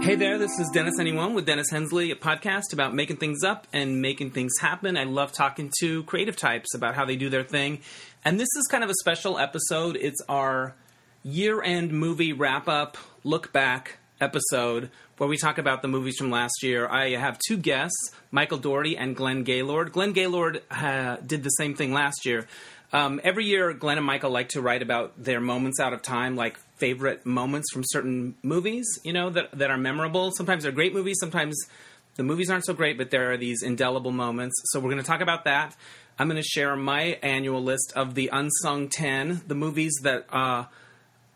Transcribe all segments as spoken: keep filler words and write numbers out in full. Hey there, this is Dennis Anyone with Dennis Hensley, a podcast about making things up and making things happen. I love talking to creative types about how they do their thing. And this is kind of a special episode. It's our year-end movie wrap-up, look-back episode where we talk about the movies from last year. I have two guests, Michael Dougherty and Glenn Gaylord. Glenn Gaylord uh, did the same thing last year. Um, every year, Glenn and Michael like to write about their moments out of time, like favorite moments from certain movies, you know, that that are memorable. Sometimes they're great movies. Sometimes the movies aren't so great, but there are these indelible moments. So we're going to talk about that. I'm going to share my annual list of the Unsung ten, the movies that uh,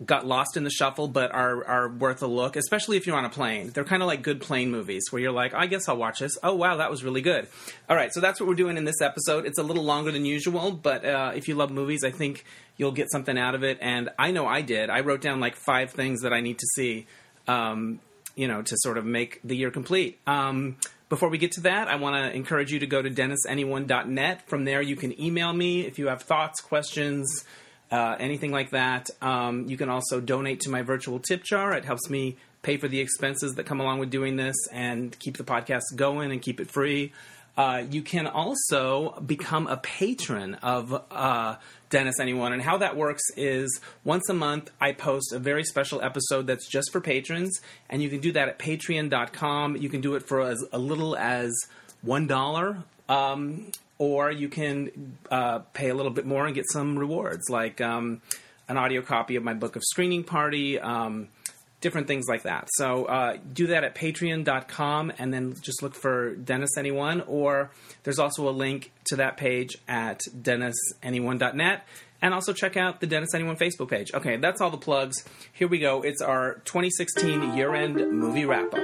got lost in the shuffle but are, are worth a look, especially if you're on a plane. They're kind of like good plane movies where you're like, I guess I'll watch this. Oh, wow, that was really good. All right, so that's what we're doing in this episode. It's a little longer than usual, but uh, if you love movies, I think you'll get something out of it. And I know I did. I wrote down like five things that I need to see, um, you know, to sort of make the year complete. Um Before we get to that, I want to encourage you to go to dennis anyone dot net. From there, you can email me if you have thoughts, questions, uh, anything like that. Um, you can also donate to my virtual tip jar. It helps me pay for the expenses that come along with doing this and keep the podcast going and keep it free. Uh, you can also become a patron of uh, Dennis Anyone. And how that works is once a month, I post a very special episode that's just for patrons. And you can do that at patreon dot com. You can do it for as, a little as one dollar. Um, or you can uh, pay a little bit more and get some rewards, like um, an audio copy of my book of Screening Party, um different things like that. So uh, do that at patreon dot com and then just look for Dennis Anyone, or there's also a link to that page at dennis anyone dot net, and also check out the Dennis Anyone Facebook page. Okay, that's all the plugs. Here we go. It's our twenty sixteen year-end movie wrap-up.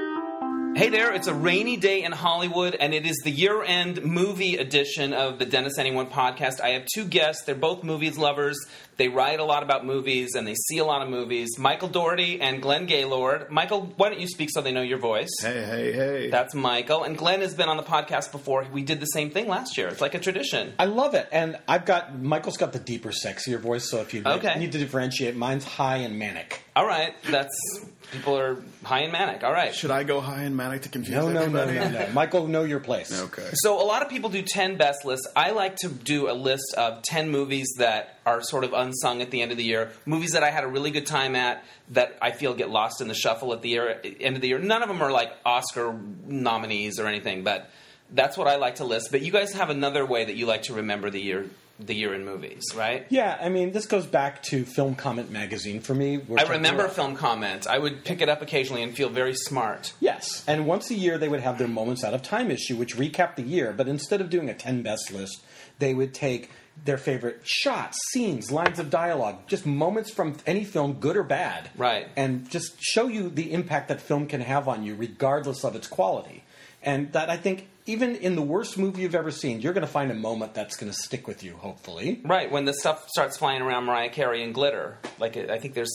Hey there, it's a rainy day in Hollywood, and it is the year-end movie edition of the Dennis Anyone podcast. I have two guests. They're both movies lovers. They write a lot about movies, and they see a lot of movies. Michael Dougherty and Glenn Gaylord. Michael, why don't you speak so they know your voice? Hey, hey, hey. That's Michael. And Glenn has been on the podcast before. We did the same thing last year. It's like a tradition. I love it. And I've got – Michael's got the deeper, sexier voice, so if you okay. need to differentiate, mine's high and manic. All right. That's – people are high and manic. All right. Should I go high and manic to confuse no, everybody? No, no, no, no. Michael, know your place. Okay. So a lot of people do ten best lists. I like to do a list of ten movies that are sort of unsung at the end of the year. Movies that I had a really good time at that I feel get lost in the shuffle at the year, end of the year. None of them are like Oscar nominees or anything, but that's what I like to list. But you guys have another way that you like to remember the year. The year in movies, right? Yeah, I mean, this goes back to Film Comment magazine for me. I remember about. Film Comment. I would pick it up occasionally and feel very smart. Yes, and once a year they would have their Moments Out of Time issue, which recapped the year, but instead of doing a ten best list, they would take their favorite shots, scenes, lines of dialogue, just moments from any film, good or bad, right? And just show you the impact that film can have on you, regardless of its quality. And that, I think, even in the worst movie you've ever seen, you're going to find a moment that's going to stick with you, hopefully. Right, when the stuff starts flying around Mariah Carey and glitter. Like, I think there's...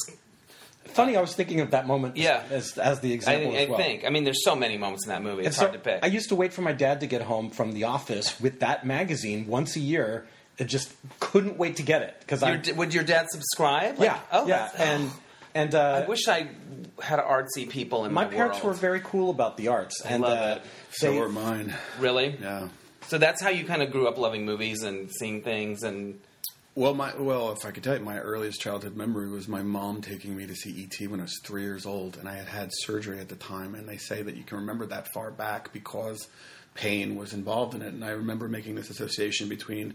Funny, I was thinking of that moment yeah. as as the example I, as well. I think. I mean, there's so many moments in that movie. It's so hard to pick. I used to wait for my dad to get home from the office with that magazine once a year. I just couldn't wait to get it. Because I Would your dad subscribe? Like, yeah. Oh, yeah. And... And uh, I wish I had artsy people in my, my world. My parents were very cool about the arts. I and, love uh, it. So they, were mine. Really? Yeah. So that's how you kind of grew up loving movies and seeing things and... Well, my well, if I could tell you, my earliest childhood memory was my mom taking me to see E T when I was three years old. And I had had surgery at the time. And they say that you can remember that far back because pain was involved in it. And I remember making this association between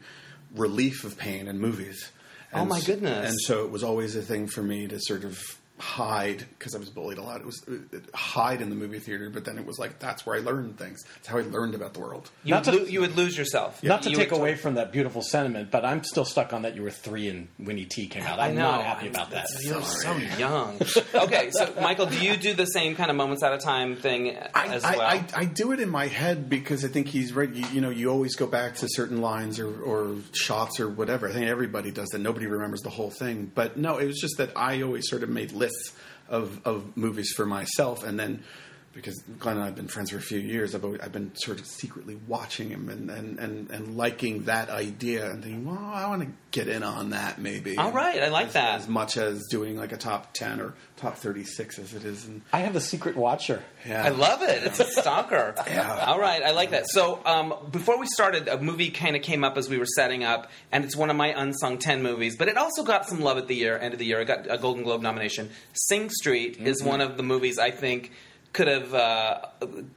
relief of pain and movies. And oh, my goodness. And so it was always a thing for me to sort of hide, because I was bullied a lot. It was it, hide in the movie theater, but then it was like, that's where I learned things. That's how I learned about the world. You, would, to, lo- you would lose yourself. Yeah. Not to you take away t- from that beautiful sentiment, but I'm still stuck on that you were three and when E T came out. I'm not happy I'm, about that. You're sorry. So young. Okay, so Michael, do you do the same kind of moments at a time thing I, as I, well? I, I do it in my head because I think he's right. You, you know, you always go back to certain lines or, or shots or whatever. I think everybody does that. Nobody remembers the whole thing. But no, it was just that I always sort of made lists of, of movies for myself, and then because Glenn and I have been friends for a few years, I've, always, I've been sort of secretly watching him and, and, and, and liking that idea and thinking, well, I want to get in on that maybe. All right, I like as, that. As much as doing like a top ten or top thirty-six as it is. And I have a secret watcher. Yeah. I love it. It's a stalker. Yeah. All right, I like that. So um, before we started, a movie kind of came up as we were setting up, and it's one of my unsung ten movies, but it also got some love at the year, end of the year. It got a Golden Globe nomination. Sing Street mm-hmm. is one of the movies I think could have uh,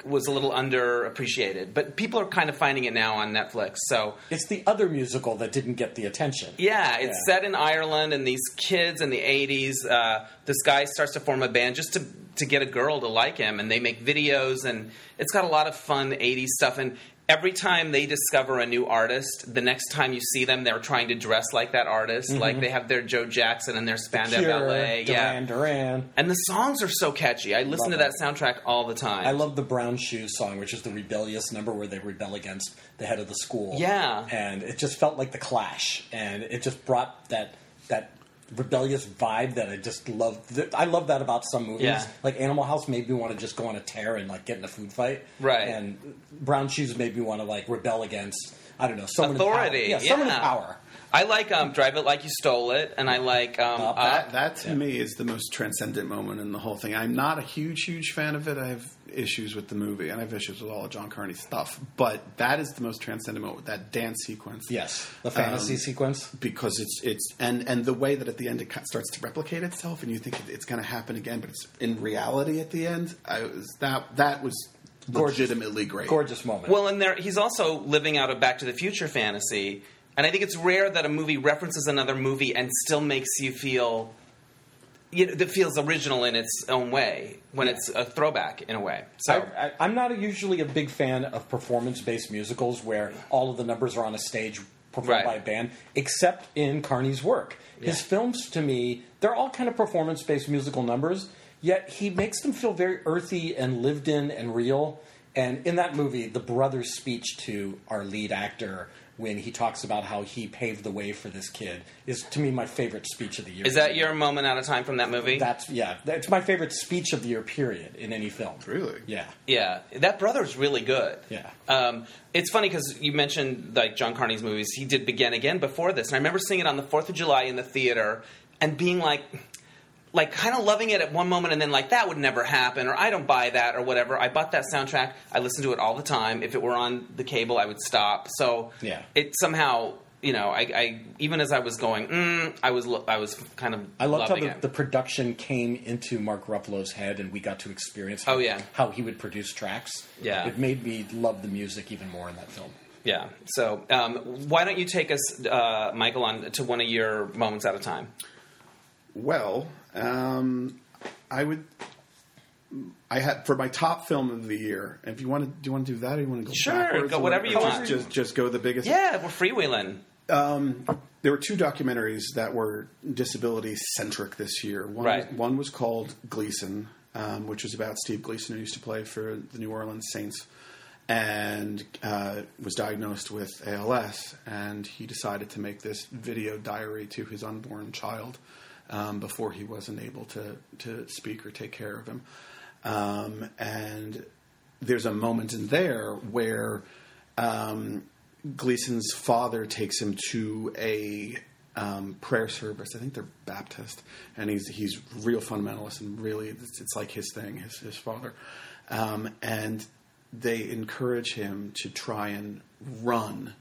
was a little underappreciated, but people are kind of finding it now on Netflix. So it's the other musical that didn't get the attention. Yeah, it's yeah. set in Ireland, and these kids in the eighties, uh, this guy starts to form a band just to to get a girl to like him, and they make videos, and it's got a lot of fun eighties stuff. And every time they discover a new artist, the next time you see them, they're trying to dress like that artist. Mm-hmm. Like, they have their Joe Jackson and their spandex ballet. Duran, yeah. Duran. And the songs are so catchy. I listen love to that it. soundtrack all the time. I love the Brown Shoe song, which is the rebellious number where they rebel against the head of the school. Yeah. And it just felt like the Clash. And it just brought that that rebellious vibe that I just love. I love that about some movies. Yeah. Like Animal House made me want to just go on a tear and like get in a food fight. Right. And Brown Shoes made me want to like rebel against, I don't know, someone authority. In power. Yeah, yeah. Someone in power. I like um, Drive It Like You Stole It, and I like... Um, uh, that, that, to yeah. me, is the most transcendent moment in the whole thing. I'm not a huge, huge fan of it. I have issues with the movie, and I have issues with all of John Carney's stuff. But that is the most transcendent moment, that dance sequence. Yes, the fantasy um, sequence. Because it's... it's and, and the way that at the end it starts to replicate itself, and you think it's going to happen again, but it's in reality at the end. I was, that that was... Gorgeous, legitimately great. Gorgeous moment. Well, and there, he's also living out a Back to the Future fantasy. And I think it's rare that a movie references another movie and still makes you feel, you know, that feels original in its own way when yeah. it's a throwback in a way. So I, I, I'm not usually a big fan of performance-based musicals where all of the numbers are on a stage performed right. by a band, except in Carney's work. His yeah. films, to me, they're all kind of performance-based musical numbers, yet he makes them feel very earthy and lived in and real. And in that movie, the brother's speech to our lead actor when he talks about how he paved the way for this kid is, to me, my favorite speech of the year. Is that your moment out of time from that movie? That's yeah. That's my favorite speech of the year, period, in any film. Really? Yeah. Yeah. That brother's really good. Yeah. Um, it's funny because you mentioned like John Carney's movies. He did Begin Again before this. And I remember seeing it on the fourth of July in the theater and being like... like kind of loving it at one moment and then like that would never happen or I don't buy that or whatever. I bought that soundtrack. I listened to it all the time. If it were on the cable, I would stop. So yeah. it somehow, you know, I, I even as I was going, mm, I was I was kind of I loved loving how the, it. the production came into Mark Ruffalo's head and we got to experience how, oh, yeah. how he would produce tracks. Yeah. It made me love the music even more in that film. Yeah. So um, why don't you take us, uh, Michael, on to one of your moments at a time? Well... Um, I would. I had for my top film of the year. If you want to, do you want to do that, or you want to go? Sure, backwards go whatever you want. Just, just go the biggest. Yeah, we're freewheeling. Um, there were two documentaries that were disability centric this year. One, right. one was called Gleason, um, which was about Steve Gleason, who used to play for the New Orleans Saints, and uh, was diagnosed with A L S, and he decided to make this video diary to his unborn child. Um, before he wasn't able to, to speak or take care of him. Um, and there's a moment in there where um, Gleason's father takes him to a um, prayer service. I think they're Baptist. And he's he's real fundamentalist and really it's, it's like his thing, his, his father. Um, and they encourage him to try and run.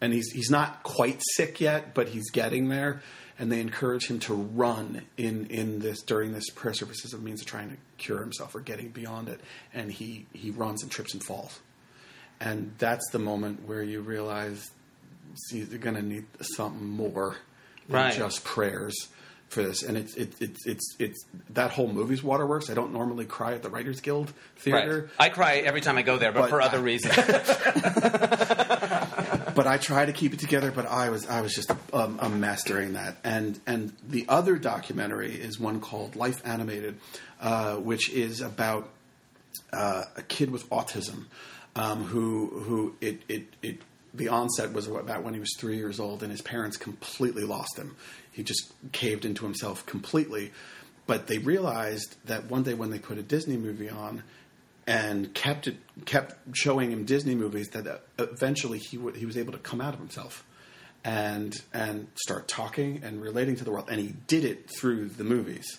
And he's he's not quite sick yet, but he's getting there. And they encourage him to run in, in this during this prayer service as a means of trying to cure himself or getting beyond it. And he, he runs and trips and falls. And that's the moment where you realize see, they're going to need something more than right. just prayers for this. And it's it's it's it's it's that whole movie's waterworks. I don't normally cry at the Writers Guild Theater. Right. I cry every time I go there, but, but for I, other reasons. But I try to keep it together, but I was I was just um, a mess during that. And and the other documentary is one called Life Animated, uh, which is about uh, a kid with autism um, who who it, it it the onset was about when he was three years old, and his parents completely lost him. He just caved into himself completely. But they realized that one day when they put a Disney movie on, and kept it, kept showing him Disney movies, that eventually he w- he was able to come out of himself and and start talking and relating to the world. And he did it through the movies,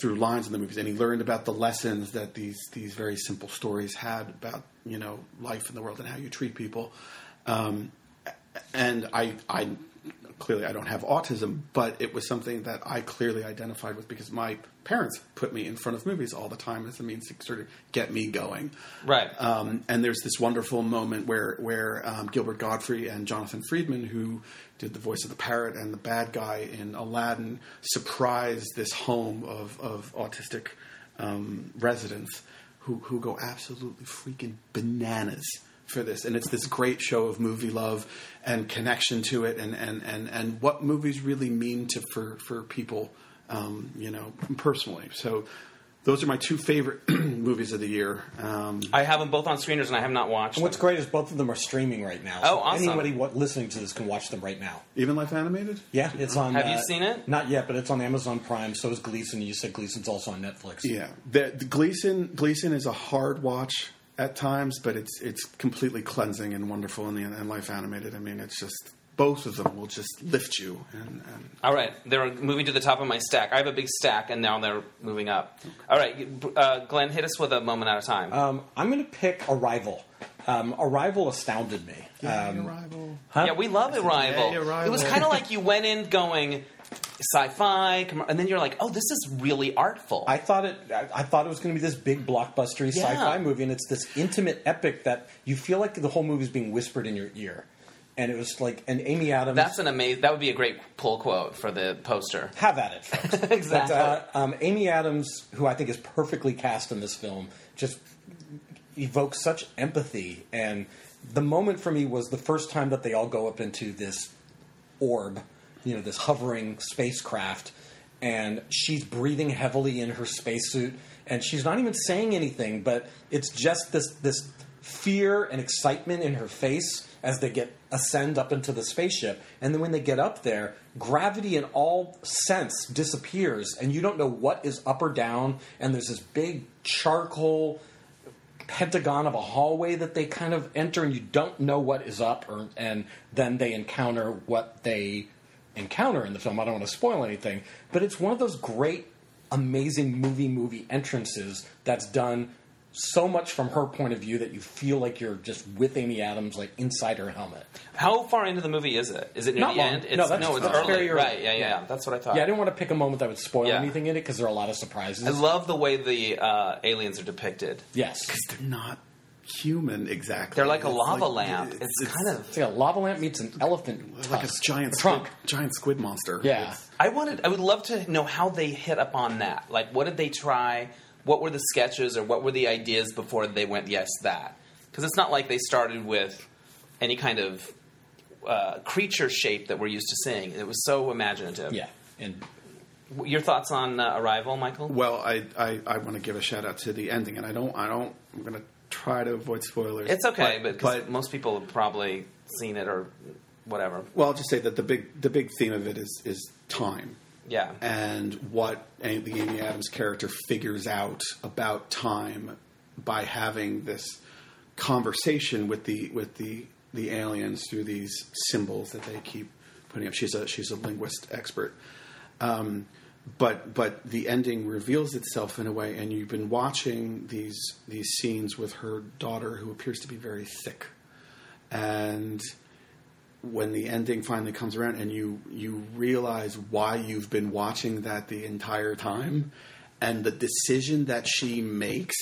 through lines in the movies. And he learned about the lessons that these these very simple stories had about, you know, life in the world and how you treat people. Um, and I I clearly I don't have autism, but it was something that I clearly identified with, because my parents put me in front of movies all the time as a means to sort of get me going. Right. Um, and there's this wonderful moment where, where um, Gilbert Godfrey and Jonathan Friedman, who did the voice of the parrot and the bad guy in Aladdin, surprise this home of, of autistic um, residents who, who go absolutely freaking bananas for this. And it's this great show of movie love and connection to it, and, and, and, and what movies really mean to for, for people, um, you know, personally. So those are my two favorite movies of the year. Um, I have them both on screeners, and I have not watched What's them. Great is both of them are streaming right now. So oh, awesome. Anybody listening to this can watch them right now. Even Life Animated? Yeah, it's on... Have uh, you seen it? Not yet, but it's on Amazon Prime. So is Gleason. You said Gleason's also on Netflix. Yeah. The, the Gleason, Gleason is a hard watch at times, but it's it's completely cleansing and wonderful. And, and Life Animated, I mean, it's just... Both of them will just lift you. And, and all right. They're moving to the top of my stack. I have a big stack, and now they're moving up. All right. Uh, Glenn, hit us with a moment at a time. Um, I'm going to pick Arrival. Um, Arrival astounded me. Yeah, um, Arrival. Huh? Yeah, we love Arrival. Hey, Arrival. It was kind of like you went in going... sci-fi, and then you're like, oh, this is really artful. I thought it I thought it was going to be this big blockbustery yeah. sci-fi movie, and it's this intimate epic that you feel like the whole movie is being whispered in your ear. And it was like, and Amy Adams... That's an amazing... That would be a great pull quote for the poster. Have at it, folks. Exactly. But, uh, um, Amy Adams, who I think is perfectly cast in this film, just evokes such empathy. And the moment for me was the first time that they all go up into this orb, you know, this hovering spacecraft, and she's breathing heavily in her spacesuit, and she's not even saying anything, but it's just this this fear and excitement in her face as they get ascend up into the spaceship. And then when they get up there, gravity in all sense disappears, and you don't know what is up or down, and there's this big charcoal pentagon of a hallway that they kind of enter, and you don't know what is up, or, and then they encounter what they... encounter in the film. I don't want to spoil anything, but it's one of those great, amazing movie movie entrances that's done so much from her point of view that you feel like you're just with Amy Adams, like inside her helmet. How far into the movie is it? Is it near Not the long. End? It's, no, that's, no, it's that's early. Right, yeah, yeah, yeah. That's what I thought. Yeah, I didn't want to pick a moment that would spoil yeah. anything in it, because there are a lot of surprises. I love the way the uh, aliens are depicted. Yes. Because they're not human, exactly. They're like a lava like, lamp. It's, it's, it's kind of... It's like a lava lamp meets an elephant tusk. Like a giant squid, giant squid monster. Yeah. It's, I wanted... I would love to know how they hit up on that. Like, what did they try? What were the sketches, or what were the ideas before they went, yes, that? Because it's not like they started with any kind of uh, creature shape that we're used to seeing. It was so imaginative. Yeah. And... Your thoughts on uh, Arrival, Michael? Well, I, I, I want to give a shout-out to the ending, and I don't... I don't I'm going to... try to avoid spoilers. It's okay, but, but, but most people have probably seen it or whatever. Well, I'll just say that the big the big theme of it is is time. Yeah. And what the Amy Adams character figures out about time by having this conversation with the with the, the aliens through these symbols that they keep putting up. She's a she's a linguist expert. Um But but the ending reveals itself in a way, and you've been watching these these scenes with her daughter, who appears to be very sick. And when the ending finally comes around, and you you realize why you've been watching that the entire time, and the decision that she makes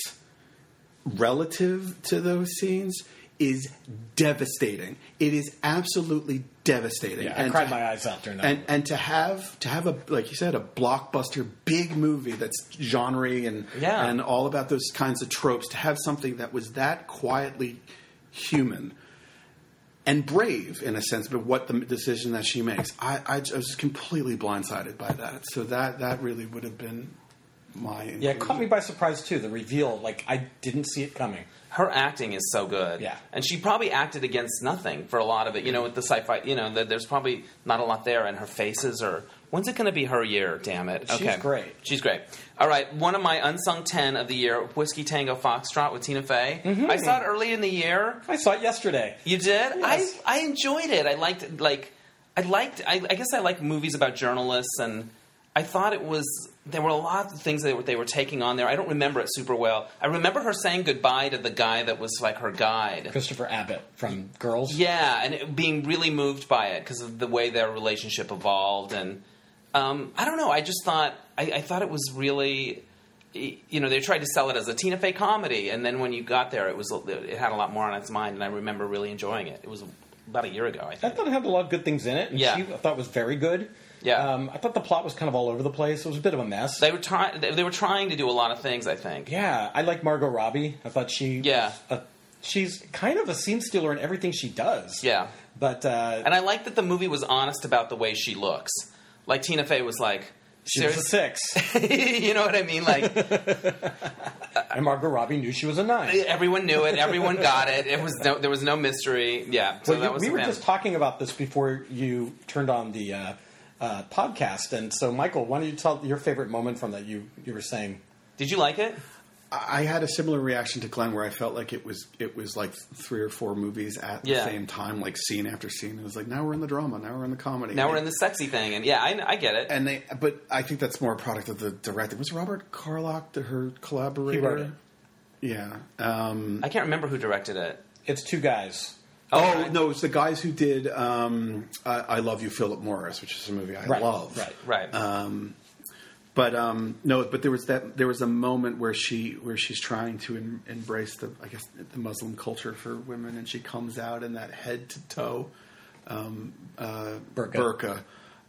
relative to those scenes is devastating. It is absolutely devastating. Yeah, I and cried to, my eyes out during that. And, and to have to have a, like you said, a blockbuster big movie that's genre-y and yeah. and all about those kinds of tropes, to have something that was that quietly human and brave in a sense, but what the decision that she makes, I, I, I was completely blindsided by that. So that that really would have been my yeah. It caught me by surprise too. The reveal, like I didn't see it coming. Her acting is so good. Yeah. And she probably acted against nothing for a lot of it. You know, with the sci-fi, you know, there's probably not a lot there, and her faces are When's it going to be her year, damn it? Okay. She's great. She's great. All right, one of my unsung ten of the year, Whiskey Tango Foxtrot with Tina Fey. Mm-hmm. I saw it early in the year. I saw it yesterday. You did? Yes. I I enjoyed it. I liked, like, I liked, I, I guess I like movies about journalists, and I thought it was, there were a lot of things that they were taking on there. I don't remember it super well. I remember her saying goodbye to the guy that was, like, her guide. Christopher Abbott from Girls. Yeah, and it, being really moved by it because of the way their relationship evolved, and... Um, I don't know. I just thought I, I thought it was really, you know, they tried to sell it as a Tina Fey comedy, and then when you got there, it was it had a lot more on its mind, and I remember really enjoying it. It was about a year ago, I think. I thought it had a lot of good things in it. And yeah, she, I thought it was very good. Yeah, um, I thought the plot was kind of all over the place. It was a bit of a mess. They were trying. They were trying to do a lot of things, I think. Yeah, I like Margot Robbie. I thought she. Yeah. Was a, she's kind of a scene stealer in everything she does. Yeah. But uh, and I like that the movie was honest about the way she looks. Like, Tina Fey was like... She serious? was a six. You know what I mean? Like, and Margot Robbie knew she was a nine. Everyone knew it. Everyone got it. It was no, there was no mystery. Yeah. So well, that you, was we were rant. just talking about this before you turned on the uh, uh, podcast. And so, Michael, why don't you tell your favorite moment from that you, you were saying? Did you like it? I had a similar reaction to Glenn, where I felt like it was it was like three or four movies at yeah. the same time, like scene after scene. It was like, now we're in the drama, now we're in the comedy, now and we're in the sexy thing, and yeah, I, I get it. And they, but I think that's more a product of the director. Was Robert Carlock her collaborator? He wrote it. Yeah, um, I can't remember who directed it. It's two guys. Oh right. No, it's the guys who did um, I, I Love You, Philip Morris, which is a movie I right. love. Right, right. Um, But um, no, but there was that. There was a moment where she, where she's trying to em- embrace the, I guess, the Muslim culture for women, and she comes out in that head to toe um, uh, burqa, burqa.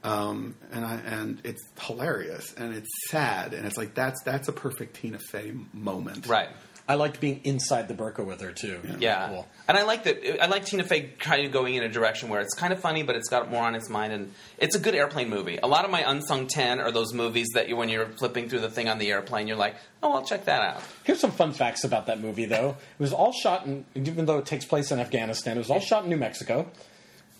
Um, and I, and it's hilarious, and it's sad, and it's like that's that's a perfect Tina Fey moment, right? I liked being inside the burqa with her too. Yeah, yeah. Cool. And I like that. I like Tina Fey kind of going in a direction where it's kind of funny, but it's got more on its mind, and it's a good airplane movie. A lot of my unsung ten are those movies that you, when you're flipping through the thing on the airplane, you're like, oh, I'll check that out. Here's some fun facts about that movie, though. It was all shot in, even though it takes place in Afghanistan, it was all shot in New Mexico.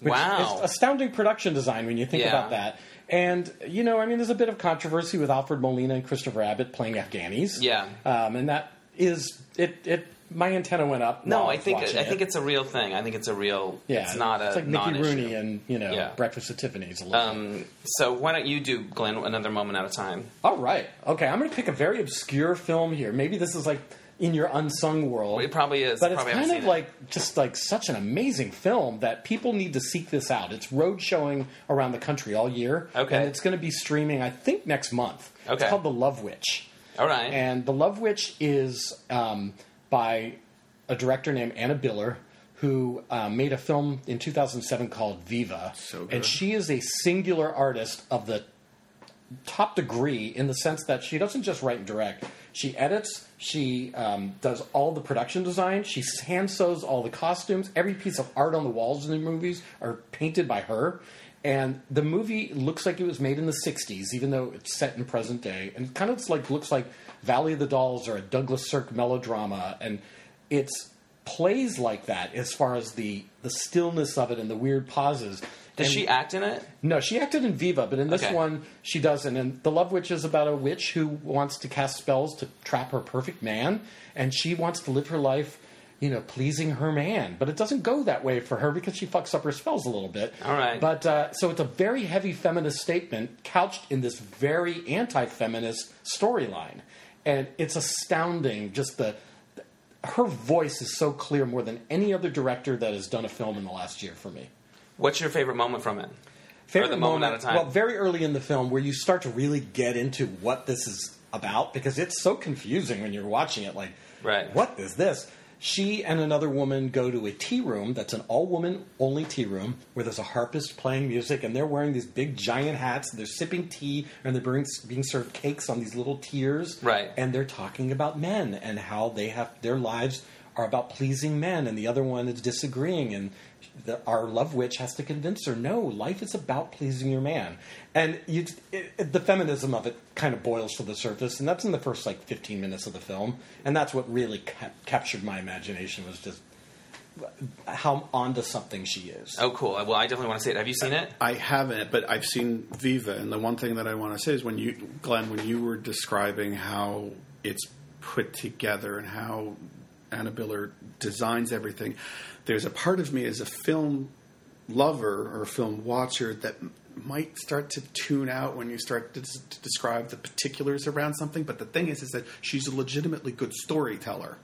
Which wow! Is astounding production design when you think yeah. about that. And, you know, I mean, there's a bit of controversy with Alfred Molina and Christopher Abbott playing Afghanis. Yeah, um, and that. Is it? It my antenna went up. No, I think I, I think it's a real thing. I think it's a real. Yeah, it's not it's a. It's like Mickey Rooney and you know yeah. Breakfast at Tiffany's. A little um, bit. So why don't you do, Glenn, another moment at a time? All right. Okay, I'm going to pick a very obscure film here. Maybe this is like in your unsung world. It probably is, but probably it's kind of it. like just like such an amazing film that people need to seek this out. It's road showing around the country all year. Okay, and it's going to be streaming, I think, next month. Okay, it's called The Love Witch. All right. And The Love Witch is um, by a director named Anna Biller, who uh, made a film in two thousand seven called Viva. So good. And she is a singular artist of the top degree in the sense that she doesn't just write and direct. She edits. She um, does all the production design. She hand sews all the costumes. Every piece of art on the walls in the movies are painted by her. And the movie looks like it was made in the sixties, even though it's set in present day. And kind of like looks like Valley of the Dolls or a Douglas Sirk melodrama. And it plays like that as far as the, the stillness of it and the weird pauses. Did and, she act in it? No, she acted in Viva, but in this okay. one, she doesn't. And The Love Witch is about a witch who wants to cast spells to trap her perfect man. And she wants to live her life, you know, pleasing her man. But it doesn't go that way for her because she fucks up her spells a little bit. All right. But uh, so it's a very heavy feminist statement couched in this very anti-feminist storyline. And it's astounding. Just the, her voice is so clear more than any other director that has done a film in the last year for me. What's your favorite moment from it? Favorite or the moment, moment at a time? Well, very early in the film where you start to really get into what this is about because it's so confusing when you're watching it. Like, right. What is this? She and another woman go to a tea room that's an all-woman only tea room where there's a harpist playing music and they're wearing these big giant hats and they're sipping tea and they're being served cakes on these little tiers. Right. And they're talking about men and how they have their lives are about pleasing men and the other one is disagreeing and the, our love witch has to convince her, no, life is about pleasing your man. And you, it, it, the feminism of it kind of boils to the surface, and that's in the first like fifteen minutes of the film, and that's what really cap- captured my imagination was just how onto something she is. Oh, cool. Well, I definitely want to see it. Have you seen it? I haven't, but I've seen Viva, and the one thing that I want to say is when you, Glenn, when you were describing how it's put together and how Anna Biller designs everything, there's a part of me as a film lover or film watcher that might start to tune out when you start to, d- to describe the particulars around something. But the thing is, is that she's a legitimately good storyteller.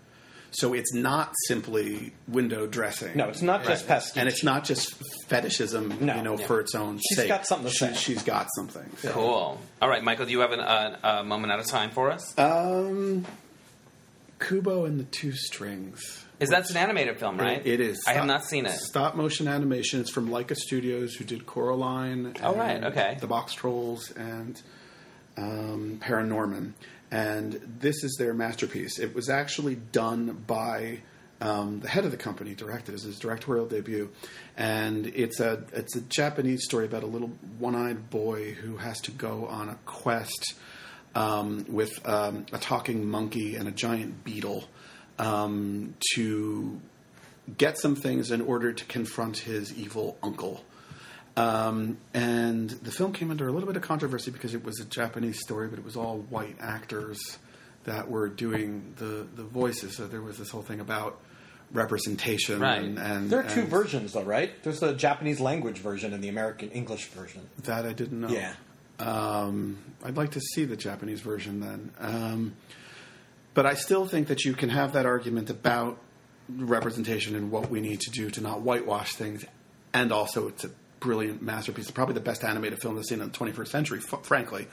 So it's not simply window dressing. No, it's not right. just pastiche. And it's not just fetishism, no, you know, yeah. for its own she's sake. She's got something to she, say. She's got something. So. Cool. All right, Michael, do you have an, uh, a moment out of time for us? Um, Kubo and the Two Strings. Is that's an animated film, right? It is. I have not seen it. Stop motion animation. It's from Leica Studios, who did Coraline. And oh, right. Okay. The Box Trolls and um, Paranorman. And this is their masterpiece. It was actually done by um, the head of the company, directed as his directorial debut. And it's a it's a Japanese story about a little one-eyed boy who has to go on a quest um, with um, a talking monkey and a giant beetle um, to get some things in order to confront his evil uncle. Um, and the film came under a little bit of controversy because it was a Japanese story, but it was all white actors that were doing the, the voices. So there was this whole thing about representation. Right. And, and, there are and two versions, though, right? There's the Japanese language version and the American English version. That I didn't know. Yeah. Um, I'd like to see the Japanese version then. Um, but I still think that you can have that argument about representation and what we need to do to not whitewash things. And also it's a brilliant masterpiece, probably the best animated film that's seen in the twenty-first century, f- frankly.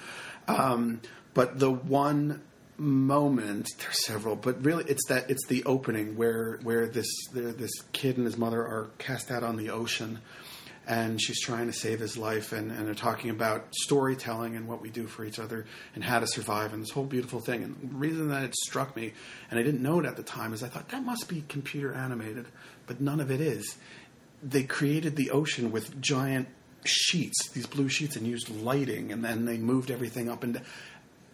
Um, but the one moment, there's several, but really it's that it's the opening where where this this kid and his mother are cast out on the ocean, and she's trying to save his life, and, and they're talking about storytelling and what we do for each other and how to survive and this whole beautiful thing. And the reason that it struck me, and I didn't know it at the time, is I thought that must be computer animated, but none of it is. They created the ocean with giant sheets, these blue sheets, and used lighting, and then they moved everything up and down.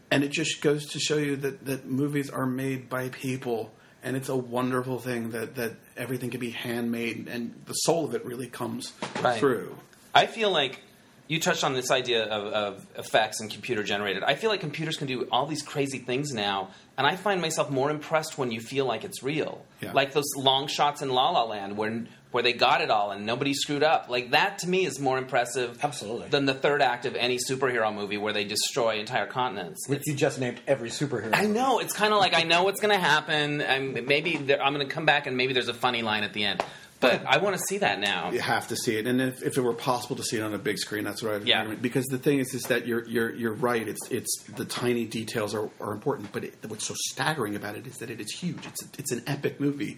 And it just goes to show you that, that movies are made by people, and it's a wonderful thing that, that everything can be handmade, and the soul of it really comes right. through. I feel like you touched on this idea of, of effects and computer-generated. I feel like computers can do all these crazy things now, and I find myself more impressed when you feel like it's real. Yeah. Like those long shots in La La Land where where they got it all and nobody screwed up. Like, that to me is more impressive Absolutely. Than the third act of any superhero movie where they destroy entire continents. Which it's, you just named every superhero I movie. Know. It's kind of like, I know what's going to happen. And maybe there, I'm going to come back and maybe there's a funny line at the end. But I want to see that now. You have to see it, and if, if it were possible to see it on a big screen, that's what I'd yeah. recommend. Because the thing is, is that you're you're you're right. It's it's the tiny details are, are important, but it, what's so staggering about it is that it is huge. It's it's an epic movie,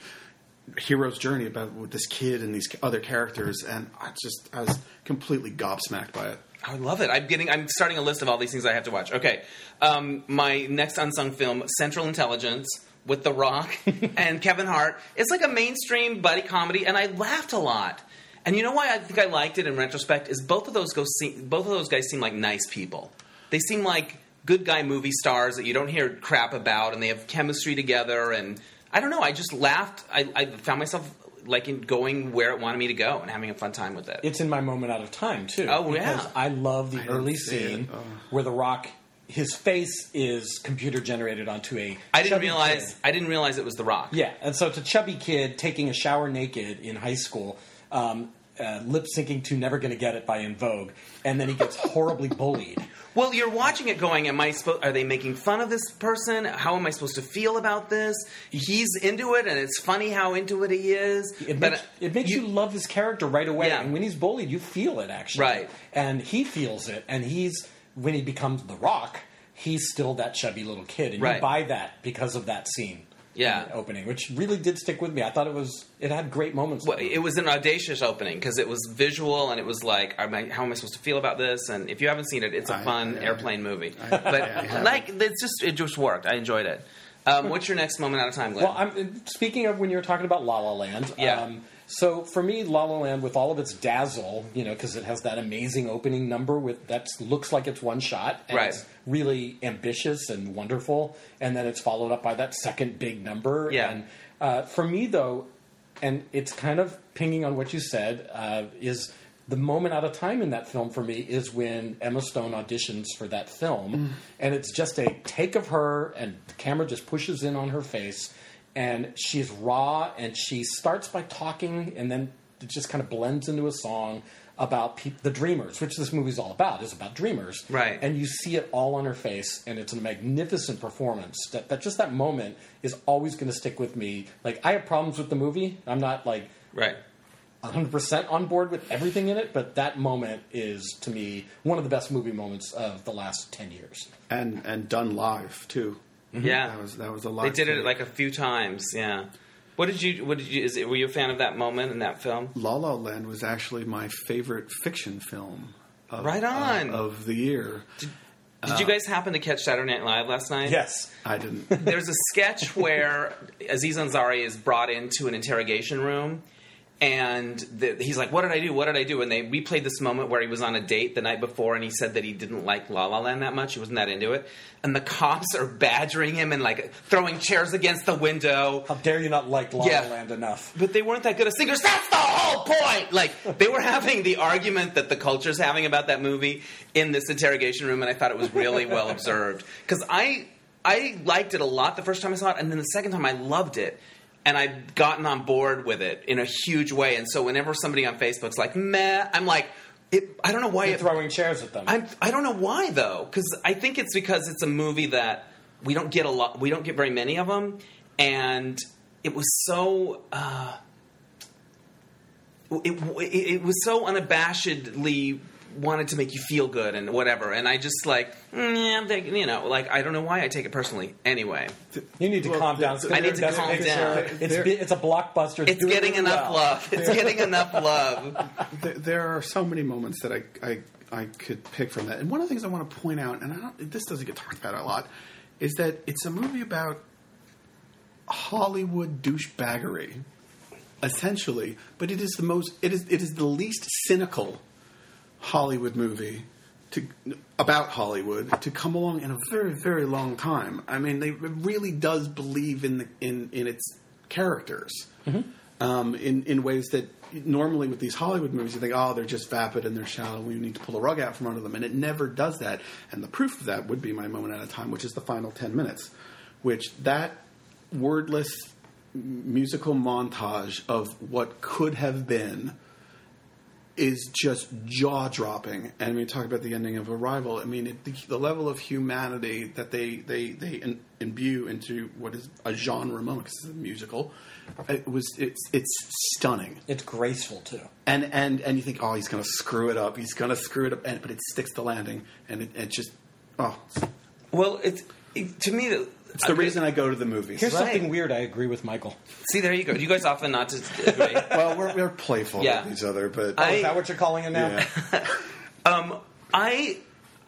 hero's journey about this kid and these other characters, and I just I was completely gobsmacked by it. I love it. I'm getting. I'm starting a list of all these things I have to watch. Okay, um, my next unsung film, Central Intelligence. With The Rock and Kevin Hart. It's like a mainstream buddy comedy, and I laughed a lot. And you know why I think I liked it in retrospect is both of those go see, both of those guys seem like nice people. They seem like good guy movie stars that you don't hear crap about, and they have chemistry together. And I don't know. I just laughed. I, I found myself like in going where it wanted me to go and having a fun time with it. It's in my moment out of time too. Oh because yeah, I love the I early scene oh. where The Rock. His face is computer generated onto a. I didn't realize. Kid. I didn't realize it was The Rock. Yeah, and so it's a chubby kid taking a shower naked in high school, um, uh, lip syncing to "Never Gonna Get It" by En Vogue, and then he gets horribly bullied. Well, you're watching it going, am I spo- are they making fun of this person? How am I supposed to feel about this? He's into it, and it's funny how into it he is. It but makes, it makes you, you love his character right away, yeah. and when he's bullied, you feel it actually. Right, and he feels it, and he's. When he becomes The Rock, he's still that chubby little kid. And right. you buy that because of that scene yeah. in the opening, which really did stick with me. I thought it was it had great moments. Well, it was an audacious opening because it was visual and it was like, am I, how am I supposed to feel about this? And if you haven't seen it, it's a I, fun yeah, airplane movie. I, but yeah, like it's just it just worked. I enjoyed it. Um, what's your next moment out of time, Glenn? Well, I'm, speaking of when you were talking about La La Land... Yeah. Um, So, for me, La La Land, with all of its dazzle, you know, because it has that amazing opening number with that looks like it's one shot. And right. it's really ambitious and wonderful. And then it's followed up by that second big number. Yeah. And uh, for me, though, and it's kind of pinging on what you said, uh, is the moment out of time in that film for me is when Emma Stone auditions for that film, mm. and it's just a take of her, and the camera just pushes in on her face, and she's raw, and she starts by talking, and then it just kind of blends into a song about pe- the dreamers, which this movie's all about, is about dreamers. Right. And you see it all on her face, and it's a magnificent performance. That, that just that moment is always going to stick with me. Like, I have problems with the movie. I'm not, like, right. one hundred percent on board with everything in it, but that moment is, to me, one of the best movie moments of the last ten years. And and done live, too. Mm-hmm. Yeah. That was, that was a live They did thing. It, like, a few times, yeah. What did you? What did you? Is it, were you a fan of that moment in that film? La La Land was actually my favorite fiction film. Of, right on uh, of the year. Did, did uh, you guys happen to catch Saturday Night Live last night? Yes, I didn't. There's a sketch where Aziz Ansari is brought into an interrogation room, and the, he's like, "What did I do? What did I do?" And they we played this moment where he was on a date the night before, and he said that he didn't like La La Land that much. He wasn't that into it. And the cops are badgering him and, like, throwing chairs against the window. How dare you not like La La yeah. Land enough. But they weren't that good at singers. That's the whole point! Like, they were having the argument that the culture's having about that movie in this interrogation room, and I thought it was really well observed. Because I, I liked it a lot the first time I saw it, and then the second time I loved it. And I've gotten on board with it in a huge way. And so whenever somebody on Facebook's like, meh, I'm like... It, I don't know why... You're throwing it, chairs at them. I'm, I don't know why, though. Because I think it's because it's a movie that we don't get a lot... We don't get very many of them. And it was so... Uh, it, it, it was so unabashedly wanted to make you feel good and whatever. And I just, like... Mm, I'm thinking, you know, like, I don't know why I take it personally. Anyway. You need to well, calm down. I need to calm down. It's, it's a blockbuster. It's, it's getting enough well. love. It's getting enough love. There are so many moments that I, I I could pick from that. And one of the things I want to point out, and I don't, this doesn't get talked about a lot, is that it's a movie about Hollywood douchebaggery, essentially. But it is the most. It is it is the least cynical Hollywood movie. To, about Hollywood to come along in a very, very long time. I mean, they, it really does believe in the in, in its characters mm-hmm. um, in in ways that normally with these Hollywood movies you think, oh, they're just vapid and they're shallow. We need to pull a rug out from under them, and it never does that. And the proof of that would be my moment at a time, which is the final ten minutes, which that wordless musical montage of what could have been. Is just jaw-dropping. And when you talk about the ending of Arrival, I mean, it, the, the level of humanity that they they, they in, imbue into what is a genre moment, because it's a musical, it was, it's, it's stunning. It's graceful, too. And and, and you think, oh, he's going to screw it up. He's going to screw it up. And, but it sticks the landing. And it, it just, oh. Well, it's, it, to me... The, It's the I reason agree. I go to the movies. Here's right. something weird. I agree with Michael. See, there you go. You guys often not to agree. Well, we're, we're playful yeah. with each other, but... I, oh, is that what you're calling it now? Yeah. um, I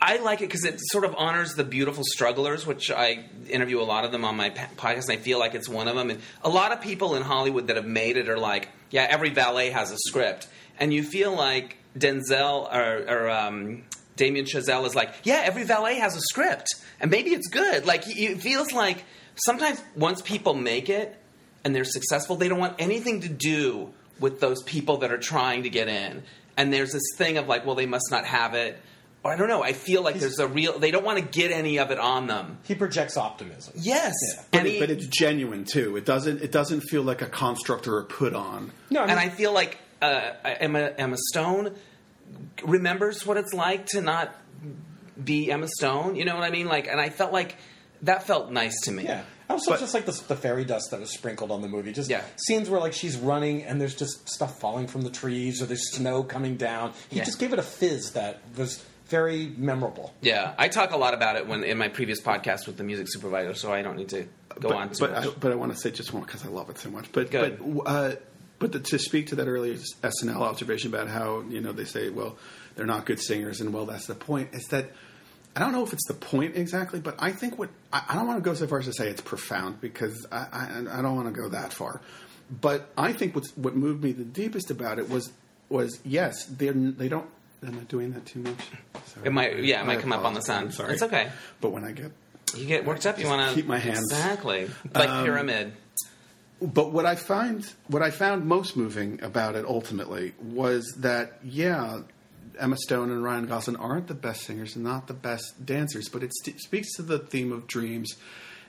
I like it because it sort of honors the beautiful strugglers, which I interview a lot of them on my podcast, and I feel like it's one of them. And a lot of people in Hollywood that have made it are like, yeah, every ballet has a script. And you feel like Denzel or... or um, Damien Chazelle is like, yeah, every valet has a script, and maybe it's good. Like, it feels like sometimes once people make it and they're successful, they don't want anything to do with those people that are trying to get in. And there's this thing of like, well, they must not have it. Or I don't know. I feel like He's, there's a real... They don't want to get any of it on them. He projects optimism. Yes. Yeah. But, it, he, but it's genuine, too. It doesn't It doesn't feel like a construct or a put-on. No, I mean, and I feel like uh, Emma, Emma Stone... remembers what it's like to not be Emma Stone, you know what I mean? Like, and I felt like that felt nice to me. Yeah, I also but, just like the, the fairy dust that was sprinkled on the movie. Just yeah. scenes where like she's running and there's just stuff falling from the trees or there's snow coming down. He yeah. just gave it a fizz that was very memorable. Yeah, I talk a lot about it when in my previous podcast with the music supervisor, so I don't need to go but, on. Too but much. I, but I want to say just one because I love it so much. But Good. but. Uh, But the, to speak to that earlier S N L observation about how, you know, they say, well, they're not good singers, and, well, that's the point. It's that I don't know if it's the point exactly, but I think what – I don't want to go so far as to say it's profound because I, I, I don't want to go that far. But I think what's, what moved me the deepest about it was, was yes, they they don't – am I doing that too much? Sorry. It might, yeah, it might I come apologize. Up on the sound. Sorry. It's okay. But when I get – You get worked up. You want to – Keep my hands. Exactly. Like um, Pyramid. But what I find, what I found most moving about it ultimately was that, yeah, Emma Stone and Ryan Gosling aren't the best singers and not the best dancers, but it st- speaks to the theme of dreams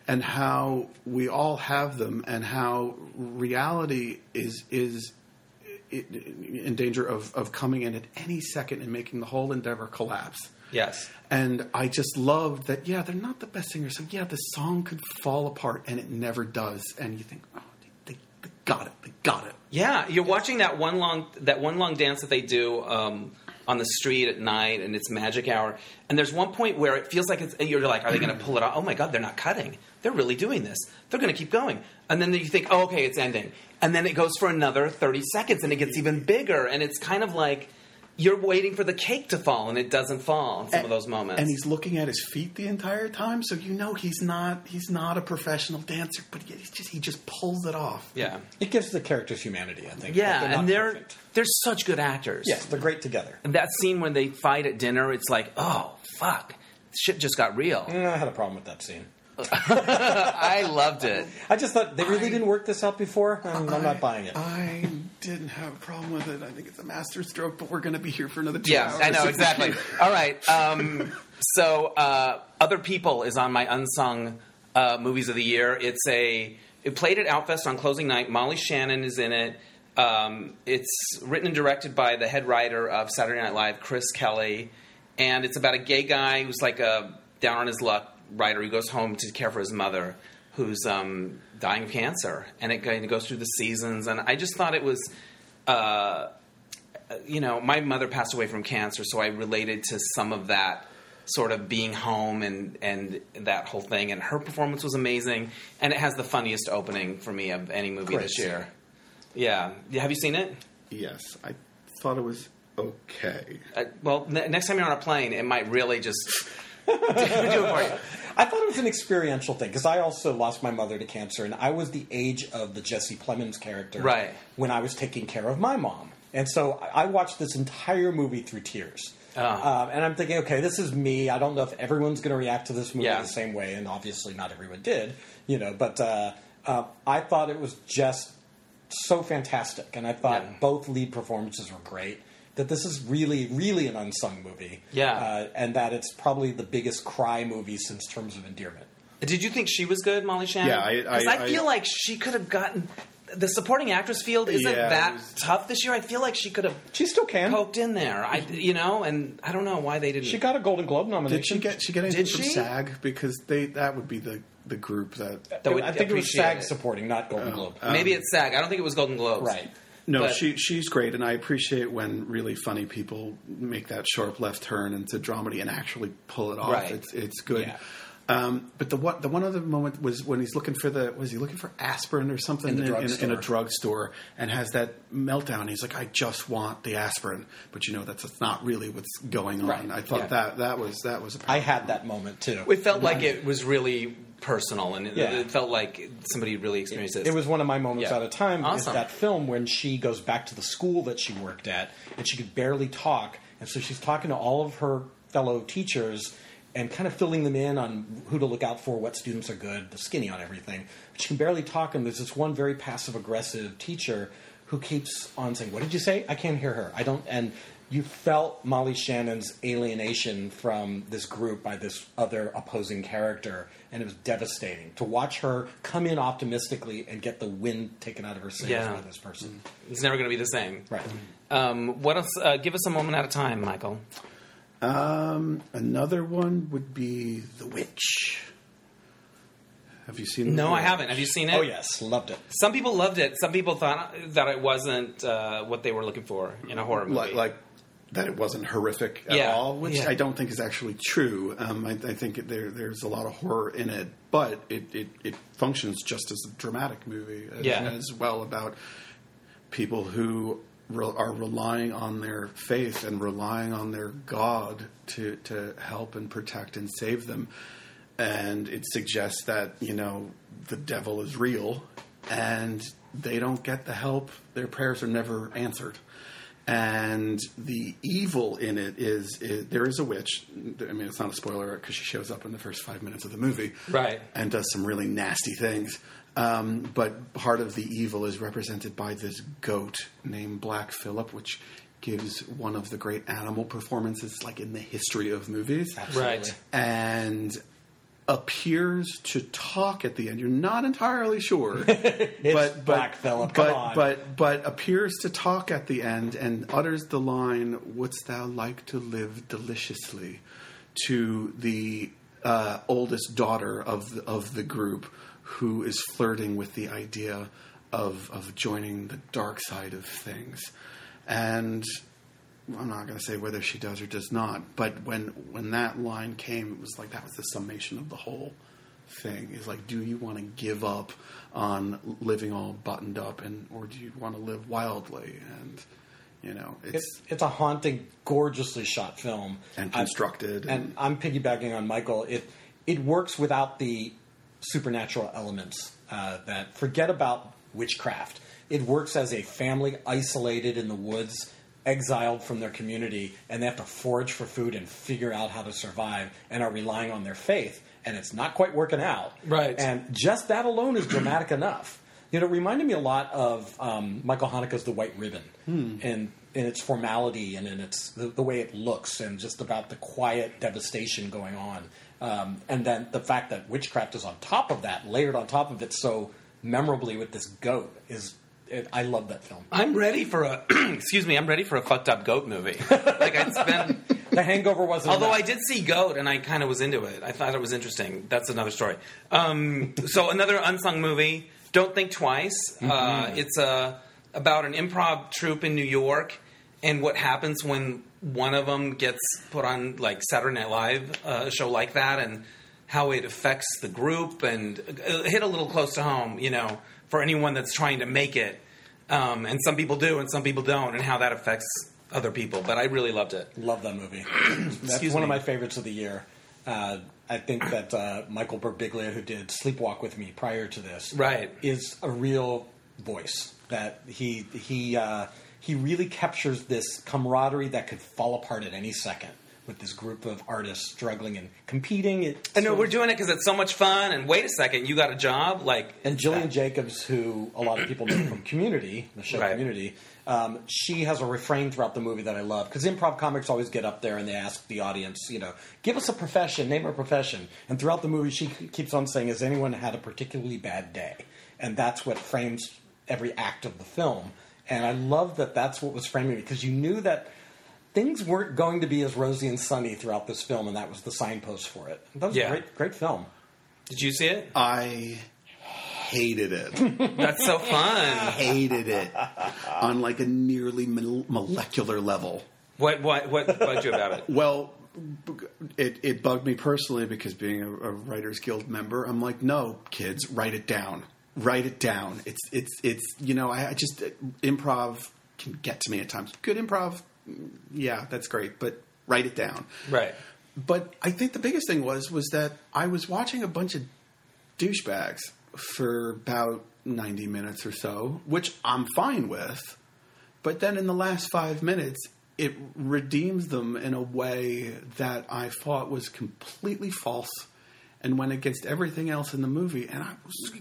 and how we all have them and how reality is is in danger of, of coming in at any second and making the whole endeavor collapse. Yes. And I just loved that, yeah, they're not the best singers. So, yeah, the song could fall apart, and it never does. And you think, oh, they, they got it. They got it. Yeah. You're yes. watching that one long that one long dance that they do um, on the street at night, and it's magic hour. And there's one point where it feels like it's, you're like, are they going to pull it off? Oh, my God, they're not cutting. They're really doing this. They're going to keep going. And then you think, oh, okay, it's ending. And then it goes for another thirty seconds, and it gets even bigger. And it's kind of like... you're waiting for the cake to fall, and it doesn't fall in some and, of those moments. And he's looking at his feet the entire time, so you know he's not he's not a professional dancer, but he's just, he just pulls it off. Yeah. It gives the characters humanity, I think. Yeah, they're and they're, they're such good actors. Yes, they're great together. And that scene when they fight at dinner, it's like, oh, fuck, shit just got real. Mm, I had a problem with that scene. I loved it. I just thought they really I, didn't work this out before. I'm, I, I'm not buying it. I didn't have a problem with it. I think it's a masterstroke, but we're going to be here for another two yeah, hours. Yeah, I know, exactly. All right. Um, so, uh, Other People is on my unsung uh, movies of the year. It's a it played at Outfest on closing night. Molly Shannon is in it. Um, it's written and directed by the head writer of Saturday Night Live, Chris Kelly, and it's about a gay guy who's like a down on his luck writer. He goes home to care for his mother, who's um, dying of cancer, and it kind of goes through the seasons. And I just thought it was, uh, you know, my mother passed away from cancer, so I related to some of that sort of being home and and that whole thing. And her performance was amazing, and it has the funniest opening for me of any movie Great. This year. Yeah, have you seen it? Yes, I thought it was okay. Uh, well, n- next time you're on a plane, it might really just. I thought it was an experiential thing because I also lost my mother to cancer, and I was the age of the Jesse Plemons character right. when I was taking care of my mom. And so I watched this entire movie through tears. Oh. Um, and I'm thinking, okay, this is me. I don't know if everyone's going to react to this movie yeah. the same way, and obviously not everyone did, you know. But uh, uh, I thought it was just so fantastic, and I thought yeah. both lead performances were great. That this is really, really an unsung movie. Yeah. Uh, and that it's probably the biggest cry movie since Terms of Endearment. Did you think she was good, Molly Shannon? Yeah, I... Because I, I, I feel I, like she could have gotten... The supporting actress field isn't yeah, that was, tough this year. I feel like she could have... She still can. Poked in there, I, you know? And I don't know why they didn't... She got a Golden Globe nomination. Did she get, she get anything Did from she? SAG? Because they that would be the... the group that... that would I think it was SAG it. Supporting, not Golden oh, Globe. Um, Maybe it's SAG. I don't think it was Golden Globes. Right. No, but, she she's great, and I appreciate when really funny people make that sharp left turn into dramedy and actually pull it off. Right. It's it's good. Yeah. Um, but the what the one other moment was when he's looking for the was he looking for aspirin or something in, the in, drug in, in a drugstore and has that meltdown. He's like, I just want the aspirin, but you know that's, that's not really what's going on. Right. I thought yeah. that that was that was. A I had moment. That moment too. It felt like it was really. Personal, and it, yeah. it felt like somebody really experienced it. It was one of my moments yeah. out of time awesome. Is that film when she goes back to the school that she worked at, and she could barely talk, and so she's talking to all of her fellow teachers and kind of filling them in on who to look out for, what students are good, the skinny on everything. But she can barely talk, and there's this one very passive-aggressive teacher who keeps on saying, what did you say? I can't hear her. I don't... And you felt Molly Shannon's alienation from this group by this other opposing character, and it was devastating to watch her come in optimistically and get the wind taken out of her sails yeah. by this person. It's never going to be the same. Right. Um, what else? Uh, give us a moment at a time, Michael. Um, another one would be The Witch. Have you seen it? No, I haven't. Have you seen it? Oh, yes. Loved it. Some people loved it. Some people thought that it wasn't uh, what they were looking for in a horror movie. Like... like that it wasn't horrific at yeah. all, which yeah. I don't think is actually true. Um, I, I think it, there, there's a lot of horror in it, but it, it, it functions just as a dramatic movie as, yeah. as well about people who re- are relying on their faith and relying on their God to, to help and protect and save them. And it suggests that, you know, the devil is real and they don't get the help. Their prayers are never answered. And the evil in it is, is there is a witch. I mean, it's not a spoiler because she shows up in the first five minutes of the movie, right? And does some really nasty things. Um, but part of the evil is represented by this goat named Black Phillip, which gives one of the great animal performances, like in the history of movies, right? And appears to talk at the end. You're not entirely sure. It's but, Black but, Phillip, come but, on. But, but appears to talk at the end and utters the line, "Wouldst thou like to live deliciously?" to the uh, oldest daughter of the, of the group, who is flirting with the idea of of joining the dark side of things. And I'm not going to say whether she does or does not, but when when that line came, it was like that was the summation of the whole thing. Is like, do you want to give up on living all buttoned up, and or do you want to live wildly? And you know, it's it's, it's a haunting, gorgeously shot film and constructed. I'm, and, and I'm piggybacking on Michael. It it works without the supernatural elements uh, that forget about witchcraft. It works as a family isolated in the woods, exiled from their community, and they have to forage for food and figure out how to survive and are relying on their faith, and it's not quite working out. Right. And just that alone is dramatic enough. You know, it reminded me a lot of um, Michael Haneke's The White Ribbon hmm. in, in its formality and in its the, the way it looks and just about the quiet devastation going on. Um, and then the fact that witchcraft is on top of that, layered on top of it so memorably with this goat is... It, I love that film. I'm ready for a excuse me. I'm ready for a fucked up goat movie. Like I'd spend The Hangover wasn't. Although enough. I did see Goat, and I kind of was into it. I thought it was interesting. That's another story. Um, so another unsung movie. Don't Think Twice. Mm-hmm. Uh, it's uh, about an improv troupe in New York and what happens when one of them gets put on like Saturday Night Live, uh, a show like that, and how it affects the group and uh, hit a little close to home. You know. For anyone that's trying to make it. Um, and some people do and some people don't, and how that affects other people. But I really loved it. Love that movie. That's one me. of my favorites of the year. Uh, I think that uh, Michael Birbiglia, who did Sleepwalk with me prior to this, right. is a real voice. That he he uh, he really captures this camaraderie that could fall apart at any second. With this group of artists struggling and competing. It I know, we're doing it because it's so much fun, and wait a second, you got a job? like. And Jillian that. Jacobs, who a lot of people know from Community, the show right. Community, um, she has a refrain throughout the movie that I love, because improv comics always get up there and they ask the audience, you know, give us a profession, name a profession. And throughout the movie, she keeps on saying, has anyone had a particularly bad day? And that's what frames every act of the film. And I love that that's what was framing it, because you knew that things weren't going to be as rosy and sunny throughout this film, and that was the signpost for it. That was yeah. a great, great film. Did you see it? I hated it. That's so fun. Hated it on like a nearly molecular level. What what what bugged you about it? Well, it it bugged me personally because being a, a Writers Guild member, I'm like, no, kids, write it down, write it down. It's it's it's you know, I, I just improv can get to me at times. Good improv. Yeah, that's great, but write it down. Right. But I think the biggest thing was was that I was watching a bunch of douchebags for about ninety minutes or so, which I'm fine with. But then in the last five minutes, it redeems them in a way that I thought was completely false and went against everything else in the movie. And I was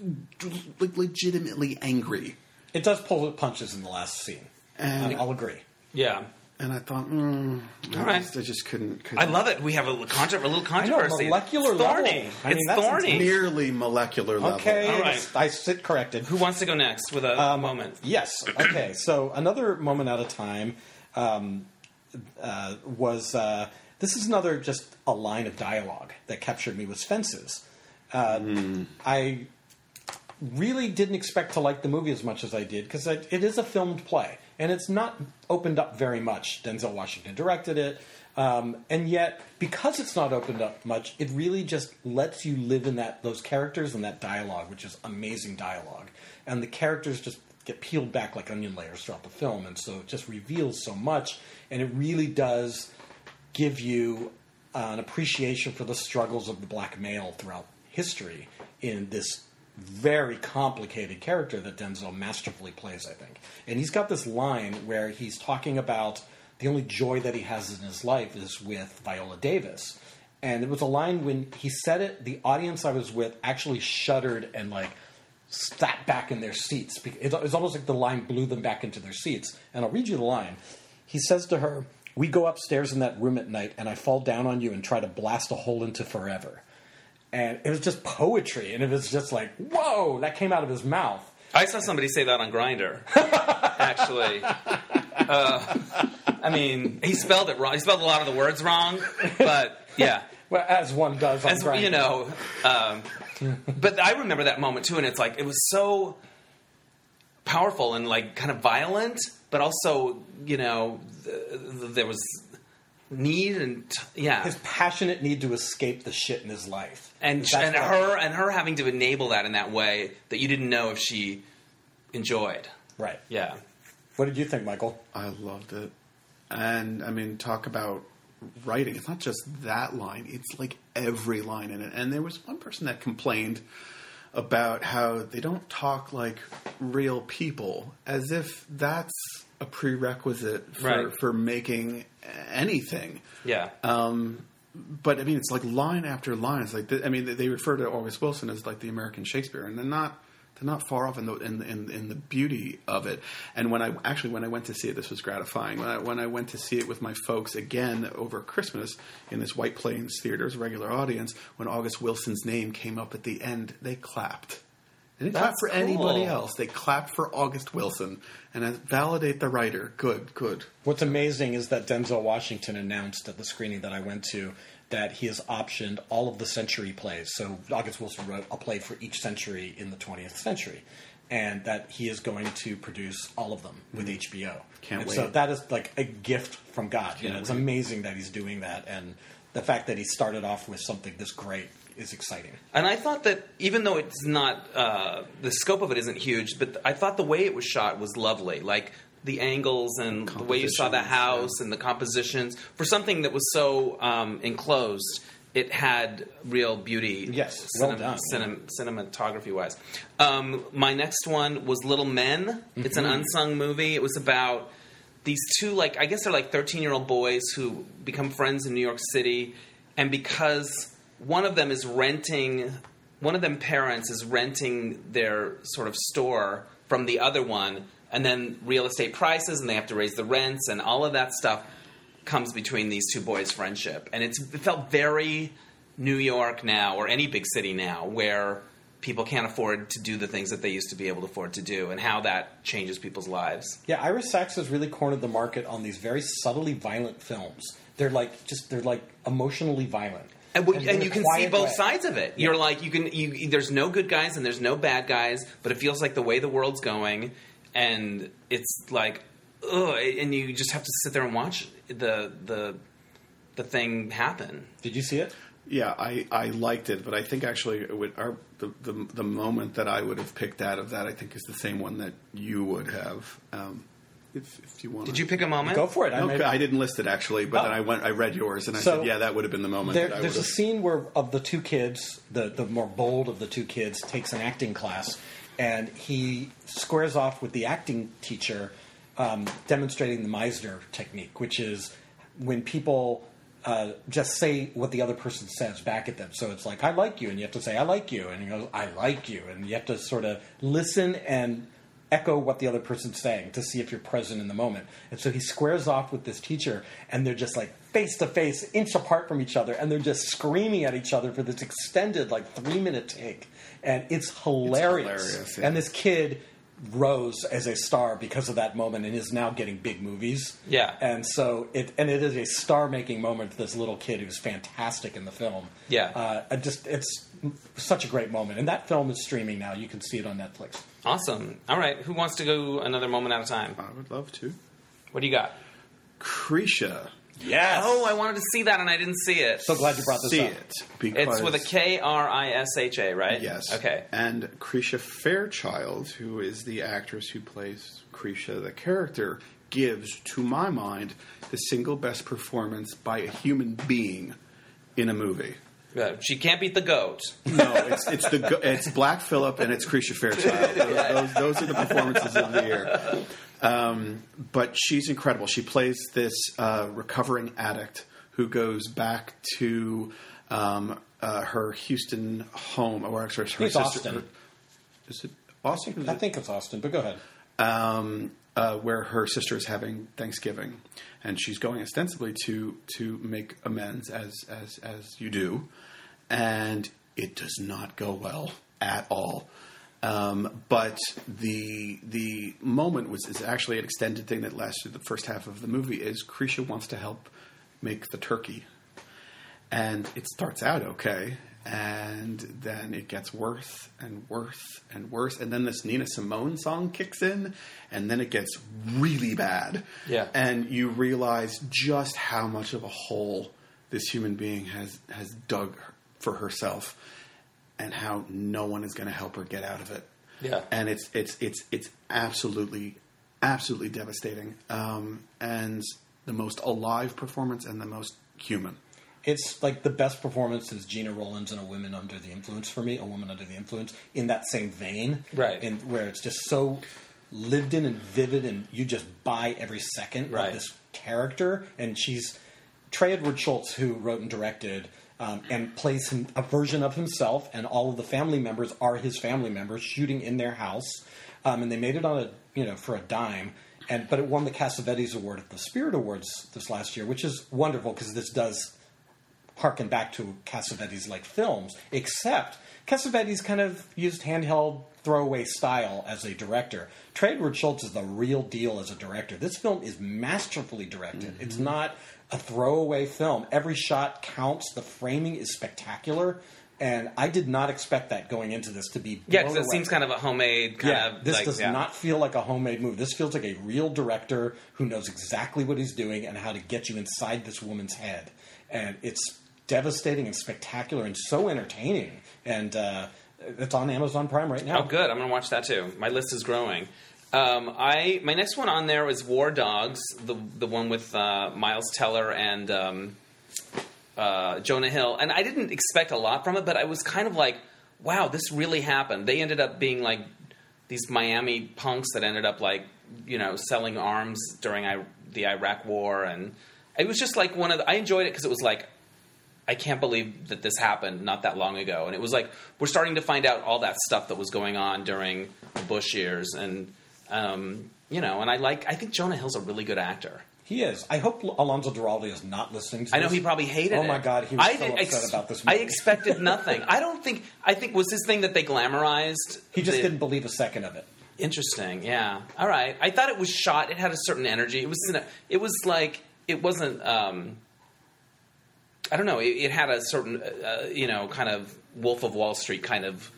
like legitimately angry. It does pull punches in the last scene. And I'll agree. Yeah. And I thought, mm, all right. I, just, I just couldn't, couldn't. I love it. We have a little, contro- a little controversy. I know, molecular it's level. Thorny. I mean, it's thorny. Nearly molecular level. Okay, all right. I sit corrected. Who wants to go next with a um, moment? Yes. Okay, so another moment at a time um, uh, was uh, this is another just a line of dialogue that captured me was Fences. Uh, mm. I really didn't expect to like the movie as much as I did because it is a filmed play. And it's not opened up very much. Denzel Washington directed it. Um, and yet, because it's not opened up much, it really just lets you live in that those characters and that dialogue, which is amazing dialogue. And the characters just get peeled back like onion layers throughout the film. And so it just reveals so much. And it really does give you uh, an appreciation for the struggles of the black male throughout history in this very complicated character that Denzel masterfully plays, I think. And he's got this line where he's talking about the only joy that he has in his life is with Viola Davis. And it was a line when he said it, the audience I was with actually shuddered and like sat back in their seats. It's almost like the line blew them back into their seats. And I'll read you the line. He says to her, "We go upstairs in that room at night and I fall down on you and try to blast a hole into forever." And it was just poetry. And it was just like, whoa, that came out of his mouth. I saw somebody say that on Grindr, actually. Uh, I mean, he spelled it wrong. He spelled a lot of the words wrong, but yeah. Well, as one does on as, Grindr. You know, um, but I remember that moment too. And it's like, it was so powerful and like kind of violent, but also, you know, th- th- there was need and t- yeah, his passionate need to escape the shit in his life, and and her and her having to enable that in that way that you didn't know if she enjoyed. Right. Yeah. What did you think, Michael? I loved it, and I mean, talk about writing. It's not just that line; it's like every line in it. And there was one person that complained about how they don't talk like real people, as if that's a prerequisite for, right. for making anything. Yeah. Um, but I mean, it's like line after line. It's like, the, I mean, they refer to August Wilson as like the American Shakespeare, and they're not, they're not far off in the, in, in, in the beauty of it. And when I actually, when I went to see it, this was gratifying. When I, when I went to see it with my folks again over Christmas in this White Plains Theater's regular audience, when August Wilson's name came up at the end, they clapped. They didn't clap for cool. anybody else. They clapped for August Wilson. And I validate the writer. Good, good. What's amazing is that Denzel Washington announced at the screening that I went to that he has optioned all of the Century plays. So August Wilson wrote a play for each century in the twentieth century. And that he is going to produce all of them with mm-hmm. H B O. Can't and wait. So that is like a gift from God. Can't you know, wait. It's amazing that he's doing that. And the fact that he started off with something this great is exciting. And I thought that even though it's not uh, the scope of it isn't huge, but th- I thought the way it was shot was lovely. Like the angles and the way you saw the house yeah. and the compositions. For something that was so um, enclosed, it had real beauty. Yes, cinem- well done. Cinem- cinematography-wise. Um, my next one was Little Men. Mm-hmm. It's an unsung movie. It was about these two, like I guess they're like thirteen-year-old boys who become friends in New York City, and because one of them is renting, one of them parents is renting their sort of store from the other one, and then real estate prices, and they have to raise the rents, and all of that stuff comes between these two boys' friendship. And it's, it felt very New York now, or any big city now, where people can't afford to do the things that they used to be able to afford to do, and how that changes people's lives. Yeah, Iris Sachs has really cornered the market on these very subtly violent films. They're like, just, they're like emotionally violent. And, and, and you can see both way. sides of it. Yeah. You're like, you can. You, there's no good guys and there's no bad guys, but it feels like the way the world's going, and it's like, ugh, and you just have to sit there and watch the the the thing happen. Did you see it? Yeah, I, I liked it, but I think actually it would, our, the, the the moment that I would have picked out of that, I think, is the same one that you would have. Um, If, if you want. Did you pick a moment? Go for it. I, no, I didn't list it actually, but oh. then I went. I read yours, and I so said, "Yeah, that would have been the moment." There, that I there's would've... a scene where, of the two kids, the the more bold of the two kids takes an acting class, and he squares off with the acting teacher, um, demonstrating the Meisner technique, which is when people uh, just say what the other person says back at them. So it's like, "I like you," and you have to say, "I like you," and he goes, "I like you," and you have to sort of listen and echo what the other person's saying to see if you're present in the moment. And so he squares off with this teacher, and they're just like face to face, inch apart from each other, and they're just screaming at each other for this extended like three minute take. And it's hilarious. It's hilarious yeah. And this kid rose as a star because of that moment and is now getting big movies. Yeah. And so it, and it is a star making moment for this little kid who's fantastic in the film. Yeah. Uh, just, it's such a great moment. And that film is streaming now. You can see it on Netflix. Awesome. All right. Who wants to go another moment at a time? I would love to. What do you got? Krisha. Yes. Oh, I wanted to see that and I didn't see it. So glad you brought this see up. See it. It's with a K R I S H A, right? Yes. Okay. And Krisha Fairchild, who is the actress who plays Krisha, the character, gives, to my mind, the single best performance by a human being in a movie. Uh, she can't beat the goat. No, it's it's the it's Black Phillip and it's Krisha Fairchild. Those, yeah. those, those are the performances of the year. Um, but she's incredible. She plays this uh, recovering addict who goes back to um, uh, her Houston home, or actually her sister. Austin. Her, is it Austin? Is I it? think it's Austin, but go ahead. Um, uh, where her sister is having Thanksgiving, and she's going ostensibly to to make amends, as as as you do. And it does not go well at all. Um, but the the moment was is actually an extended thing that lasted the first half of the movie. Is Krisha wants to help make the turkey, and it starts out okay, and then it gets worse and worse and worse, and then this Nina Simone song kicks in, and then it gets really bad. Yeah, and you realize just how much of a hole this human being has has dug for herself. And how no one is going to help her get out of it. Yeah, and it's it's it's it's absolutely, absolutely devastating. Um, and the most alive performance and the most human. It's like the best performance is Gena Rollins in A Woman Under the Influence for me. A Woman Under the Influence in that same vein, right? And where it's just so lived in and vivid, and you just buy every second right. of this character. And she's Trey Edward Schultz, who wrote and directed. Um, and plays him, a version of himself, and all of the family members are his family members shooting in their house. Um, and they made it on a you know for a dime, and but it won the Cassavetes Award at the Spirit Awards this last year, which is wonderful because this does harken back to Cassavetes-like films. Except Cassavetes kind of used handheld throwaway style as a director. Trey Edward Schultz is the real deal as a director. This film is masterfully directed. Mm-hmm. It's not a throwaway film. Every shot counts. The framing is spectacular. And I did not expect that going into this to be Yeah, because it away. seems kind of a homemade kind yeah, of... This like, does yeah. not feel like a homemade movie. This feels like a real director who knows exactly what he's doing and how to get you inside this woman's head. And it's devastating and spectacular and so entertaining. And uh, it's on Amazon Prime right now. Oh, good. I'm going to watch that too. My list is growing. Um, I my next one on there was War Dogs, the the one with uh, Miles Teller and um, uh, Jonah Hill, and I didn't expect a lot from it, but I was kind of like, wow, this really happened. They ended up being like these Miami punks that ended up like you know selling arms during I, the Iraq War, and it was just like one of the, I enjoyed it because it was like, I can't believe that this happened not that long ago, and it was like we're starting to find out all that stuff that was going on during the Bush years, and. Um, you know, and I like, I think Jonah Hill's a really good actor. He is. I hope Alonzo Duralde is not listening to this. I know he probably hated it. Oh my God, he was so upset about this movie. I expected nothing. I don't think, I think, was this thing that they glamorized? He just didn't believe a second of it. Interesting, yeah. All right. I thought it was shot, it had a certain energy. It was, it was like, it wasn't, um, I don't know, it, it had a certain, uh, you know, kind of Wolf of Wall Street kind of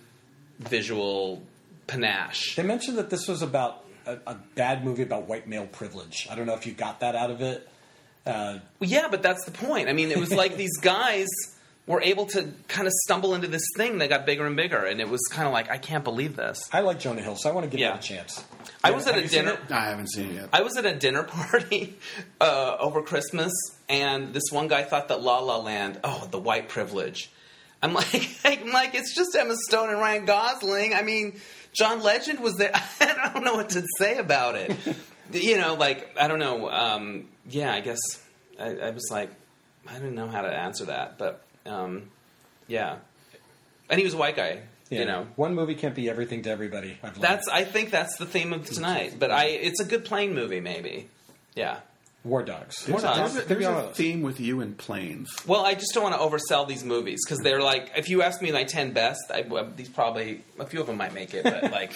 visual panache. They mentioned that this was about a, a bad movie about white male privilege. I don't know if you got that out of it. Uh, well, yeah, but that's the point. I mean, it was like these guys were able to kind of stumble into this thing that got bigger and bigger, and it was kind of like, I can't believe this. I like Jonah Hill, so I want to give yeah. him a chance. I was at Have a dinner. I haven't seen it yet. I was at a dinner party uh, over Christmas, and this one guy thought that La La Land, oh, the white privilege. I'm like, I'm like, it's just Emma Stone and Ryan Gosling. I mean, John Legend was there. I don't know what to say about it. You know, like, I don't know. Um, yeah, I guess I, I was like, I didn't know how to answer that. But, um, yeah. And he was a white guy, yeah. you know. One movie can't be everything to everybody. I've learned. That's, I think that's the theme of tonight. But I, it's a good plane movie, maybe. Yeah. War Dogs. War Dogs. There's, there's a theme with you and planes. Well, I just don't want to oversell these movies because they're like, if you ask me my ten best, I, these probably a few of them might make it, but like,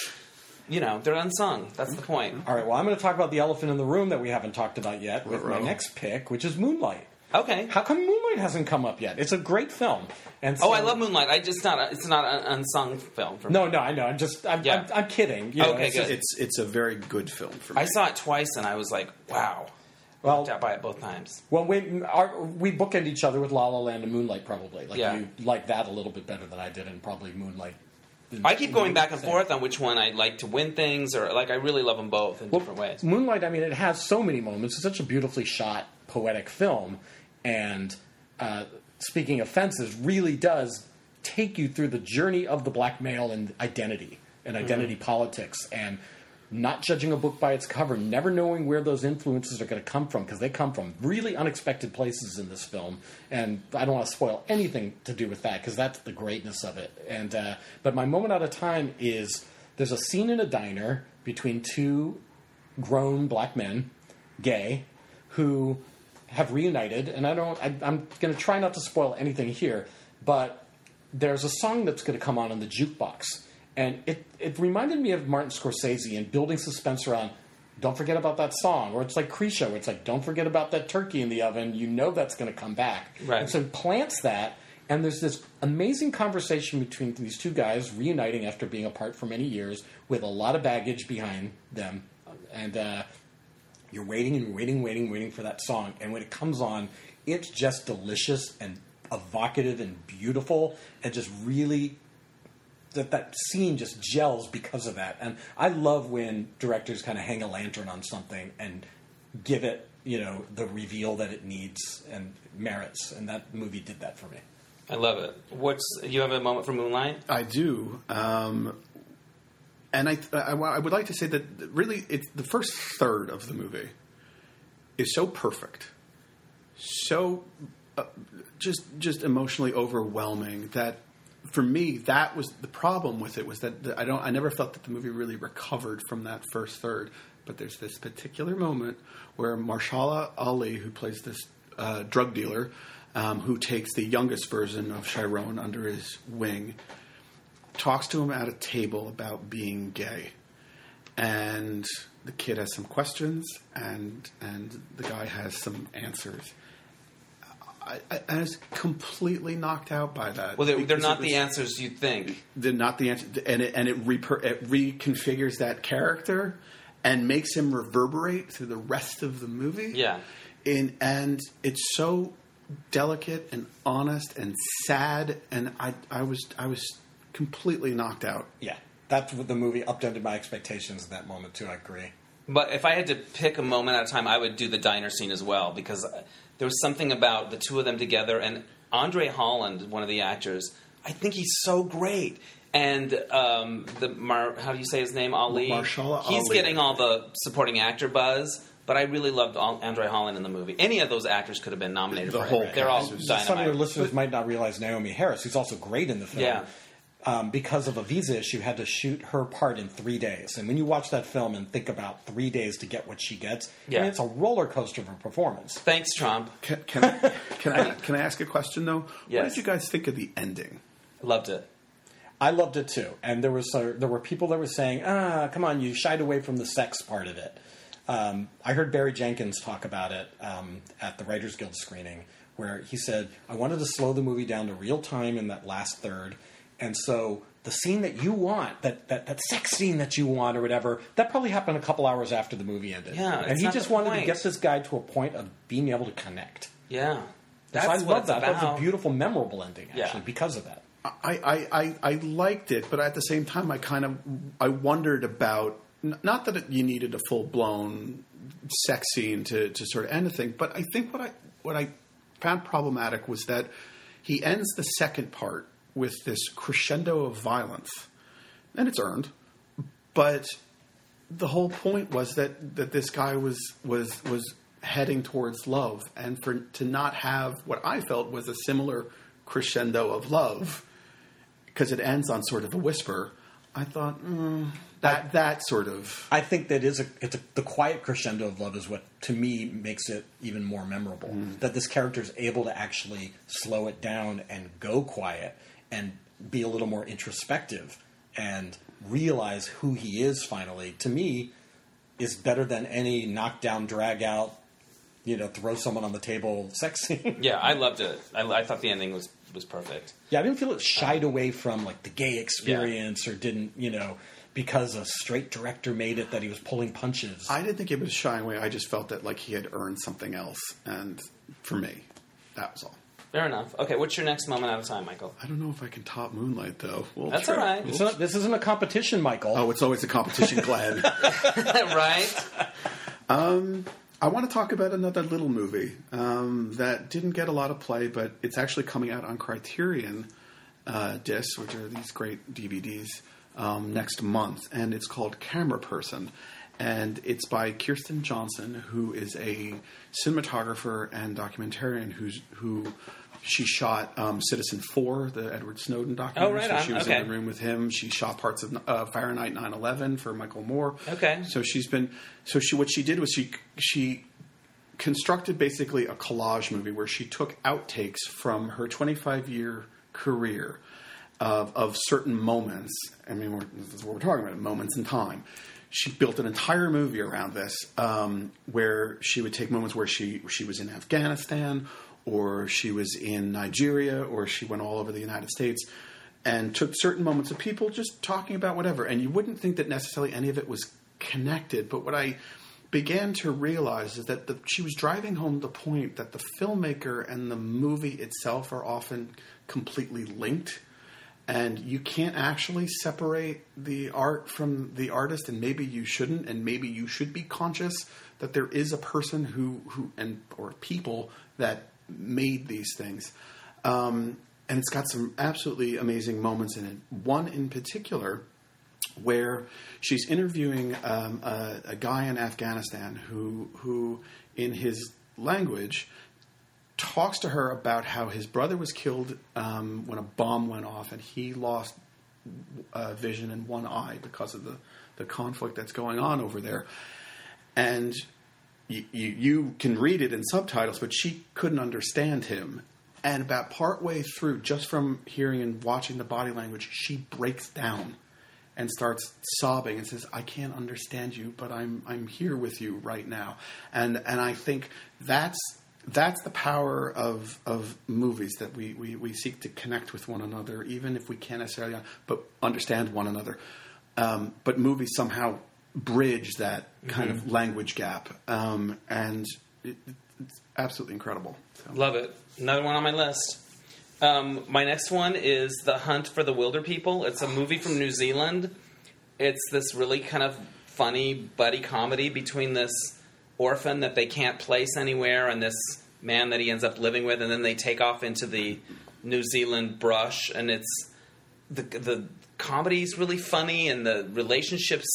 you know, they're unsung. That's the point. All right. Well, I'm going to talk about the elephant in the room that we haven't talked about yet with Ruh-roh. my next pick, which is Moonlight. Okay. How come Moonlight hasn't come up yet? It's a great film. And so, oh, I love Moonlight. I just not. A, it's not an unsung film for me. No, no, I know. I'm just. I'm. Yeah. I'm, I'm kidding. You okay. Know, it's, good. Just, it's it's a very good film for me. I saw it twice and I was like, wow. Well, looked out by it both times. Well, we our, we bookend each other with La La Land and Moonlight, probably. Like yeah. you like that a little bit better than I did, and probably Moonlight. I keep going back and forth on which one I like to win things, or like I really love them both in well, different ways. Moonlight, I mean, it has so many moments. It's such a beautifully shot, poetic film, and uh, speaking of Fences, really does take you through the journey of the black male and identity and identity mm-hmm. politics, and not judging a book by its cover, never knowing where those influences are going to come from, because they come from really unexpected places in this film. And I don't want to spoil anything to do with that, because that's the greatness of it. And uh, but my moment out of time is there's a scene in a diner between two grown black men, gay, who have reunited. And I don't, I, I'm going to try not to spoil anything here, but there's a song that's going to come on in the jukebox. And it, it reminded me of Martin Scorsese and building suspense around, don't forget about that song. Or it's like Krisha, where it's like, don't forget about that turkey in the oven. You know that's going to come back. Right. And so he plants that, and there's this amazing conversation between these two guys reuniting after being apart for many years with a lot of baggage behind them. And uh, you're waiting and waiting, waiting, waiting for that song. And when it comes on, it's just delicious and evocative and beautiful and just really... that that scene just gels because of that. And I love when directors kind of hang a lantern on something and give it, you know, the reveal that it needs and merits. And that movie did that for me. I love it. What's, you have a moment for Moonlight? I do. Um, and I, I, I would like to say that really it's the first third of the movie is so perfect. So uh, just, just emotionally overwhelming that, for me, that was the problem with it, was that the, I don't I never felt that the movie really recovered from that first third. But there's this particular moment where Mahershala Ali, who plays this uh, drug dealer, um, who takes the youngest version of Chiron under his wing, talks to him at a table about being gay. And the kid has some questions, and and the guy has some answers. I, I, I was completely knocked out by that. Well, they're, they're not was, the answers you think. They're not the answers. And it, and it, re- it reconfigures that character and makes him reverberate through the rest of the movie. Yeah. In, and it's so delicate and honest and sad. And I, I was I was completely knocked out. Yeah. That's what the movie upended my expectations in that moment, too. I agree. But if I had to pick a moment at a time, I would do the diner scene as well, because there was something about the two of them together. And Andre Holland, one of the actors, I think he's so great. And um, the Mar- how do you say his name? Ali. Mahershala Ali. He's getting all the supporting actor buzz, but I really loved Andre Holland in the movie. Any of those actors could have been nominated the for whole it. They're all dynamite. Some of your listeners might not realize Naomi Harris, who's also great in the film. Yeah. Um, because of a visa issue, had to shoot her part in three days. And when you watch that film and think about three days to get what she gets, yeah. I mean, it's a roller coaster of a performance. Thanks, Trump. Can, can, I, can, I, can I ask a question, though? Yes. What did you guys think of the ending? Loved it. I loved it, too. And there was uh, there were people that were saying, ah, come on, you shied away from the sex part of it. Um, I heard Barry Jenkins talk about it um, at the Writers Guild screening, where he said, I wanted to slow the movie down to real time in that last third. And so the scene that you want, that, that that sex scene that you want or whatever, that probably happened a couple hours after the movie ended. Yeah, and he just wanted point. to get this guy to a point of being able to connect. Yeah. That's so I love that. About. That was a beautiful, memorable ending, actually, yeah. because of that. I, I, I, I liked it, but at the same time, I kind of I wondered about, not that it, you needed a full-blown sex scene to, to sort of end a thing, but I think what I what I found problematic was that he ends the second part with this crescendo of violence, and it's earned, but the whole point was that, that this guy was was was heading towards love, and for to not have what I felt was a similar crescendo of love, because it ends on sort of a whisper. I thought mm, that I, that sort of. I think that is a it's a, the quiet crescendo of love is what to me makes it even more memorable. Mm. That this character is able to actually slow it down and go quiet. And be a little more introspective and realize who he is finally, to me, is better than any knockdown, drag out, you know, throw someone on the table sex scene. Yeah, I loved it. I, I thought the ending was, was perfect. Yeah, I didn't feel it shied um, away from, like, the gay experience yeah. or didn't, you know, because a straight director made it that he was pulling punches. I didn't think it was shying away. I just felt that, like, he had earned something else. And for me, that was all. Fair enough. Okay, what's your next moment out of time, Michael? I don't know if I can top Moonlight, though. We'll That's try. all right. We'll not, this isn't a competition, Michael. Oh, it's always a competition, Glenn. Right? Um, I want to talk about another little movie um, that didn't get a lot of play, but it's actually coming out on Criterion uh, discs, which are these great D V Ds, um, next month. And it's called Camera Person. And it's by Kirsten Johnson, who is a cinematographer and documentarian who's, who she shot um, Citizen Four, the Edward Snowden documentary. Oh, right on. So she was okay. in the room with him. She shot parts of uh, Fahrenheit nine eleven for Michael Moore. Okay. So she's been so she what she did was she she constructed basically a collage movie where she took outtakes from her twenty-five year career of of certain moments. I mean, we're, this is what we're talking about: moments in time. She built an entire movie around this, um, where she would take moments where she she was in Afghanistan, or she was in Nigeria, or she went all over the United States, and took certain moments of people just talking about whatever. And you wouldn't think that necessarily any of it was connected. But what I began to realize is that the, she was driving home the point that the filmmaker and the movie itself are often completely linked. And you can't actually separate the art from the artist, and maybe you shouldn't, and maybe you should be conscious that there is a person who, who and or people that made these things. Um, and it's got some absolutely amazing moments in it. One in particular where she's interviewing um, a, a guy in Afghanistan who who, in his language, talks to her about how his brother was killed um, when a bomb went off, and he lost uh, vision in one eye because of the, the conflict that's going on over there. And you, you, you can read it in subtitles, but she couldn't understand him. And about partway through, just from hearing and watching the body language, she breaks down and starts sobbing and says, "I can't understand you, but I'm I'm here with you right now." And and I think that's That's the power of of movies, that we, we, we seek to connect with one another, even if we can't necessarily but understand one another. Um, but movies somehow bridge that kind mm-hmm. of language gap, um, and it, it's absolutely incredible. So. Love it. Another one on my list. Um, my next one is The Hunt for the Wilder People. It's a movie from New Zealand. It's this really kind of funny buddy comedy between this orphan that they can't place anywhere and this man that he ends up living with, and then they take off into the New Zealand brush, and it's the the comedy's really funny and the relationship's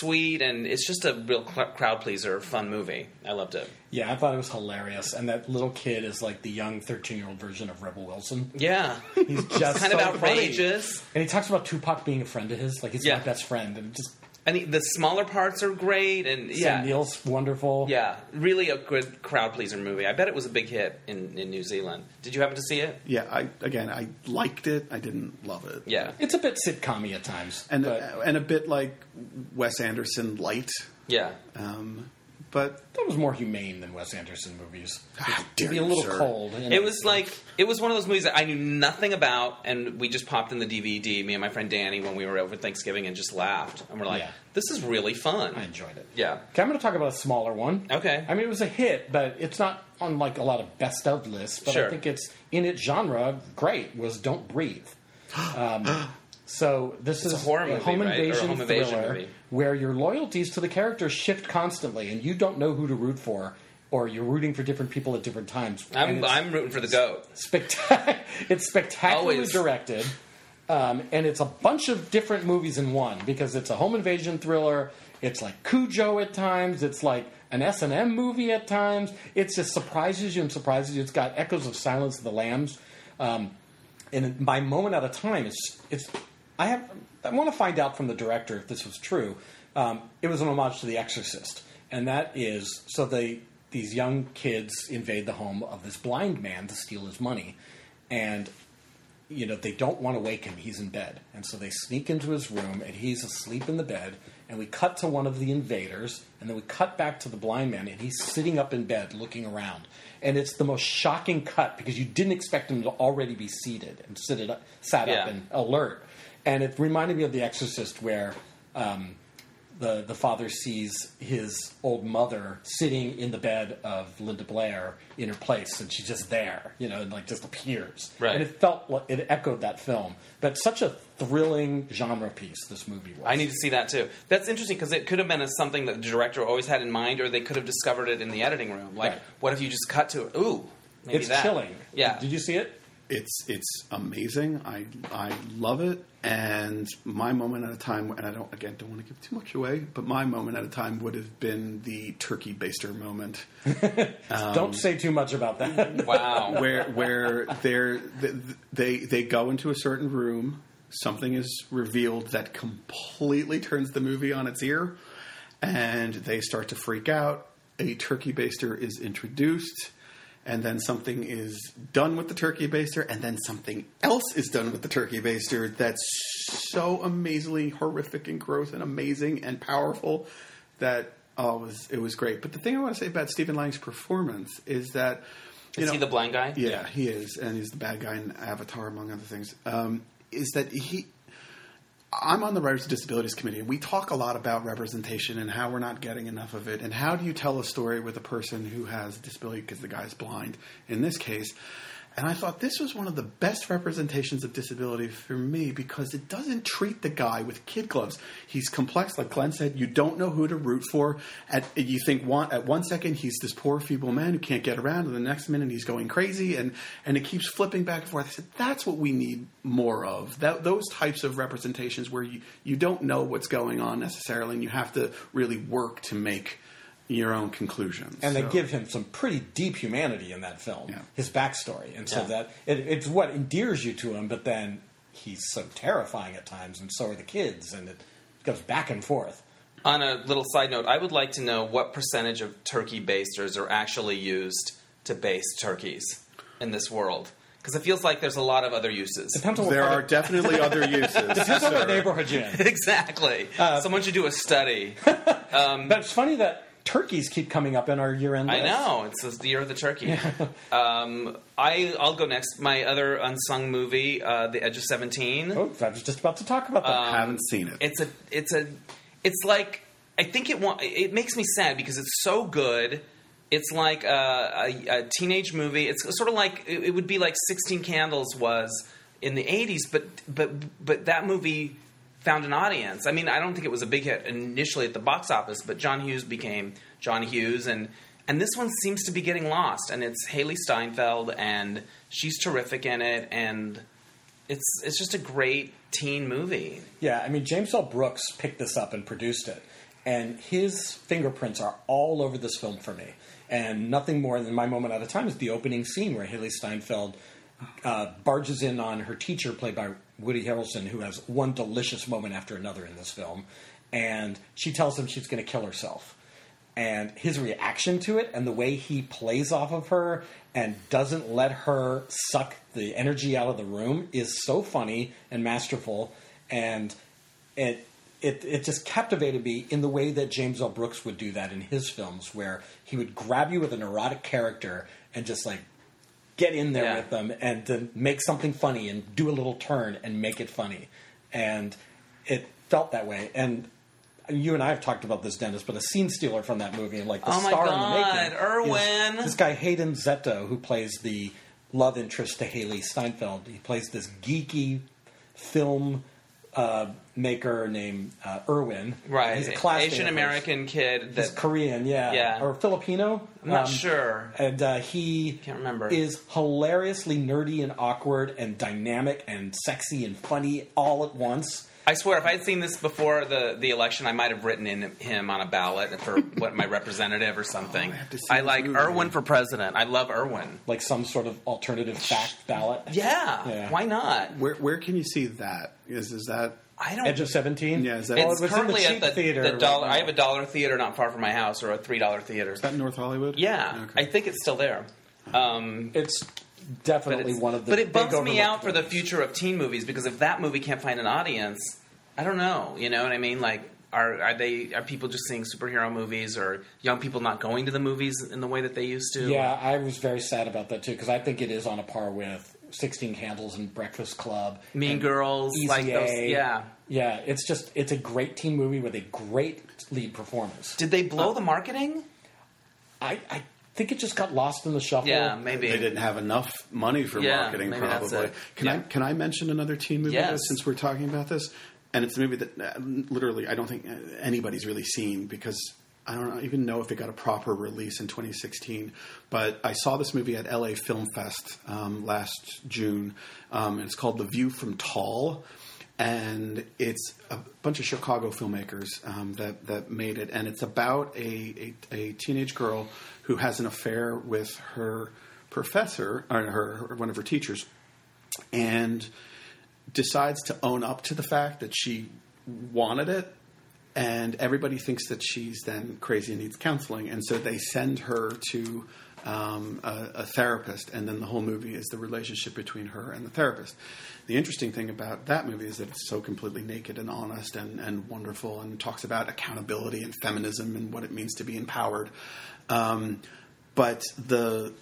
sweet, and it's just a real cl- crowd pleaser fun movie. I loved it. Yeah, I thought it was hilarious, and that little kid is like the young thirteen year old version of Rebel Wilson. Yeah. He's just kind so of outrageous funny. And he talks about Tupac being a friend of his, like he's yeah. my best friend, and it just I mean, the smaller parts are great, and yeah, Sam Neill's wonderful. Yeah, really a good crowd pleaser movie. I bet it was a big hit in, in New Zealand. Did you happen to see it? Yeah, I again, I liked it. I didn't love it. Yeah, it's a bit sitcom-y at times, and but, uh, and a bit like Wes Anderson light. Yeah, um, but that was more humane than Wes Anderson movies. It'd dare be a little sir. cold. You know? It was like it was one of those movies that I knew nothing about, and we just popped in the D V D, me and my friend Danny, when we were over Thanksgiving, and just laughed. And we're like, yeah. "This is really fun." I enjoyed it. Yeah. Okay, I'm going to talk about a smaller one. Okay. I mean, it was a hit, but it's not on like a lot of best of lists. But sure. I think it's in its genre. Great was Don't Breathe. Um, so this it's is a, horror movie, a home right? invasion or a home thriller. Invasion movie. Where your loyalties to the characters shift constantly, and you don't know who to root for, or you're rooting for different people at different times. I'm, I'm rooting for the goat. Spectac- it's spectacularly Always. directed, um, and it's a bunch of different movies in one, because it's a home invasion thriller, it's like Cujo at times, it's like an S and M movie at times, it just surprises you and surprises you. It's got echoes of Silence of the Lambs, um, and my moment at a time, it's it's... I have. I want to find out from the director if this was true. Um, it was an homage to The Exorcist, and that is so they these young kids invade the home of this blind man to steal his money, and you know they don't want to wake him. He's in bed, and so they sneak into his room, and he's asleep in the bed. And we cut to one of the invaders, and then we cut back to the blind man, and he's sitting up in bed looking around. And it's the most shocking cut because you didn't expect him to already be seated and sit up, sat yeah. up and alert. And it reminded me of The Exorcist where um, the, the father sees his old mother sitting in the bed of Linda Blair in her place, and she's just there, you know, and like just appears. Right. And it felt like it echoed that film. But such a thrilling genre piece this movie was. I need to see that too. That's interesting because it could have been a, something that the director always had in mind, or they could have discovered it in the editing room. Like, right. What if you just cut to it? Ooh, maybe it's that. Chilling. Yeah. Did you see it? It's it's amazing. I I love it. And my moment at a time, and I don't again don't want to give too much away, but my moment at a time would have been the turkey baster moment. Um, don't say too much about that. Wow. Where where they're, they they they go into a certain room, something is revealed that completely turns the movie on its ear, and they start to freak out. A turkey baster is introduced. And then something is done with the turkey baster, and then something else is done with the turkey baster that's so amazingly horrific and gross and amazing and powerful that oh, it was, it was great. But the thing I want to say about Stephen Lang's performance is that... You is know, he the blind guy? Yeah, yeah, he is. And he's the bad guy in Avatar, among other things. Um, is that he... I'm on the Writers with Disabilities Committee, and we talk a lot about representation and how we're not getting enough of it, and how do you tell a story with a person who has a disability because the guy's blind in this case. And I thought this was one of the best representations of disability for me because it doesn't treat the guy with kid gloves. He's complex, like Glenn said. You don't know who to root for. At, you think one, at one second he's this poor, feeble man who can't get around, and the next minute he's going crazy, and, and it keeps flipping back and forth. I said, that's what we need more of, that, those types of representations where you, you don't know what's going on necessarily, and you have to really work to make your own conclusions. And so. They give him some pretty deep humanity in that film, yeah. His backstory. And so yeah. that it, it's what endears you to him, but then he's so terrifying at times, and so are the kids, and it goes back and forth. On a little side note, I would like to know what percentage of turkey basters are actually used to baste turkeys in this world. Because it feels like there's a lot of other uses. There are definitely other uses. Depends on the neighborhood you're in. Exactly. Uh, Someone should do a study. Um, but it's funny that turkeys keep coming up in our year-end list. I know. It's the year of the turkey. Yeah. Um, I, I'll go next. My other unsung movie, uh, The Edge of seventeen. Oh, I was just about to talk about that. Um, I haven't seen it. It's a, it's a, it's like, I think it wa- it makes me sad because it's so good. It's like a, a, a teenage movie. It's sort of like, it, it would be like sixteen Candles was in the eighties, but but but that movie found an audience. I mean, I don't think it was a big hit initially at the box office, but John Hughes became John Hughes, and and this one seems to be getting lost, and it's Haley Steinfeld, and she's terrific in it, and it's it's just a great teen movie. Yeah, I mean, James L. Brooks picked this up and produced it, and his fingerprints are all over this film for me, and nothing more than my moment at a time is the opening scene where Haley Steinfeld uh, barges in on her teacher, played by Woody Harrelson, who has one delicious moment after another in this film, and she tells him she's going to kill herself. And his reaction to it and the way he plays off of her and doesn't let her suck the energy out of the room is so funny and masterful, and it it it just captivated me in the way that James L. Brooks would do that in his films, where he would grab you with an erotic character and just like get in there yeah. with them and then make something funny and do a little turn and make it funny. And it felt that way. And you and I have talked about this, Dennis, but a scene stealer from that movie and like the oh star God, in the making. Irwin. Is this guy Hayden Zetto, who plays the love interest to Haley Steinfeld. He plays this geeky film uh, maker named uh, Irwin. Right. He's a Asian American kid. That, He's Korean, yeah. yeah. Or Filipino. I'm not um, sure. And uh, he Can't remember. is hilariously nerdy and awkward and dynamic and sexy and funny all at once. I swear, if I had seen this before the, the election, I might have written in him on a ballot for what my representative or something. Oh, I, have to see I like movie. Irwin for president. I love Irwin. Like some sort of alternative fact ballot. Yeah, yeah. Why not? Where where can you see that? Is is that I don't Edge of seventeen? Yeah, is that it's well, it currently in the at the theater. The dollar, right I have a dollar theater not far from my house, or a three dollar theater. Is that in North Hollywood? Yeah, okay. I think it's still there. Um, it's. Definitely one of the. But it bums me out for the future of teen movies, because if that movie can't find an audience, I don't know. You know what I mean? Like, are are they are people just seeing superhero movies, or young people not going to the movies in the way that they used to? Yeah, I was very sad about that too, because I think it is on a par with Sixteen Candles and Breakfast Club, Mean Girls, like those. Yeah, Yeah, it's just it's a great teen movie with a great lead performance. Did they blow uh, the marketing? I, I think it just got lost in the shuffle. Yeah, maybe they didn't have enough money for yeah, marketing. Probably. Can yeah. I can I mention another teen movie yes. since we're talking about this? And it's a movie that uh, literally I don't think anybody's really seen because I don't even know if it got a proper release in twenty sixteen. But I saw this movie at L A Film Fest um, last June. Um, and it's called The View from Tall. And it's a bunch of Chicago filmmakers um, that, that made it. And it's about a, a, a teenage girl who has an affair with her professor, or her, her one of her teachers, and decides to own up to the fact that she wanted it. And everybody thinks that she's then crazy and needs counseling. And so they send her to um, a, a therapist. And then the whole movie is the relationship between her and the therapist. The interesting thing about that movie is that it's so completely naked and honest and, and wonderful and talks about accountability and feminism and what it means to be empowered. Um, but the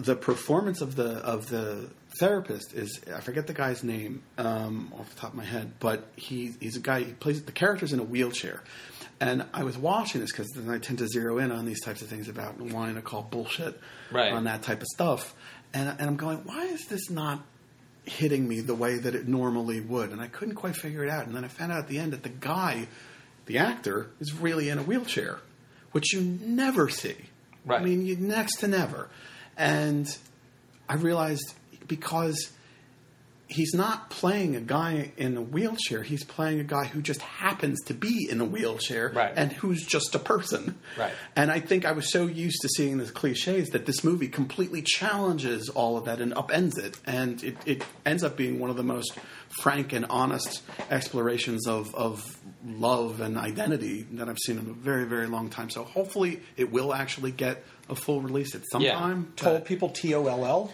the performance of the of the therapist is, I forget the guy's name um, off the top of my head, but he, he's a guy, he plays, the character's in a wheelchair. And I was watching this because then I tend to zero in on these types of things about wanting to call bullshit right. on that type of stuff. And, and I'm going, why is this not hitting me the way that it normally would? And I couldn't quite figure it out. And then I found out at the end that the guy, the actor, is really in a wheelchair, which you never see. Right. I mean, you next to never. And I realized, because he's not playing a guy in a wheelchair. He's playing a guy who just happens to be in a wheelchair right. and who's just a person. Right. And I think I was so used to seeing these cliches that this movie completely challenges all of that and upends it. And it, it ends up being one of the most frank and honest explorations of, of love and identity that I've seen in a very, very long time. So hopefully it will actually get a full release at some yeah. time. Toll people, T O L L.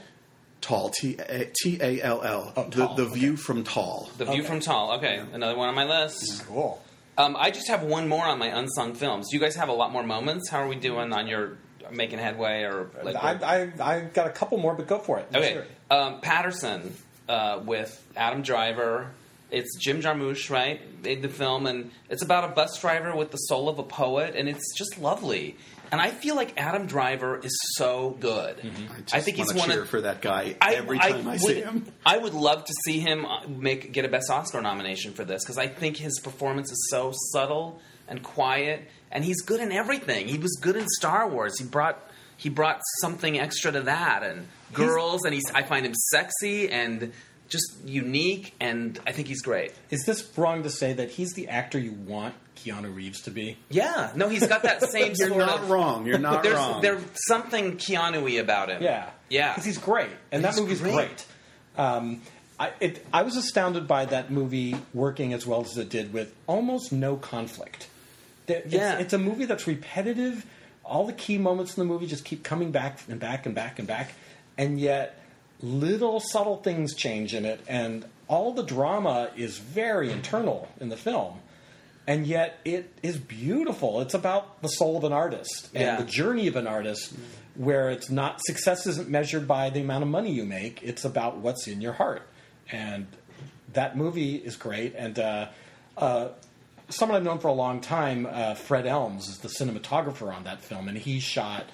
Tall, T A L L. Oh, the the okay. View from Tall. The View okay. from Tall. Okay, yeah. Another one on my list. Cool. Um, I just have one more on my unsung films. You guys have a lot more moments. How are we doing on your making headway? Or like, I, I, I've got a couple more, but go for it. Okay. Sure. Um, Patterson uh, with Adam Driver. It's Jim Jarmusch, right, made the film. And it's about a bus driver with the soul of a poet. And it's just lovely. And I feel like Adam Driver is so good. Mm-hmm. I just I think he's want to cheer for that guy I, every time I, I, I see would, him. I would love to see him make get a Best Oscar nomination for this because I think his performance is so subtle and quiet, and he's good in everything. He was good in Star Wars. He brought he brought something extra to that, and Girls, he's, and he's I find him sexy and just unique, and I think he's great. Is this wrong to say that he's the actor you want Keanu Reeves to be? Yeah. No, he's got that same You're sort not of, wrong. You're not there's, wrong. There's something Keanu-y about him. Yeah. Yeah. Because he's great. And he's that movie's great. great. Um, I, it, I was astounded by that movie working as well as it did with almost no conflict. There, yeah. It's, it's a movie that's repetitive. All the key moments in the movie just keep coming back and back and back and back. And yet little subtle things change in it. And all the drama is very internal in the film. And yet it is beautiful. It's about the soul of an artist and yeah. the journey of an artist where it's not – success isn't measured by the amount of money you make. It's about what's in your heart. And that movie is great. And uh, uh, someone I've known for a long time, uh, Fred Elms, is the cinematographer on that film. And he shot,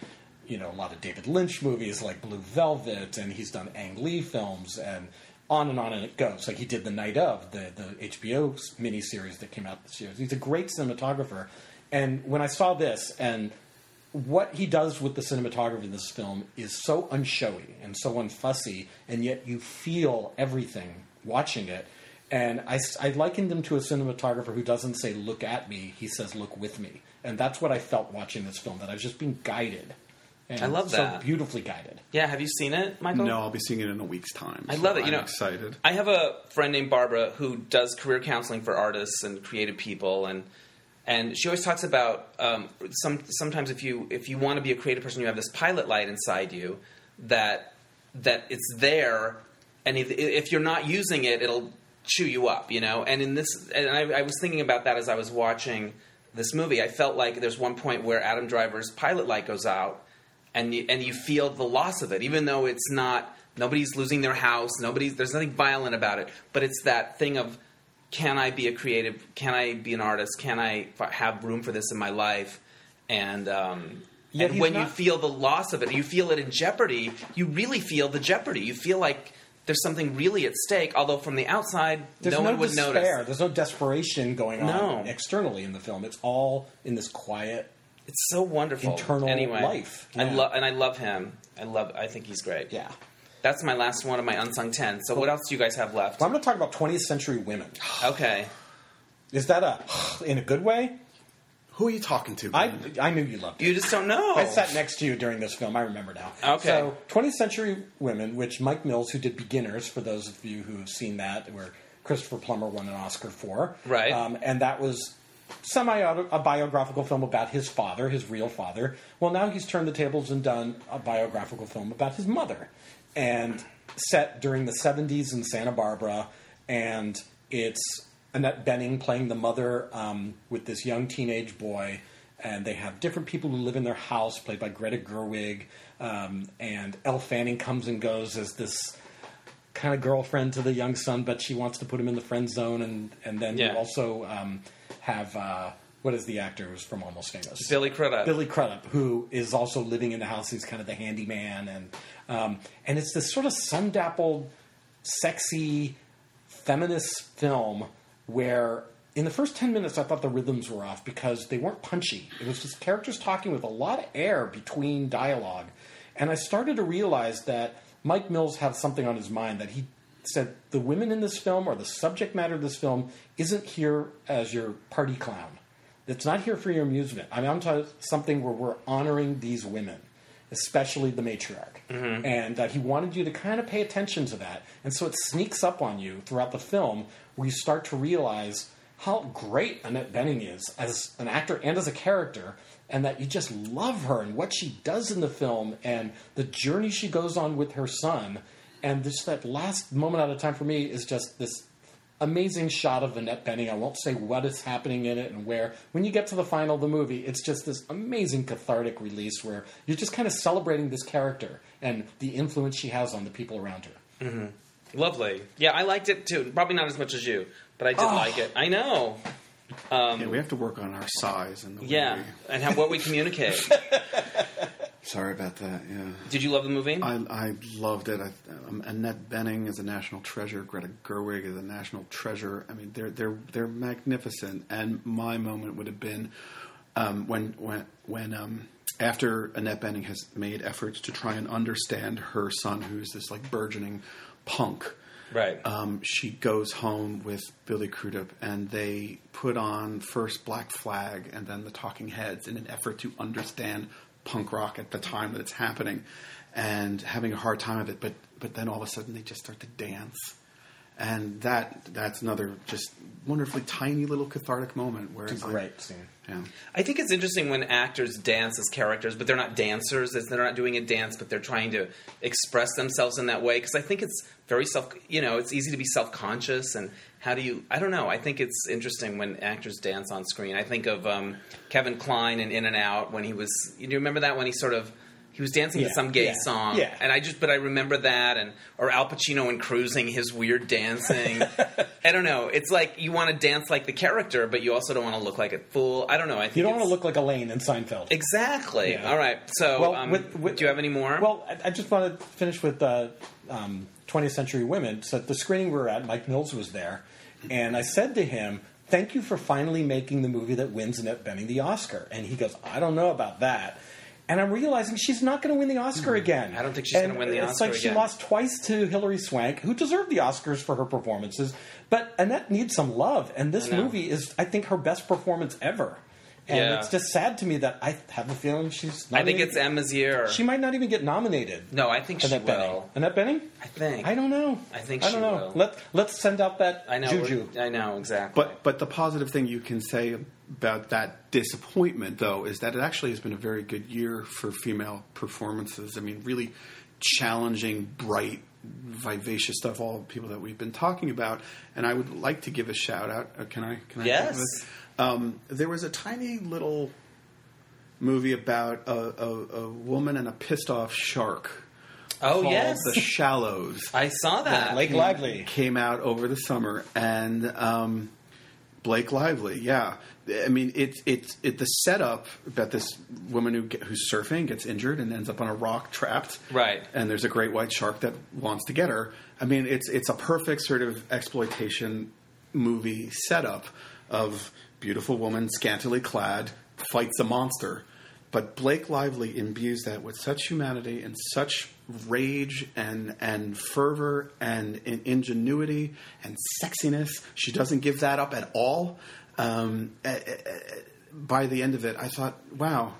you know, a lot of David Lynch movies like Blue Velvet, and he's done Ang Lee films and – on and on and it goes. Like he did The Night Of, the, the H B O miniseries that came out this year. He's a great cinematographer. And when I saw this, and what he does with the cinematography in this film is so unshowy and so unfussy, and yet you feel everything watching it. And I, I likened him to a cinematographer who doesn't say, look at me. He says, look with me. And that's what I felt watching this film, that I was just being guided. And I love that. So beautifully guided. Yeah, have you seen it, Michael? No, I'll be seeing it in a week's time. I so love it. You I'm know, excited. I have a friend named Barbara who does career counseling for artists and creative people, and and she always talks about um, some sometimes if you if you want to be a creative person, you have this pilot light inside you that that it's there, and if, if you're not using it, it'll chew you up, you know. And in this, and I, I was thinking about that as I was watching this movie. I felt like there's one point where Adam Driver's pilot light goes out. And you, and you feel the loss of it, even though it's not – nobody's losing their house. Nobody's – there's nothing violent about it. But it's that thing of can I be a creative? Can I be an artist? Can I f- have room for this in my life? And um, yeah, and when not... you feel the loss of it, you feel it in jeopardy. You really feel the jeopardy. You feel like there's something really at stake. Although from the outside, there's no one no would despair. Notice. There's no desperation going on no. externally in the film. It's all in this quiet. It's so wonderful. Internal anyway, life. Yeah. I love and I love him. I love. I think he's great. Yeah. That's my last one of my unsung ten. So what else do you guys have left? Well, I'm going to talk about twentieth century women. Okay. Is that a in a good way? Who are you talking to? I, I knew you loved it. You just don't know. I sat next to you during this film. I remember now. Okay. So twentieth century women, which Mike Mills, who did Beginners, for those of you who have seen that, where Christopher Plummer won an Oscar for. Right. Um, and that was semi-autobiographical film about his father, his real father. Well, now he's turned the tables and done a biographical film about his mother. And set during the seventies in Santa Barbara, and it's Annette Bening playing the mother um, with this young teenage boy, and they have different people who live in their house, played by Greta Gerwig, um, and Elle Fanning comes and goes as this kind of girlfriend to the young son, but she wants to put him in the friend zone, and, and then yeah. you also um, have... Uh, What is the actor who's from Almost Famous? Billy Crudup. Billy Crudup, who is also living in the house. He's kind of the handyman. And um, and it's this sort of sun-dappled, sexy, feminist film where in the first ten minutes I thought the rhythms were off because they weren't punchy. It was just characters talking with a lot of air between dialogue. And I started to realize that Mike Mills had something on his mind, that he said the women in this film or the subject matter of this film isn't here as your party clown. It's not here for your amusement. I mean, I'm talking something where we're honoring these women, especially the matriarch. Mm-hmm. And uh, he wanted you to kind of pay attention to that. And so it sneaks up on you throughout the film where you start to realize how great Annette Bening is as an actor and as a character, and that you just love her and what she does in the film and the journey she goes on with her son. And just that last moment out of time for me is just this amazing shot of Annette Bening. I won't say what is happening in it and where. When you get to the final of the movie, it's just this amazing cathartic release where you're just kind of celebrating this character and the influence she has on the people around her. Mm-hmm. Lovely. Yeah, I liked it too. Probably not as much as you, but I did oh. like it. I know. Um, yeah, we have to work on our size and the yeah, way we... and how, what we communicate. Sorry about that, yeah. Did you love the movie? I, I loved it. I, um, Annette Bening is a national treasure. Greta Gerwig is a national treasure. I mean, they're they're they're magnificent. And my moment would have been um, when when when um, after Annette Bening has made efforts to try and understand her son, who's this like burgeoning punk. Right. Um, she goes home with Billy Crudup, and they put on first Black Flag and then the Talking Heads in an effort to understand punk rock at the time that it's happening and having a hard time of it, but but then all of a sudden they just start to dance, and that that's another just wonderfully tiny little cathartic moment where it's, it's great like, scene. Yeah. I think it's interesting when actors dance as characters, but they're not dancers, they're not doing a dance, but they're trying to express themselves in that way, because I think it's very self you know it's easy to be self-conscious, and how do you... I don't know. I think it's interesting when actors dance on screen. I think of um, Kevin Kline in In and Out when he was... Do you remember that when he sort of... He was dancing yeah, to some gay yeah, song. Yeah. And I just... But I remember that. and Or Al Pacino in Cruising, his weird dancing. I don't know. It's like you want to dance like the character, but you also don't want to look like a fool. I don't know. I think You don't want to look like Elaine in Seinfeld. Exactly. Yeah. All right. So well, um, with, with, do you have any more? Well, I, I just want to finish with... Uh, um, twentieth Century Women. So at the screening we were at, Mike Mills was there, and I said to him, thank you for finally making the movie that wins Annette Bening the Oscar. And he goes, I don't know about that. And I'm realizing she's not going to win the Oscar again. I don't think she's going to win the Oscar again. It's like she lost twice to Hilary Swank, who deserved the Oscars for her performances. But Annette needs some love, and this movie is, I think, her best performance ever. And yeah. it's just sad to me that I have a feeling she's not... I think it's Emma's year. She might not even get nominated. No, I think Annette she Bening. will. Annette Bening? I think. I don't know. I think I she don't know. will. Let, let's send out that I know, juju. I know, exactly. But, but the positive thing you can say about that disappointment, though, is that it actually has been a very good year for female performances. I mean, really challenging, bright, vivacious stuff, all the people that we've been talking about. And I would like to give a shout-out. Uh, can I? Can I yes. Um, there was a tiny little movie about a, a, a woman and a pissed-off shark oh, called yes. The Shallows. I saw that. that Blake came, Lively. Came out over the summer. And um, Blake Lively, yeah. I mean, it's it's it, the setup that this woman who who's surfing gets injured and ends up on a rock trapped. Right. And there's a great white shark that wants to get her. I mean, it's it's a perfect sort of exploitation movie setup of beautiful woman, scantily clad, fights a monster. But Blake Lively imbues that with such humanity and such rage and and fervor and, and ingenuity and sexiness. She doesn't give that up at all. Um, by the end of it, I thought, wow,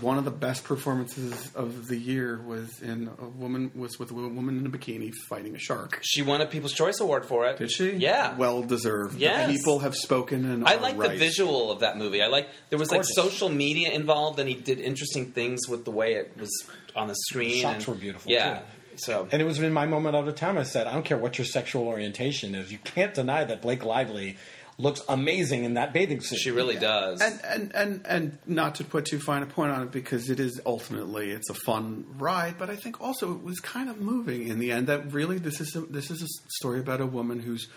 one of the best performances of the year was in a woman was with a woman in a bikini fighting a shark. She won a People's Choice Award for it. Did she? Yeah, well deserved. Yes, the people have spoken. And I like right. the visual of that movie. I like there was like social media involved, and he did interesting things with the way it was on the screen. The shots and, were beautiful. Yeah. Too. So. And it was in my moment out of town. I said, I don't care what your sexual orientation is. You can't deny that Blake Lively looks amazing in that bathing suit. She really yeah. does. And, and and and not to put too fine a point on it, because it is ultimately it's a fun ride, but I think also it was kind of moving in the end. That really this is a, this is a story about a woman who's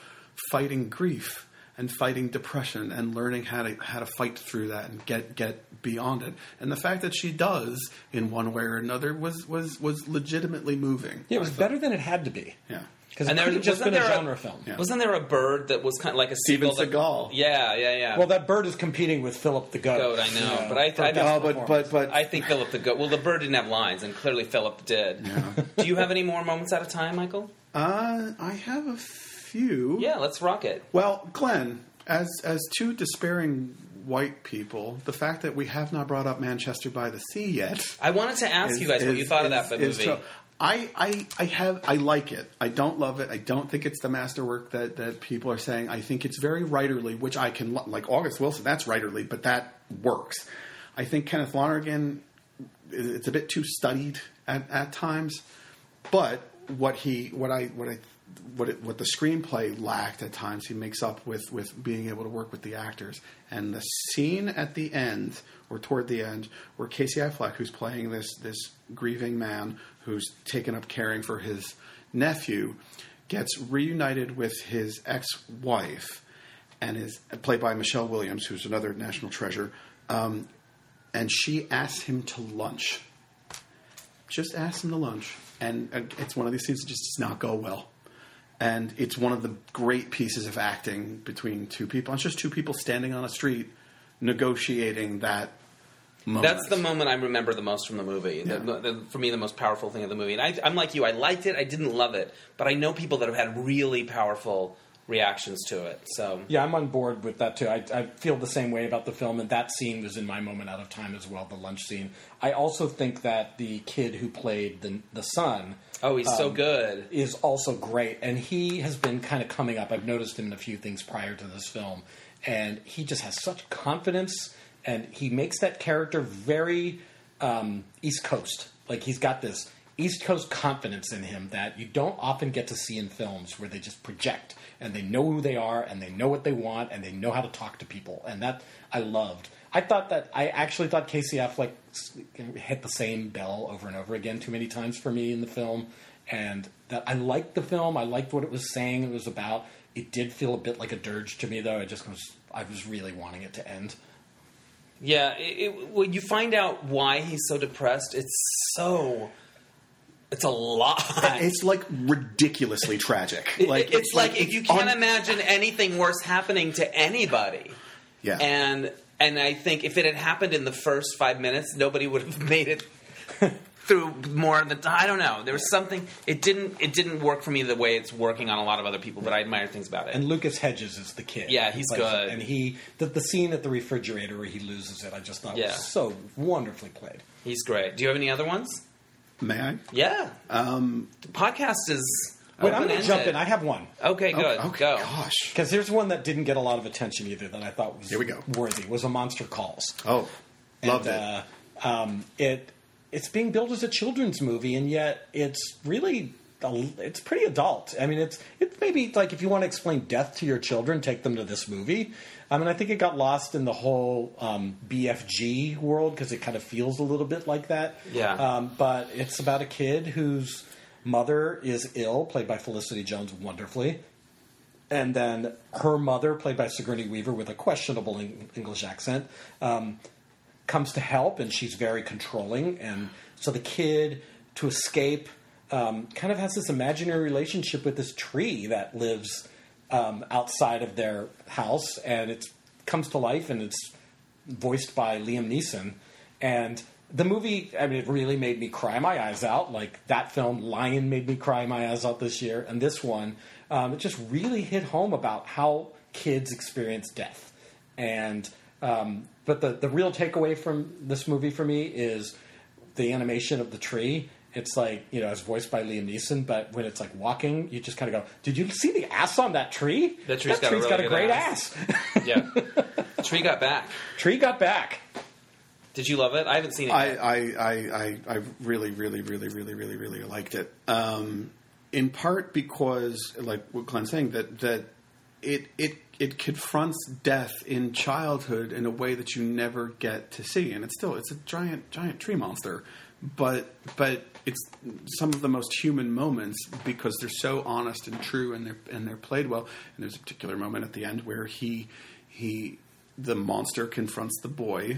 fighting grief and fighting depression and learning how to how to fight through that and get get beyond it. And the fact that she does in one way or another was was was legitimately moving. Yeah, it was better than it had to be. Yeah. Because it could have just been a genre a, film. Yeah. Wasn't there a bird that was kind of like a seagull? Steven Seagal. That, yeah, yeah, yeah. Well, that bird is competing with Philip the Goat. Goat, I know. Yeah. But I, I, I no, but, but, but I think Philip the Goat. Well, the bird didn't have lines, and clearly Philip did. Yeah. Do you have any more moments at a time, Michael? Uh, I have a few. Yeah, let's rock it. Well, Glenn, as as two despairing white people, the fact that we have not brought up Manchester by the Sea yet. I wanted to ask is, you guys is, what you thought is, of that is, movie. So, I, I I have I like it. I don't love it. I don't think it's the masterwork that, that people are saying. I think it's very writerly, which I can lo- like August Wilson. That's writerly, but that works. I think Kenneth Lonergan, it's a bit too studied at, at times. But what he what I what I what it, what the screenplay lacked at times, he makes up with, with being able to work with the actors. And the scene at the end or toward the end, where Casey Affleck, who's playing this this grieving man who's taken up caring for his nephew, gets reunited with his ex-wife and is played by Michelle Williams, who's another national treasure, um, and she asks him to lunch. Just asks him to lunch. And uh, it's one of these scenes that just does not go well. And it's one of the great pieces of acting between two people. It's just two people standing on a street negotiating that moment. That's the moment I remember the most from the movie. Yeah. The, the, for me, the most powerful thing of the movie. And I, I'm like you. I liked it. I didn't love it. But I know people that have had really powerful reactions to it. So yeah, I'm on board with that, too. I, I feel the same way about the film. And that scene was in my moment out of time as well, the lunch scene. I also think that the kid who played the, the son... Oh, he's um, so good. Is also great. And he has been kind of coming up. I've noticed him in a few things prior to this film. And he just has such confidence, and he makes that character very um, East Coast. Like, he's got this East Coast confidence in him that you don't often get to see in films, where they just project, and they know who they are, and they know what they want, and they know how to talk to people. And that I loved. I thought that I actually thought Casey Affleck hit the same bell over and over again too many times for me in the film. And that I liked the film. I liked what it was saying. It was about. It did feel a bit like a dirge to me, though. I just was, I was really wanting it to end. Yeah, it, it, when you find out why he's so depressed, it's so... It's a lot. It's, like, ridiculously tragic. Like It's, it's like, like if it's you can't un- imagine anything worse happening to anybody. Yeah. And, and I think if it had happened in the first five minutes, nobody would have made it... Through more of the, I don't know. There was something. It didn't. It didn't work for me the way it's working on a lot of other people. But I admire things about it. And Lucas Hedges is the kid. Yeah, he's like, good. And he the, the scene at the refrigerator where he loses it, I just thought yeah. was so wonderfully played. He's great. Do you have any other ones? May I? Yeah. Um, the podcast is. Wait, I'm going to jump in. I have one. Okay, good. Oh, okay, go. Gosh. Because there's one that didn't get a lot of attention either that I thought was Here we go. worthy. Was A Monster Calls. Oh, and, loved it. Uh, um, it. It's being billed as a children's movie, and yet it's really it's pretty adult. I mean, it's it's maybe like if you want to explain death to your children, take them to this movie. I mean, I think it got lost in the whole um, B F G world because it kind of feels a little bit like that. Yeah. Um, but it's about a kid who's mother is ill, played by Felicity Jones wonderfully. And then her mother, played by Sigourney Weaver with a questionable English accent, um, comes to help, and she's very controlling. And so the kid, to escape, um, kind of has this imaginary relationship with this tree that lives um, outside of their house, and it comes to life, and it's voiced by Liam Neeson. And the movie, I mean, it really made me cry my eyes out. Like that film, Lion, made me cry my eyes out this year. And this one, um, it just really hit home about how kids experience death. And um, but the, the real takeaway from this movie for me is the animation of the tree. It's like, you know, it's voiced by Liam Neeson, but when it's like walking, you just kind of go, did you see the ass on that tree? That tree's, that got, tree's got, really got a great ass. ass. Yeah. Tree got back. Tree got back. Did you love it? I haven't seen it yet. I, I, I, I really, really, really, really, really, really liked it. Um, in part because, like what Glenn's saying, that that it it it confronts death in childhood in a way that you never get to see, and it's still it's a giant giant tree monster, but but it's some of the most human moments because they're so honest and true, and they're and they're played well. And there's a particular moment at the end where he he. the monster confronts the boy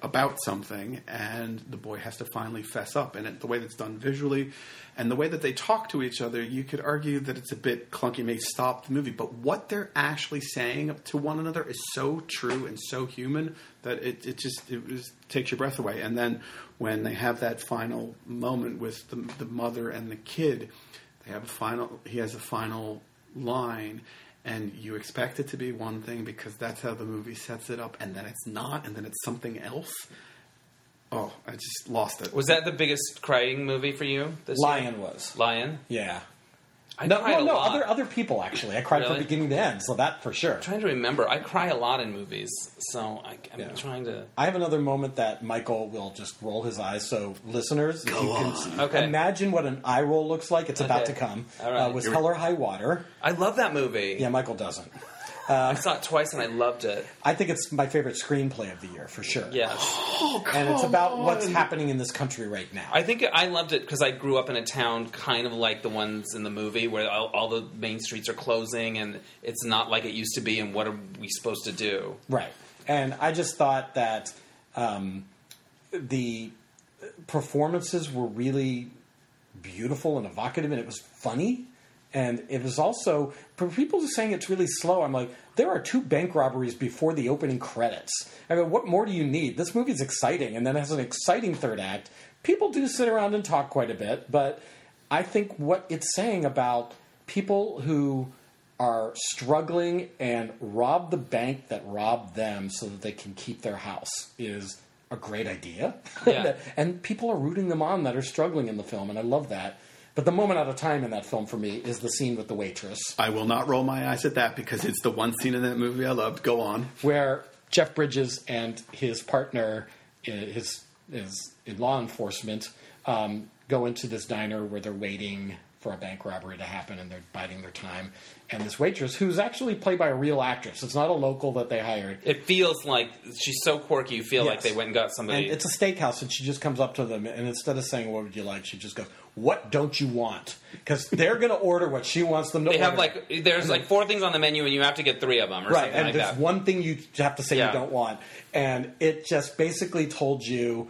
about something, and the boy has to finally fess up. And it, the way that's done visually and the way that they talk to each other, you could argue that it's a bit clunky, may stop the movie. But what they're actually saying to one another is so true and so human that it, it just it was, takes your breath away. And then when they have that final moment with the, the mother and the kid, they have a final. He has a final line. And you expect it to be one thing because that's how the movie sets it up, and then it's not, and then it's something else. Oh, I just lost it. Was that the biggest crying movie for you this year? Lion was. Lion? Yeah. I no, cried no, no, a lot. Other, other people, actually. I cried really? From beginning to end, so that for sure. I'm trying to remember. I cry a lot in movies, so I, I'm yeah. trying to... I have another moment that Michael will just roll his eyes, so listeners, if you can okay. imagine what an eye roll looks like. It's okay. about to come. All right. uh, was Here Hell or High Water. I love that movie. Yeah, Michael doesn't. Uh, I saw it twice and I loved it. I think it's my favorite screenplay of the year, for sure. Yeah. Oh, and it's about on. what's happening in this country right now. I think I loved it because I grew up in a town kind of like the ones in the movie where all, all the main streets are closing and it's not like it used to be, and what are we supposed to do? Right. And I just thought that um, the performances were really beautiful and evocative, and it was funny. And it was also, for people who are saying it's really slow, I'm like, there are two bank robberies before the opening credits. I mean, what more do you need? This movie's exciting, and then has an exciting third act. People do sit around and talk quite a bit, but I think what it's saying about people who are struggling and rob the bank that robbed them so that they can keep their house is a great idea. Yeah. And people are rooting them on that are struggling in the film, and I love that. But the moment out of time in that film for me is the scene with the waitress. I will not roll my eyes at that because it's the one scene in that movie I loved. Go on. Where Jeff Bridges and his partner, his, his in law enforcement, um, go into this diner where they're waiting for a bank robbery to happen, and they're biding their time. And this waitress, who's actually played by a real actress. It's not a local that they hired. It feels like she's so quirky, you feel yes. like they went and got somebody. And it's a steakhouse, and she just comes up to them, and instead of saying, what would you like, she just goes, what don't you want? Because they're going to order what she wants them to they order. Have like, there's like four things on the menu, and you have to get three of them or right, something like that. Right, and there's one thing you have to say yeah. you don't want. And it just basically told you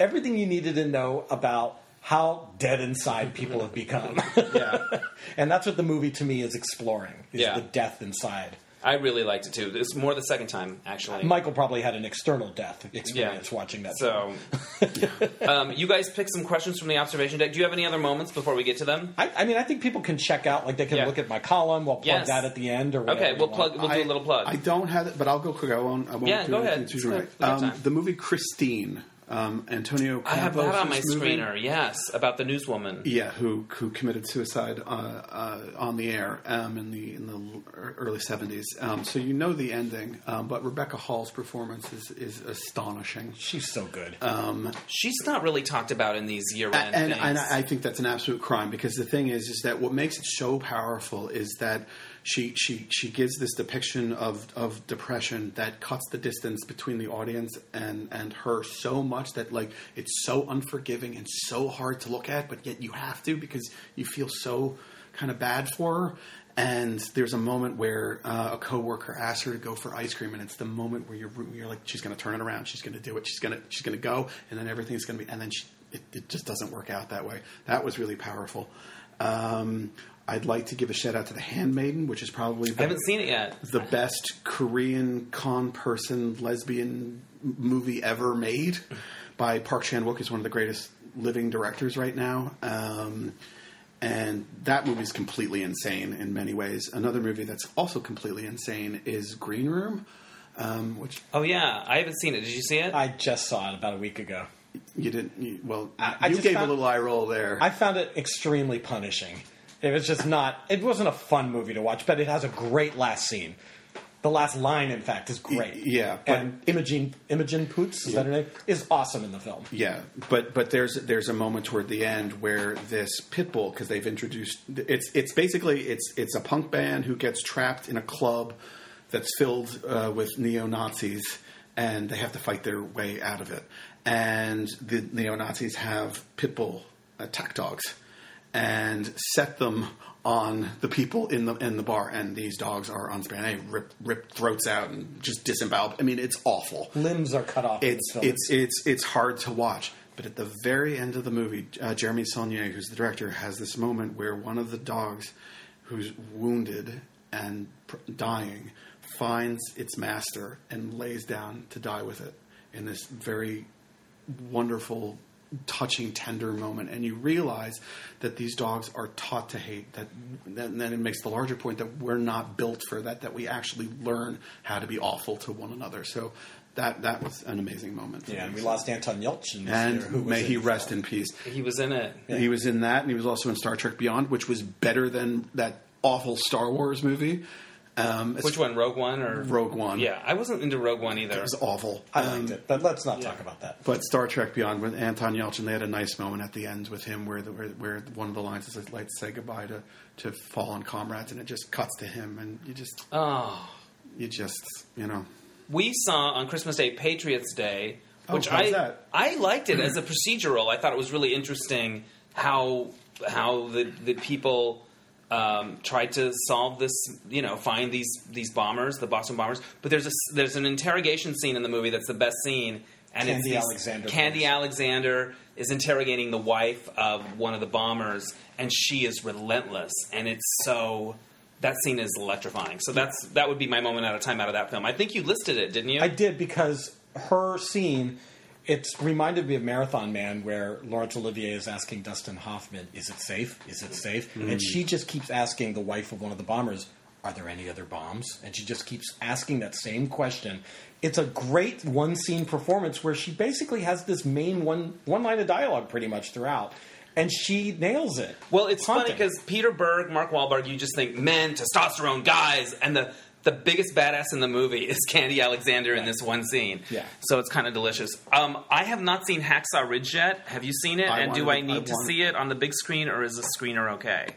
everything you needed to know about how dead inside people have become. Yeah. And that's what the movie to me is exploring, is yeah. the death inside. I really liked it too. It's more the second time, actually. Michael probably had an external death experience yeah. watching that. So, um, you guys pick some questions from the observation deck. Do you have any other moments before we get to them? I, I mean, I think people can check out, like they can yeah. look at my column. We'll plug yes. that at the end or whatever. Okay, we'll plug. We'll I, do a little plug. I don't have it, but I'll go quick. I won't. I won't yeah, do go ahead. Too right. um, the movie Christine. Um, Antonio Campos. I have that on my movie. Screener, yes, about the newswoman. Yeah, who who committed suicide uh, uh, on the air um, in the in the early seventies. Um, so you know the ending, um, but Rebecca Hall's performance is, is astonishing. She's so good. Um, She's not really talked about in these year-end and, things. And I think that's an absolute crime because the thing is, is that what makes it so powerful is that she she she gives this depiction of of depression that cuts the distance between the audience and and her so much that, like, it's so unforgiving and so hard to look at, but yet you have to because you feel so kind of bad for her. And there's a moment where uh, a coworker asks her to go for ice cream, and it's the moment where you're you're like, she's going to turn it around, she's going to do it, she's going to she's going to go, and then everything's going to be, and then she, it, it just doesn't work out that way. That was really powerful. Um, I'd like to give a shout out to The Handmaiden, which is probably the, I haven't seen it yet. The best Korean con person lesbian movie ever made by Park Chan-wook, is one of the greatest living directors right now. Um, And that movie is completely insane in many ways. Another movie that's also completely insane is Green Room, um, which oh yeah, I haven't seen it. Did you see it? I just saw it about a week ago. You didn't? You, well, I, I you gave found, a little eye roll there. I found it extremely punishing. It was just not. It wasn't a fun movie to watch, but it has a great last scene. The last line, in fact, is great. Yeah, and Imogen Imogen Poots, is yeah. that her name? Is awesome in the film. Yeah, but but there's there's a moment toward the end where this pit bull, because they've introduced it's it's basically it's it's a punk band who gets trapped in a club that's filled uh, with neo-Nazis, and they have to fight their way out of it. And the neo-Nazis have pit bull attack dogs and set them on the people in the in the bar, and these dogs are on span. They rip rip throats out and just disembowel. I mean, it's awful. Limbs are cut off. It's it's it's it's hard to watch. But at the very end of the movie, uh, Jeremy Saulnier, who's the director, has this moment where one of the dogs, who's wounded and pr- dying, finds its master and lays down to die with it in this very wonderful, touching, tender moment, and you realize that these dogs are taught to hate. That, that and then it makes the larger point that we're not built for that. That we actually learn how to be awful to one another. So that that was an amazing moment. Yeah, and we lost Anton Yelchin, and who may he rest in peace. He was in it. Yeah. He was in that, and he was also in Star Trek Beyond, which was better than that awful Star Wars movie. Um, Which one, Rogue One or Rogue One? Yeah, I wasn't into Rogue One either. It was awful. I um, liked it, but let's not yeah. talk about that. But Star Trek Beyond with Anton Yelchin, they had a nice moment at the end with him, where the, where, where one of the lines is like, "Say goodbye to, to fallen comrades," and it just cuts to him, and you just oh, you just you know. We saw on Christmas Day, Patriots Day, which oh, I that? I liked it as a procedural. I thought it was really interesting how how the the people. Um, tried to solve this, you know, find these these bombers, the Boston bombers. But there's a, there's an interrogation scene in the movie that's the best scene, and Candy it's Alexander. Candy voice. Alexander is interrogating the wife of one of the bombers, and she is relentless, and it's so. That scene is electrifying. So that's that would be my moment out of time out of that film. I think you listed it, didn't you? I did, because her scene. It's reminded me of Marathon Man, where Laurence Olivier is asking Dustin Hoffman, is it safe? Is it safe? Mm. And she just keeps asking the wife of one of the bombers, are there any other bombs? And she just keeps asking that same question. It's a great one-scene performance where she basically has this main one, one line of dialogue pretty much throughout. And she nails it. Well, it's Haunting. Funny because Peter Berg, Mark Wahlberg, you just think, men, testosterone, guys, and the... The biggest badass in the movie is Candy Alexander right. in this one scene. Yeah. So it's kind of delicious. Um, I have not seen Hacksaw Ridge yet. Have you seen it? I and do I need I to see it on the big screen, or is the screener okay?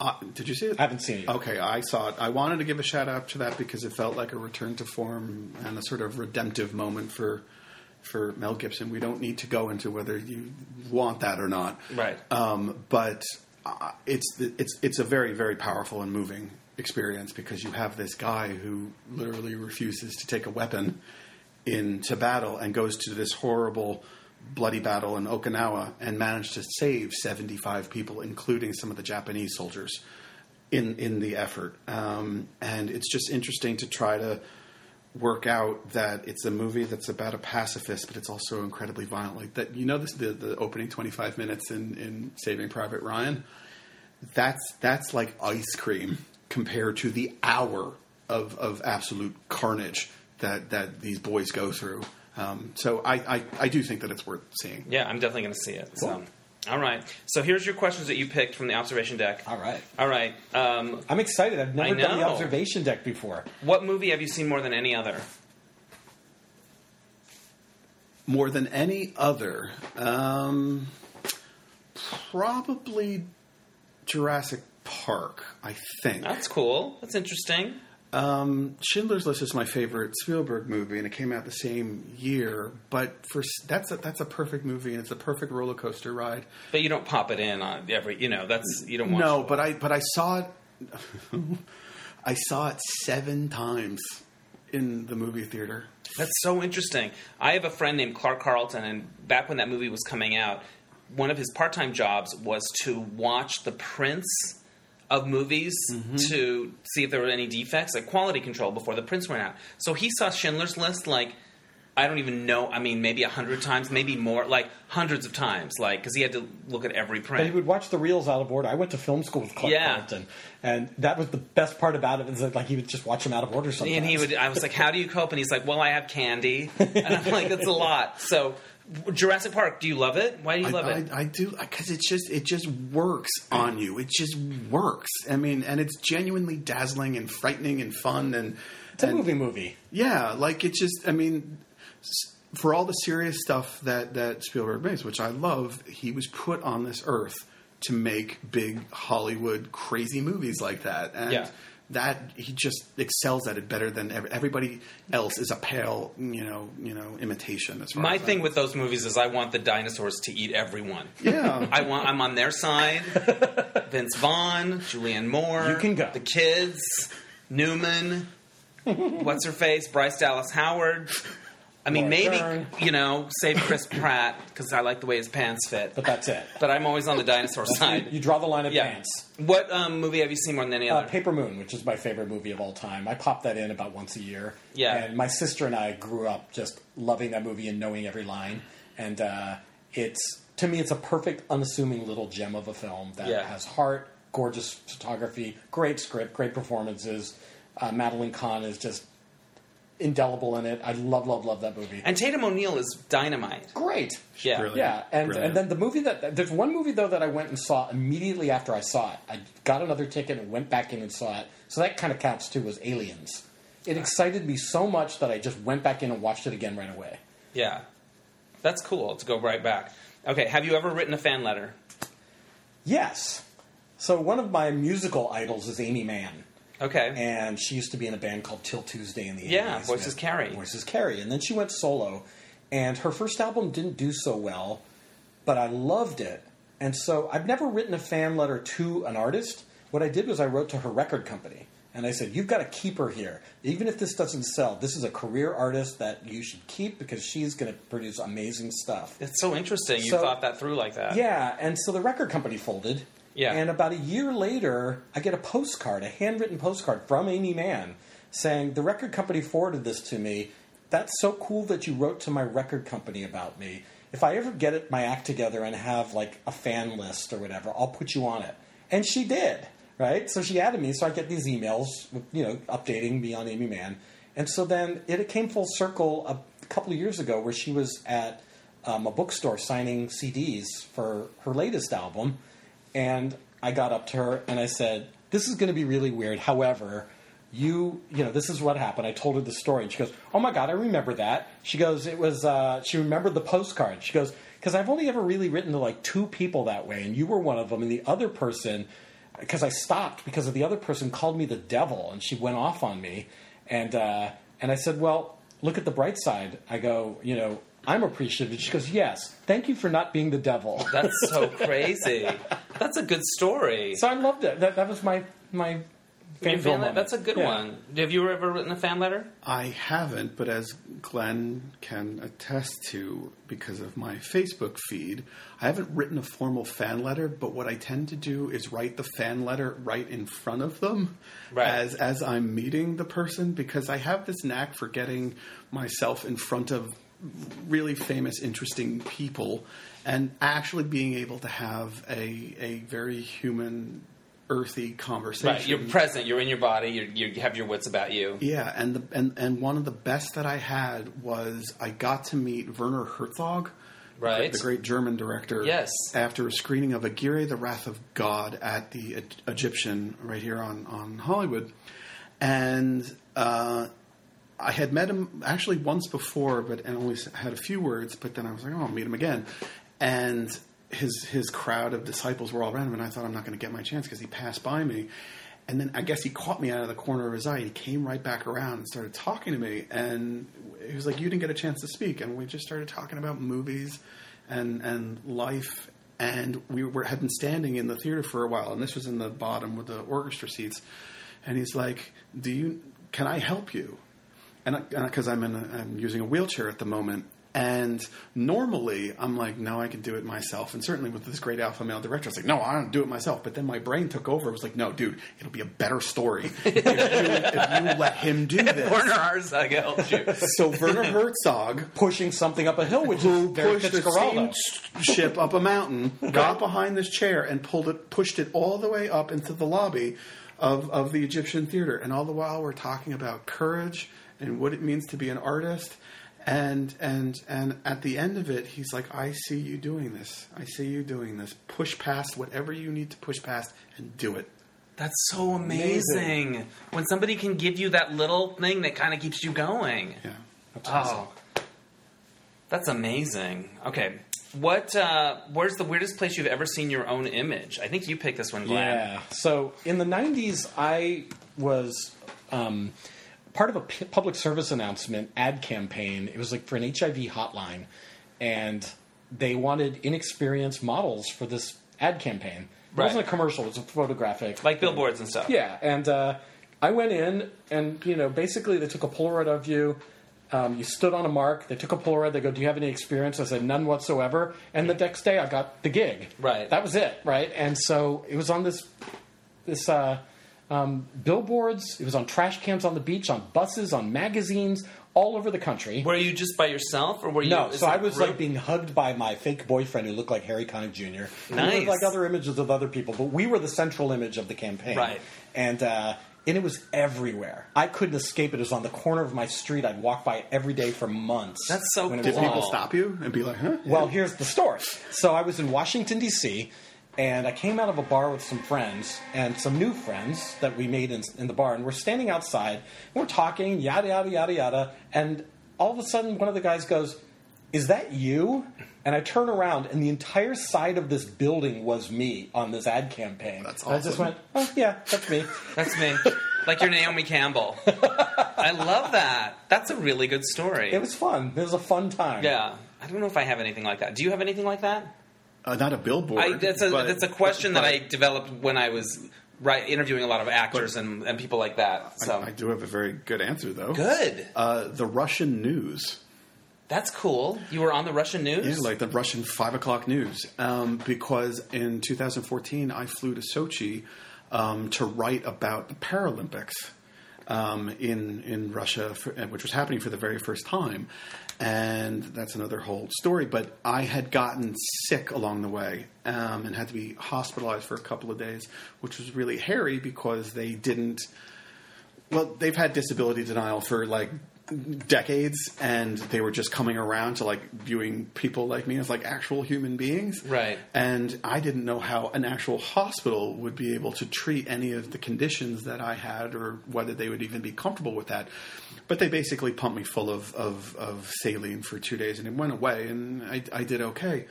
Uh, did you see it? I haven't seen it yet. Okay, I saw it. I wanted to give a shout-out to that because it felt like a return to form and a sort of redemptive moment for for Mel Gibson. We don't need to go into whether you want that or not. Right. Um, but uh, it's it's it's a very, very powerful and moving experience, because you have this guy who literally refuses to take a weapon into battle and goes to this horrible bloody battle in Okinawa and managed to save seventy-five people, including some of the Japanese soldiers in in the effort. Um, and it's just interesting to try to work out that it's a movie that's about a pacifist, but it's also incredibly violent. Like that, you know, this, the, the opening twenty-five minutes in, in Saving Private Ryan, that's that's like ice cream compared to the hour of, of absolute carnage that, that these boys go through. Um, so I, I, I do think that it's worth seeing. Yeah, I'm definitely going to see it. Cool. So. All right. So here's your questions that you picked from the observation deck. All right. All right. Um, I'm excited. I've never done the observation deck before. What movie have you seen more than any other? More than any other? Um, probably Jurassic Park. Park, I think. That's cool. That's interesting. Um, Schindler's List is my favorite Spielberg movie, and it came out the same year. But for that's a, that's a perfect movie, and it's a perfect roller coaster ride. But you don't pop it in on every, you know. That's you don't. Watch no, it. but I but I saw it. I saw it seven times in the movie theater. That's so interesting. I have a friend named Clark Carlton, and back when that movie was coming out, one of his part-time jobs was to watch the prints of movies mm-hmm. to see if there were any defects, like quality control before the prints went out. So he saw Schindler's List, like, I don't even know, I mean, maybe a hundred times, maybe more, like, hundreds of times, like, because he had to look at every print. But he would watch the reels out of order. I went to film school with Clark yeah. Carlton, and that was the best part about it, is that, like, he would just watch them out of order sometimes. And he would, I was like, how do you cope? And he's like, well, I have candy. And I'm like, that's a lot. So... Jurassic Park, do you love it? Why do you I, love it? I, I do, because it's just it just works on you. It just works. I mean, and it's genuinely dazzling and frightening and fun. And it's and, a movie movie. Yeah, like it's just, I mean, for all the serious stuff that, that Spielberg makes, which I love, he was put on this earth to make big Hollywood crazy movies like that. And yeah. That he just excels at it better than ever. Everybody else is a pale, you know, you know, imitation. As far my as thing I'm. with those movies is I want the dinosaurs to eat everyone. Yeah, I want. I'm on their side. Vince Vaughn, Julianne Moore, you can go. The kids, Newman, what's her face, Bryce Dallas Howard. I mean, More maybe turn. you know, save Chris Pratt because I like the way his pants fit. But that's it. But I'm always on the dinosaur side. You, you draw the line of yeah. pants. What um, movie have you seen more than any other? Uh, Paper Moon, which is my favorite movie of all time. I pop that in about once a year. Yeah. And my sister and I grew up just loving that movie and knowing every line. And uh, it's to me, it's a perfect, unassuming little gem of a film that yeah. has heart, gorgeous photography, great script, great performances. Uh, Madeline Kahn is just. Indelible in it. I love, love, love that movie. And Tatum O'Neal is dynamite. Great. She's yeah. Brilliant. Yeah. And brilliant. And then the movie that... There's one movie, though, that I went and saw immediately after I saw it. I got another ticket and went back in and saw it. So that kind of counts, too, was Aliens. It yeah. excited me so much that I just went back in and watched it again right away. Yeah. That's cool to go right back. Okay. Have you ever written a fan letter? Yes. So one of my musical idols is Amy Mann. Okay. And she used to be in a band called Till Tuesday in the eighties. Yeah, Voices Carry. Voices Carry. And then she went solo. And her first album didn't do so well, but I loved it. And so I've never written a fan letter to an artist. What I did was I wrote to her record company. And I said, you've got to keep her here. Even if this doesn't sell, this is a career artist that you should keep because she's going to produce amazing stuff. It's so interesting. You so, thought that through like that. Yeah. And so the record company folded. Yeah. And about a year later, I get a postcard, a handwritten postcard from Amy Mann saying, the record company forwarded this to me. That's so cool that you wrote to my record company about me. If I ever get it, my act together and have like a fan list or whatever, I'll put you on it. And she did, right? So she added me. So I get these emails, you know, updating me on Amy Mann. And so then it came full circle a couple of years ago where she was at um, a bookstore signing C Ds for her latest album. And I got up to her and I said, this is going to be really weird. However, you, you know, this is what happened. I told her the story. And she goes, oh, my God, I remember that. She goes, it was, uh, she remembered the postcard. She goes, because I've only ever really written to like two people that way. And you were one of them. And the other person, because I stopped because of the other person called me the devil. And she went off on me. And, uh, and I said, well, look at the bright side. I go, you know, I'm appreciative. She goes, yes, thank you for not being the devil. That's so crazy. That's a good story. So I loved it. That, that was my my fan, fan letter. That's a good yeah. one. Have you ever written a fan letter? I haven't, but as Glenn can attest to because of my Facebook feed, I haven't written a formal fan letter, but what I tend to do is write the fan letter right in front of them right. as as I'm meeting the person because I have this knack for getting myself in front of really famous, interesting people, and actually being able to have a a very human, earthy conversation. Right, you're present. You're in your body. You're, you have your wits about you. Yeah, and the and, and one of the best that I had was I got to meet Werner Herzog, right, the, the great German director. Yes, after a screening of Aguirre: The Wrath of God at the e- Egyptian right here on on Hollywood, and. uh I had met him actually once before, but and only had a few words. But then I was like, "Oh, I'll meet him again." And his his crowd of disciples were all around him, and I thought, I'm not going to get my chance, because he passed by me. And then I guess he caught me out of the corner of his eye. He came right back around and started talking to me. And he was like, you didn't get a chance to speak. And we just started talking about movies and, and life. And we were had been standing in the theater for a while. And this was in the bottom with the orchestra seats. And he's like, "Do you? Can I help you?" And because I'm in, a, I'm using a wheelchair at the moment. And normally I'm like, no, I can do it myself. And certainly with this great alpha male director, I was like, no, I don't do it myself. But then my brain took over. It was like, no, dude, it'll be a better story if you, if you let him do this. Werner Herzog helped you. So Werner Herzog pushing something up a hill, which who is pushed the same ship up a mountain, got behind this chair and pulled it, pushed it all the way up into the lobby of of the Egyptian theater. And all the while we're talking about courage and what it means to be an artist. And and and at the end of it, he's like, I see you doing this. I see you doing this. Push past whatever you need to push past and do it. That's so amazing. amazing. When somebody can give you that little thing that kind of keeps you going. Yeah. That's oh, awesome. That's amazing. Okay. What? Uh, where's the weirdest place you've ever seen your own image? I think you picked this one, Glenn. Yeah. So in the nineties, I was... Um, part of a p- public service announcement ad campaign. It was like for an H I V hotline, and they wanted inexperienced models for this ad campaign. Right. It wasn't a commercial. It was a photographic. Like billboards thing. And stuff. Yeah. And uh, I went in and, you know, basically they took a Polaroid of you. Um, you stood on a mark. They took a Polaroid. They go, do you have any experience? I said, none whatsoever. And the next day I got the gig. Right. That was it. Right. And so it was on this, this, uh, Um, billboards. It was on trash cans on the beach, on buses, on magazines, all over the country. Were you just by yourself, or were you? No, so I was group? like being hugged by my fake boyfriend who looked like Harry Connick Junior Nice. We looked like other images of other people, but we were the central image of the campaign, right? And uh, and it was everywhere. I couldn't escape it. It was on the corner of my street. I'd walk by it every day for months. That's so cool. Did people stop you and be like, "Huh?" Yeah. Well, here's the story. So I was in Washington D C. And I came out of a bar with some friends and some new friends that we made in, in the bar. And we're standing outside. And we're talking, yada, yada, yada, yada. And all of a sudden, one of the guys goes, is that you? And I turn around, and the entire side of this building was me on this ad campaign. That's awesome. And I just went, oh, yeah, that's me. That's me. Like you're Naomi Campbell. I love that. That's a really good story. It was fun. It was a fun time. Yeah. I don't know if I have anything like that. Do you have anything like that? Uh, not a billboard. I, that's, a, but, that's a question but, but, that I developed when I was right, interviewing a lot of actors but, and, and people like that. So I, I do have a very good answer, though. Good. Uh, the Russian news. That's cool. You were on the Russian news? Yeah, like the Russian five o'clock news. Um, because in two thousand fourteen, I flew to Sochi um, to write about the Paralympics um, in, in Russia, for, which was happening for the very first time. And that's another whole story. But I had gotten sick along the way um, and had to be hospitalized for a couple of days, which was really hairy because they didn't – well, they've had disability denial for like decades, and they were just coming around to like viewing people like me as like actual human beings. Right. And I didn't know how an actual hospital would be able to treat any of the conditions that I had or whether they would even be comfortable with that. But they basically pumped me full of, of, of saline for two days, and it went away, and I, I did okay.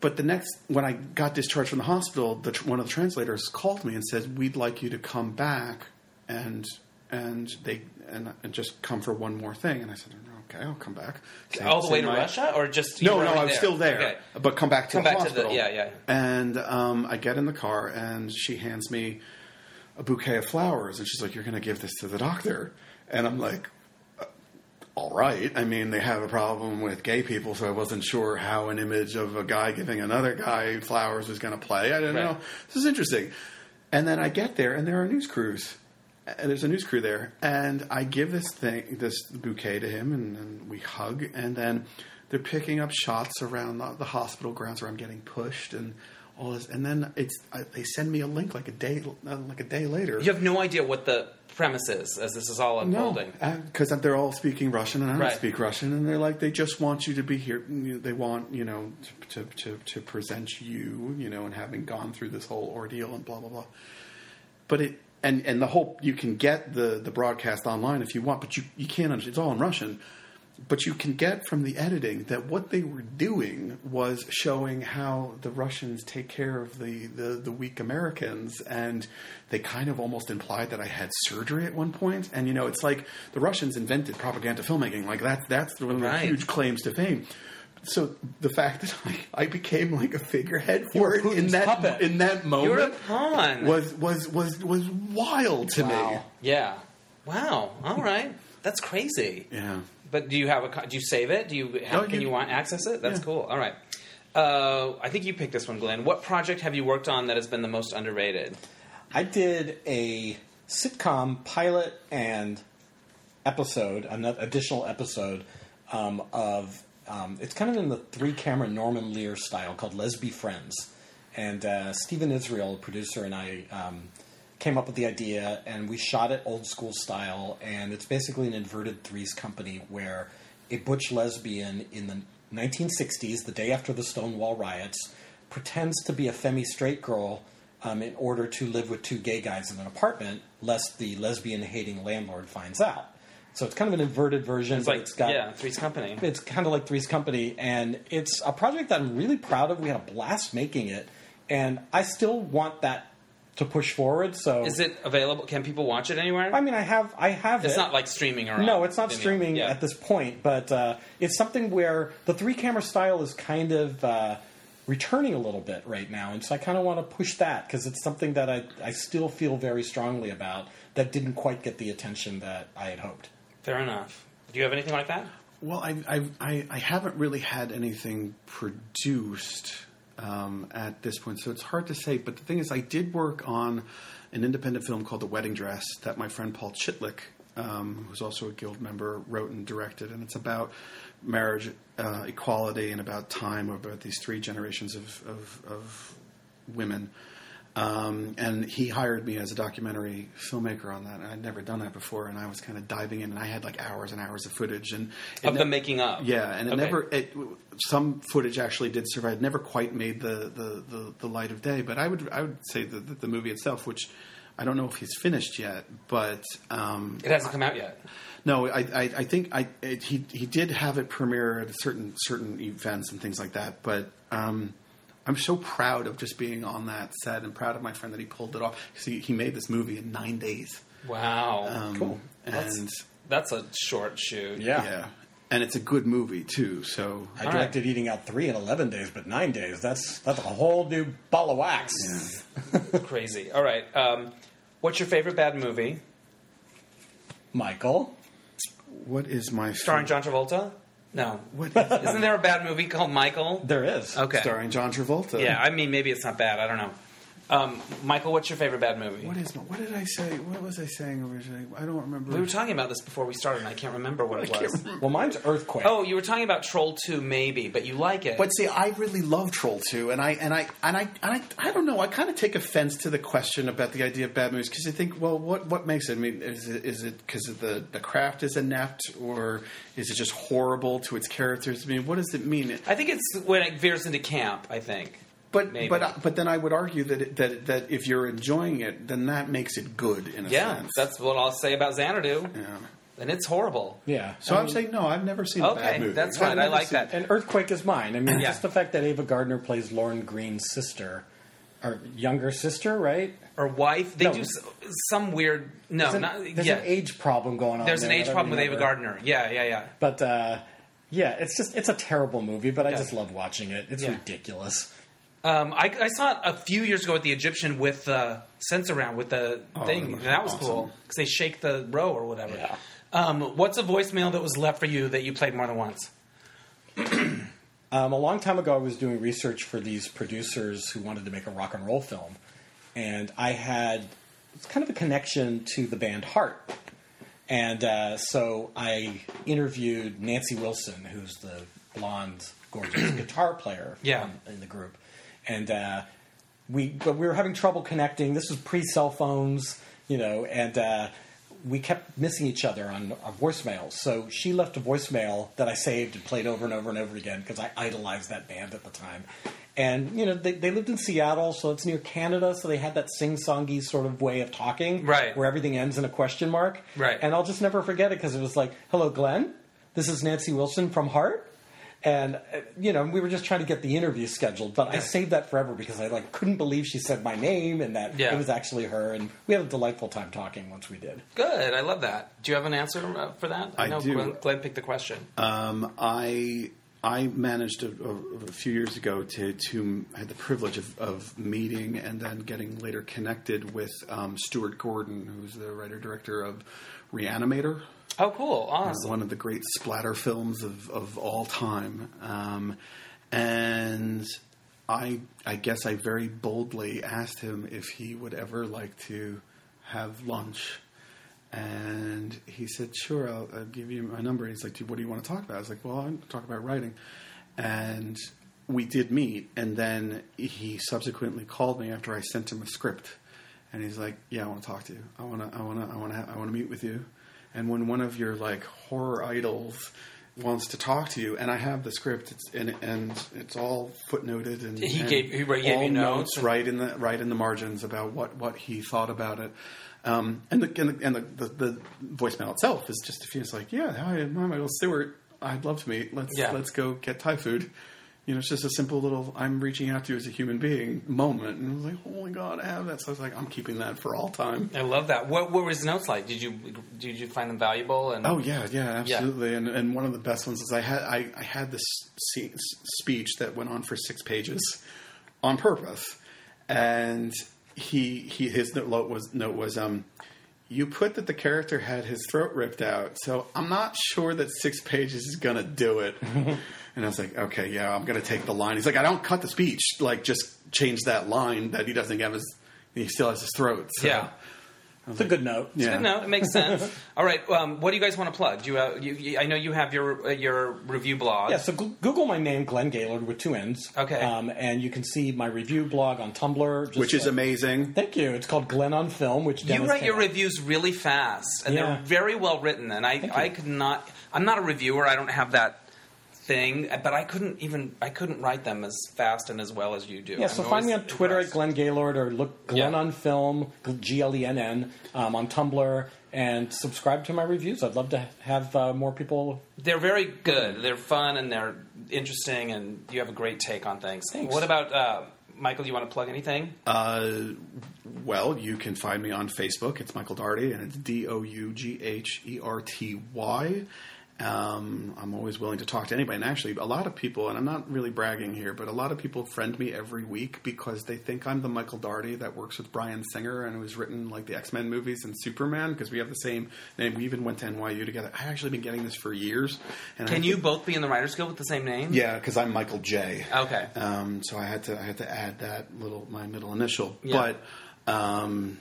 But the next – when I got discharged from the hospital, the, one of the translators called me and said, we'd like you to come back and and they and, and just come for one more thing. And I said, okay, I'll come back. Same, All the way to my, Russia or just – No, no, I was there. still there, okay. but come back to come the back hospital. To the, yeah, yeah. And um, I get in the car, and she hands me a bouquet of flowers, and she's like, you're going to give this to the doctor. And I'm like, all right. I mean, they have a problem with gay people, so I wasn't sure how an image of a guy giving another guy flowers was going to play. I didn't right. know. This is interesting. And then I get there, and there are news crews. And there's a news crew there. And I give this thing, this bouquet to him, and, and we hug. And then they're picking up shots around the, the hospital grounds where I'm getting pushed and all this. And then it's I, they send me a link like a day uh, like a day later. You have no idea what the... premises as this is all unfolding. No, because they're all speaking Russian and I don't right. speak Russian, and they're like, they just want you to be here. They want, you know, to, to, to present you, you know, and having gone through this whole ordeal and blah, blah, blah. But it, and, and the whole, you can get the, the broadcast online if you want, but you, you can't, it's all in Russian. But you can get from the editing that what they were doing was showing how the Russians take care of the, the, the weak Americans, and they kind of almost implied that I had surgery at one point. And, you know, it's like the Russians invented propaganda filmmaking. Like, that, that's one of the right. huge claims to fame. So the fact that I, I became like a figurehead for it in that puppet. in that moment You're a pawn. was was was was wild to wow. me. Yeah. Wow. All right. That's crazy. Yeah. But do you have a do you save it? Do you have, no, can you, you want access it? That's yeah. cool. All right. Uh, I think you picked this one, Glenn. What project have you worked on that has been the most underrated? I did a sitcom pilot and episode, another additional episode um, of. Um, it's kind of in the three-camera Norman Lear style called Les Be Friends. And uh, Stephen Israel, producer, and I um, came up with the idea, and we shot it old-school style. And it's basically an inverted Three's Company where a butch lesbian in the nineteen sixties, the day after the Stonewall riots, pretends to be a femme straight girl um, in order to live with two gay guys in an apartment, lest the lesbian-hating landlord finds out. So it's kind of an inverted version. It's like, but it's got, yeah, Three's Company. It's kind of like Three's Company, and it's a project that I'm really proud of. We had a blast making it, and I still want that to push forward. So is it available? Can people watch it anywhere? I mean, I have, I have. It's it. not like streaming or no, it's not streaming yeah. at this point. But uh, it's something where the three camera style is kind of uh, returning a little bit right now, and so I kind of want to push that because it's something that I I still feel very strongly about that didn't quite get the attention that I had hoped. Fair enough. Do you have anything like that? Well, I I, I, I haven't really had anything produced um, at this point, so it's hard to say. But the thing is, I did work on an independent film called The Wedding Dress that my friend Paul Chitlick, um, who's also a Guild member, wrote and directed. And it's about marriage uh, equality and about time, about these three generations of, of, of women. Um, and he hired me as a documentary filmmaker on that, and I'd never done that before, and I was kind of diving in, and I had like hours and hours of footage and of ne- the making up. Yeah, and it okay. never. It, some footage actually did survive. It never quite made the, the, the, the light of day, but I would I would say the, the, the movie itself, which I don't know if he's finished yet, but um, it hasn't come out yet. No, I I, I think I it, he he did have it premiere at certain certain events and things like that, but. Um, I'm so proud of just being on that set and proud of my friend that he pulled it off. Because he, he made this movie in nine days. Wow. Um, cool. And that's, that's a short shoot. Yeah. Yeah. And it's a good movie, too. So I All directed right. Eating Out three in eleven days, but nine days. That's that's a whole new ball of wax. Yeah. Crazy. All right. Um, what's your favorite bad movie? Michael. What is my favorite? Starring John Travolta? No. What is Isn't there a bad movie called Michael? There is. Okay. Starring John Travolta. Yeah, I mean, maybe it's not bad. I don't know. Um, Michael, what's your favorite bad movie? What is? What did I say? What was I saying originally? I don't remember. We were talking about this before we started, and I can't remember what I it was. Well, mine's Earthquake. Oh, you were talking about Troll two, maybe, but you like it. But see, I really love Troll two, and I and I and I and I, I don't know. I kind of take offense to the question about the idea of bad movies because I think, well, what what makes it? I mean, is it is it because the the craft is inept, or is it just horrible to its characters? I mean, what does it mean? It, I think it's when it veers into camp. I think. But Maybe. but but then I would argue that it, that that if you're enjoying it, then that makes it good in a yeah, sense. Yeah, that's what I'll say about Xanadu. Yeah, and it's horrible. Yeah. So I I'm mean, saying no, I've never seen okay, a bad movie. That's right. I like seen, that. And Earthquake is mine. I mean, yeah. just the fact that Ava Gardner plays Lauren Green's sister, or younger sister, right? Or wife. They no. do some weird. No, there's an, not, there's yeah. an age problem going on. There's there, an age problem with Ava Gardner. Yeah, yeah, yeah. But uh, yeah, it's just it's a terrible movie, but I yeah. just love watching it. It's yeah. ridiculous. Um, I, I saw it a few years ago at the Egyptian with the uh, censor round with the oh, thing. And that was awesome. Cool because they shake the row or whatever. Yeah. Um, what's a voicemail that was left for you that you played more than once? um, a long time ago, I was doing research for these producers who wanted to make a rock and roll film, and I had kind of a connection to the band Heart. And uh, so I interviewed Nancy Wilson, who's the blonde, gorgeous guitar player yeah. in, in the group. And uh, we but we were having trouble connecting. This was pre-cell phones, you know, and uh, we kept missing each other on, on voicemails. So she left a voicemail that I saved and played over and over and over again because I idolized that band at the time. And, you know, they, they lived in Seattle, so it's near Canada, so they had that sing-songy sort of way of talking. Right. Where everything ends in a question mark. Right. And I'll just never forget it because it was like, hello, Glenn? This is Nancy Wilson from Heart. And, you know, we were just trying to get the interview scheduled, but I saved that forever because I, like, couldn't believe she said my name and that yeah. it was actually her. And we had a delightful time talking once we did. Good. I love that. Do you have an answer for that? I, I know do. Glenn, Glenn picked the question. Um, I I managed a, a, a few years ago to, to had the privilege of, of meeting and then getting later connected with um, Stuart Gordon, who's the writer-director of Reanimator. Oh, cool. Awesome. One of the great splatter films of, of all time. Um, and I I guess I very boldly asked him if he would ever like to have lunch. And he said, sure, I'll, I'll give you my number. He's like, what do you want to talk about? I was like, well, I want to talk about writing. And we did meet. And then he subsequently called me after I sent him a script. And he's like, yeah, I want to talk to you. I want to I want to I want to I want to meet with you. And when one of your, like, horror idols wants to talk to you, and I have the script, it's, and, and it's all footnoted and he and gave, he gave all you notes and... right in the right in the margins about what, what he thought about it. Um, and the and, the, and the, the, the voicemail itself is just a few. It's like, yeah, hi, I'm Michael Stewart. I'd love to meet. Let's yeah. let's go get Thai food. You know, it's just a simple little I'm reaching out to you as a human being moment. And I was like, oh my God, I have that. So I was like, I'm keeping that for all time. I love that. What, what were his notes like? Did you did you find them valuable? And oh, yeah, yeah, absolutely. Yeah. And and one of the best ones is I had I, I had this speech that went on for six pages on purpose. And he he his note was, note was um, you put that the character had his throat ripped out. So I'm not sure that six pages is going to do it. And I was like, okay, yeah, I'm going to take the line. He's like, I don't cut the speech. Like, just change that line that he doesn't have his – he still has his throat. So. Yeah. It's like, a good note. Yeah. It's a good note. It makes sense. All right. Um, what do you guys want to plug? Do you, uh, you, you I know you have your uh, your review blog. Yeah, so g- Google my name, Glenn Gaylord, with two N's. Okay. Um, and you can see my review blog on Tumblr. Just which is like, amazing. Thank you. It's called Glenn on Film, which Dennis You write your out. Reviews really fast, and yeah. they're very well written. And I, I could not – I'm not a reviewer. I don't have that – thing, but I couldn't even I couldn't write them as fast and as well as you do. Yeah, I'm so find me on Twitter impressed. At Glenn Gaylord or look Glenn yeah. on Film, G L E N N, um, on Tumblr, and subscribe to my reviews. I'd love to have uh, more people. They're very good. They're fun and they're interesting, and you have a great take on things. Thanks. What about uh, Michael? You want to plug anything? Uh, well, you can find me on Facebook. It's Michael Dougherty, and it's D O U G H E R T Y. Um, I'm always willing to talk to anybody. And actually, a lot of people, and I'm not really bragging here, but a lot of people friend me every week because they think I'm the Michael Dougherty that works with Bryan Singer and who's written like the X-Men movies and Superman because we have the same name. We even went to N Y U together. I've actually been getting this for years. And Can I, you both be in the Writers Guild with the same name? Yeah, because I'm Michael J. Okay. Um, so I had to I had to add that little my middle initial. Yeah. But um,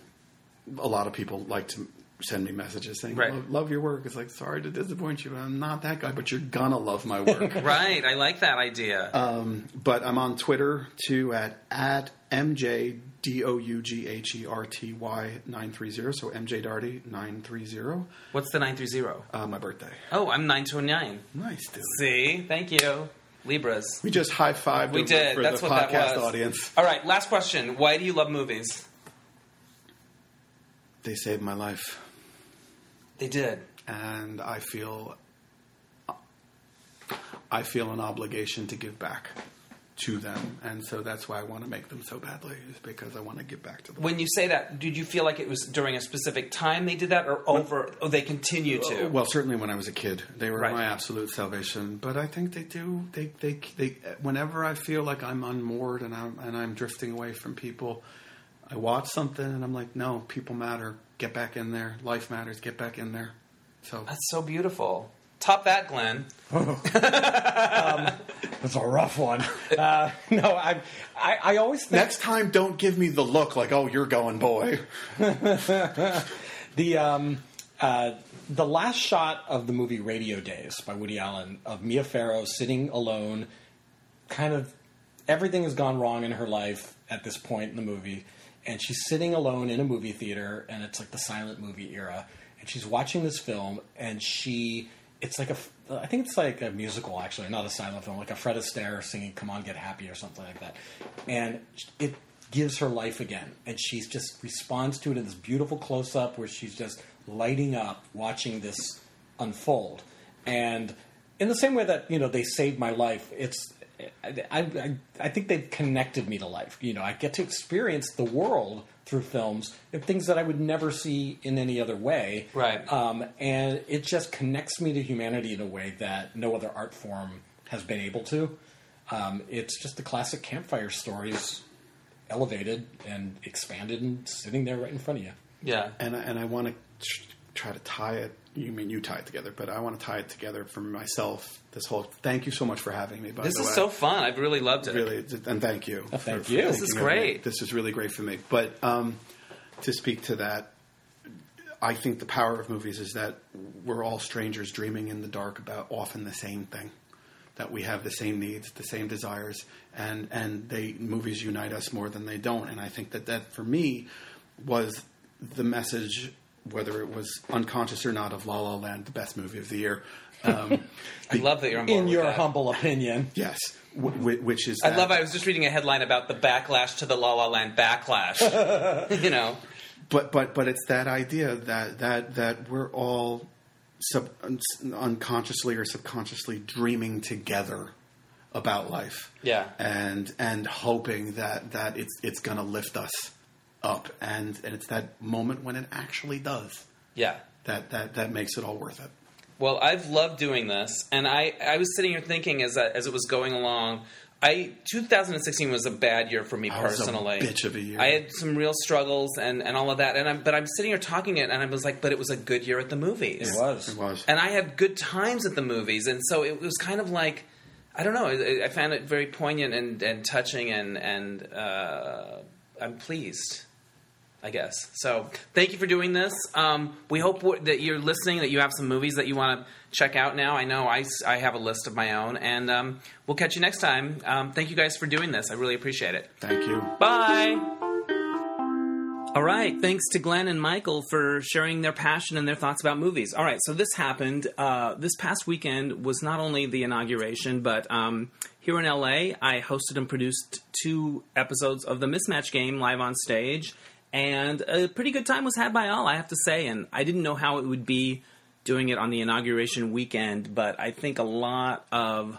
a lot of people like to send me messages saying, right. love, love your work. It's like, sorry to disappoint you, I'm not that guy, but you're gonna love my work. Right, I like that idea. Um, but I'm on Twitter, too, at, at M J D O U G H E R T Y nine three zero, so M J Dougherty nine three zero. What's the nine three zero? Uh, my birthday. Oh, I'm nine twenty-nine. Nice, dude. See? Thank you. Libras. We just high-fived we did. for That's the what podcast that was. Audience. All right, last question. Why do you love movies? They saved my life. They did. And I feel I feel an obligation to give back to them. And so that's why I want to make them so badly, is because I want to give back to them. When you say that, did you feel like it was during a specific time they did that or over or they continue to? Well, certainly when I was a kid. They were right. my absolute salvation. But I think they do. They, they, they, whenever I feel like I'm unmoored and I'm, and I'm drifting away from people, I watch something and I'm like, no, people matter. Get back in there. Life matters. Get back in there. So that's so beautiful. Top that, Glenn. Oh. um, that's a rough one. Uh, no, I, I, I always think... Next time, don't give me the look like, oh, you're going, boy. the um, uh, the last shot of the movie Radio Days by Woody Allen of Mia Farrow sitting alone, kind of everything has gone wrong in her life at this point in the movie. And she's sitting alone in a movie theater, and it's like the silent movie era. And she's watching this film, and she... It's like a... I think it's like a musical, actually, not a silent film. Like a Fred Astaire singing Come On, Get Happy or something like that. And it gives her life again. And she just responds to it in this beautiful close-up where she's just lighting up, watching this unfold. And in the same way that, you know, they saved my life, it's I, I, I think they've connected me to life. You know, I get to experience the world through films and things that I would never see in any other way. Right. Um, and it just connects me to humanity in a way that no other art form has been able to. Um, it's just the classic campfire stories elevated and expanded and sitting there right in front of you. Yeah. And, and I want to try to tie it. You mean you tie it together, but I want to tie it together for myself. This whole thank you so much for having me. By this the way, this is so fun. I've really loved it. Really, and thank you. Oh, thank for, you. For this is great. Me. This is really great for me. But um, to speak to that, I think the power of movies is that we're all strangers dreaming in the dark about often the same thing. That we have the same needs, the same desires, and and they movies unite us more than they don't. And I think that that for me was the message. Whether it was unconscious or not, of La La Land, the best movie of the year. Um, I the, love that you're on board in with your that. humble opinion. Yes, w- w- which is that. I love. I was just reading a headline about the backlash to the La La Land backlash. You know, but but but it's that idea that that that we're all sub, un- unconsciously or subconsciously dreaming together about life. Yeah, and and hoping that that it's it's going to lift us up, and, and it's that moment when it actually does. Yeah, that that that makes it all worth it. Well, I've loved doing this, and I, I was sitting here thinking as I, as it was going along. I twenty sixteen was a bad year for me I personally. Was a bitch of a year. I had some real struggles and, and all of that, and I'm but I'm sitting here talking it, and I was like, but it was a good year at the movies. It was, it was, and I had good times at the movies, and so it was kind of like I don't know. I, I found it very poignant and, and touching, and and uh, I'm pleased. I guess. So thank you for doing this. Um, we hope w- that you're listening, that you have some movies that you want to check out now. I know I, I have a list of my own, and um, we'll catch you next time. Um, thank you guys for doing this. I really appreciate it. Thank you. Bye. All right. Thanks to Glenn and Michael for sharing their passion and their thoughts about movies. All right. So this happened. Uh, this past weekend was not only the inauguration, but um, here in L A, I hosted and produced two episodes of The Mismatch Game live on stage. And a pretty good time was had by all, I have to say. And I didn't know how it would be doing it on the inauguration weekend, but I think a lot of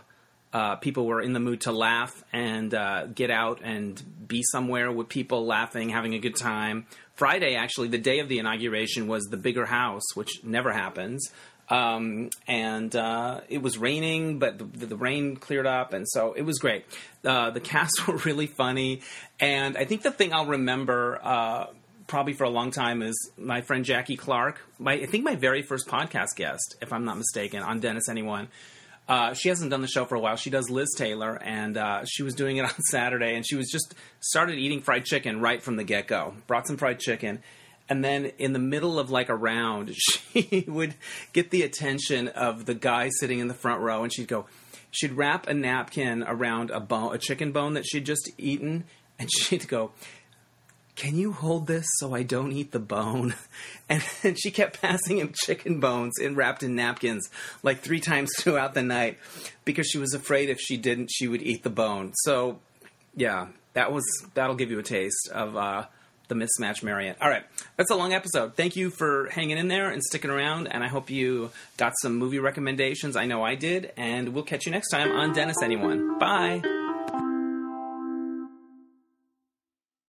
uh, people were in the mood to laugh and uh, get out and be somewhere with people laughing, having a good time. Friday, actually, the day of the inauguration, was the bigger house, which never happens. Um, and uh, it was raining, but the, the rain cleared up, and so it was great. Uh, the cast were really funny, and I think the thing I'll remember uh, probably for a long time is my friend Jackie Clark, my, I think my very first podcast guest, if I'm not mistaken, on Dennis Anyone. Uh, she hasn't done the show for a while. She does Liz Taylor, and uh, she was doing it on Saturday, and she was just started eating fried chicken right from the get-go, brought some fried chicken. And then in the middle of like a round, she would get the attention of the guy sitting in the front row, and she'd go, she'd wrap a napkin around a bone, a chicken bone that she'd just eaten, and she'd go, "Can you hold this so I don't eat the bone?" And, and she kept passing him chicken bones in wrapped in napkins like three times throughout the night because she was afraid if she didn't, she would eat the bone. So, yeah, that was that'll give you a taste of uh, The Mismatch Marriott. All right. That's a long episode. Thank you for hanging in there and sticking around. And I hope you got some movie recommendations. I know I did. And we'll catch you next time on Dennis Anyone. Bye.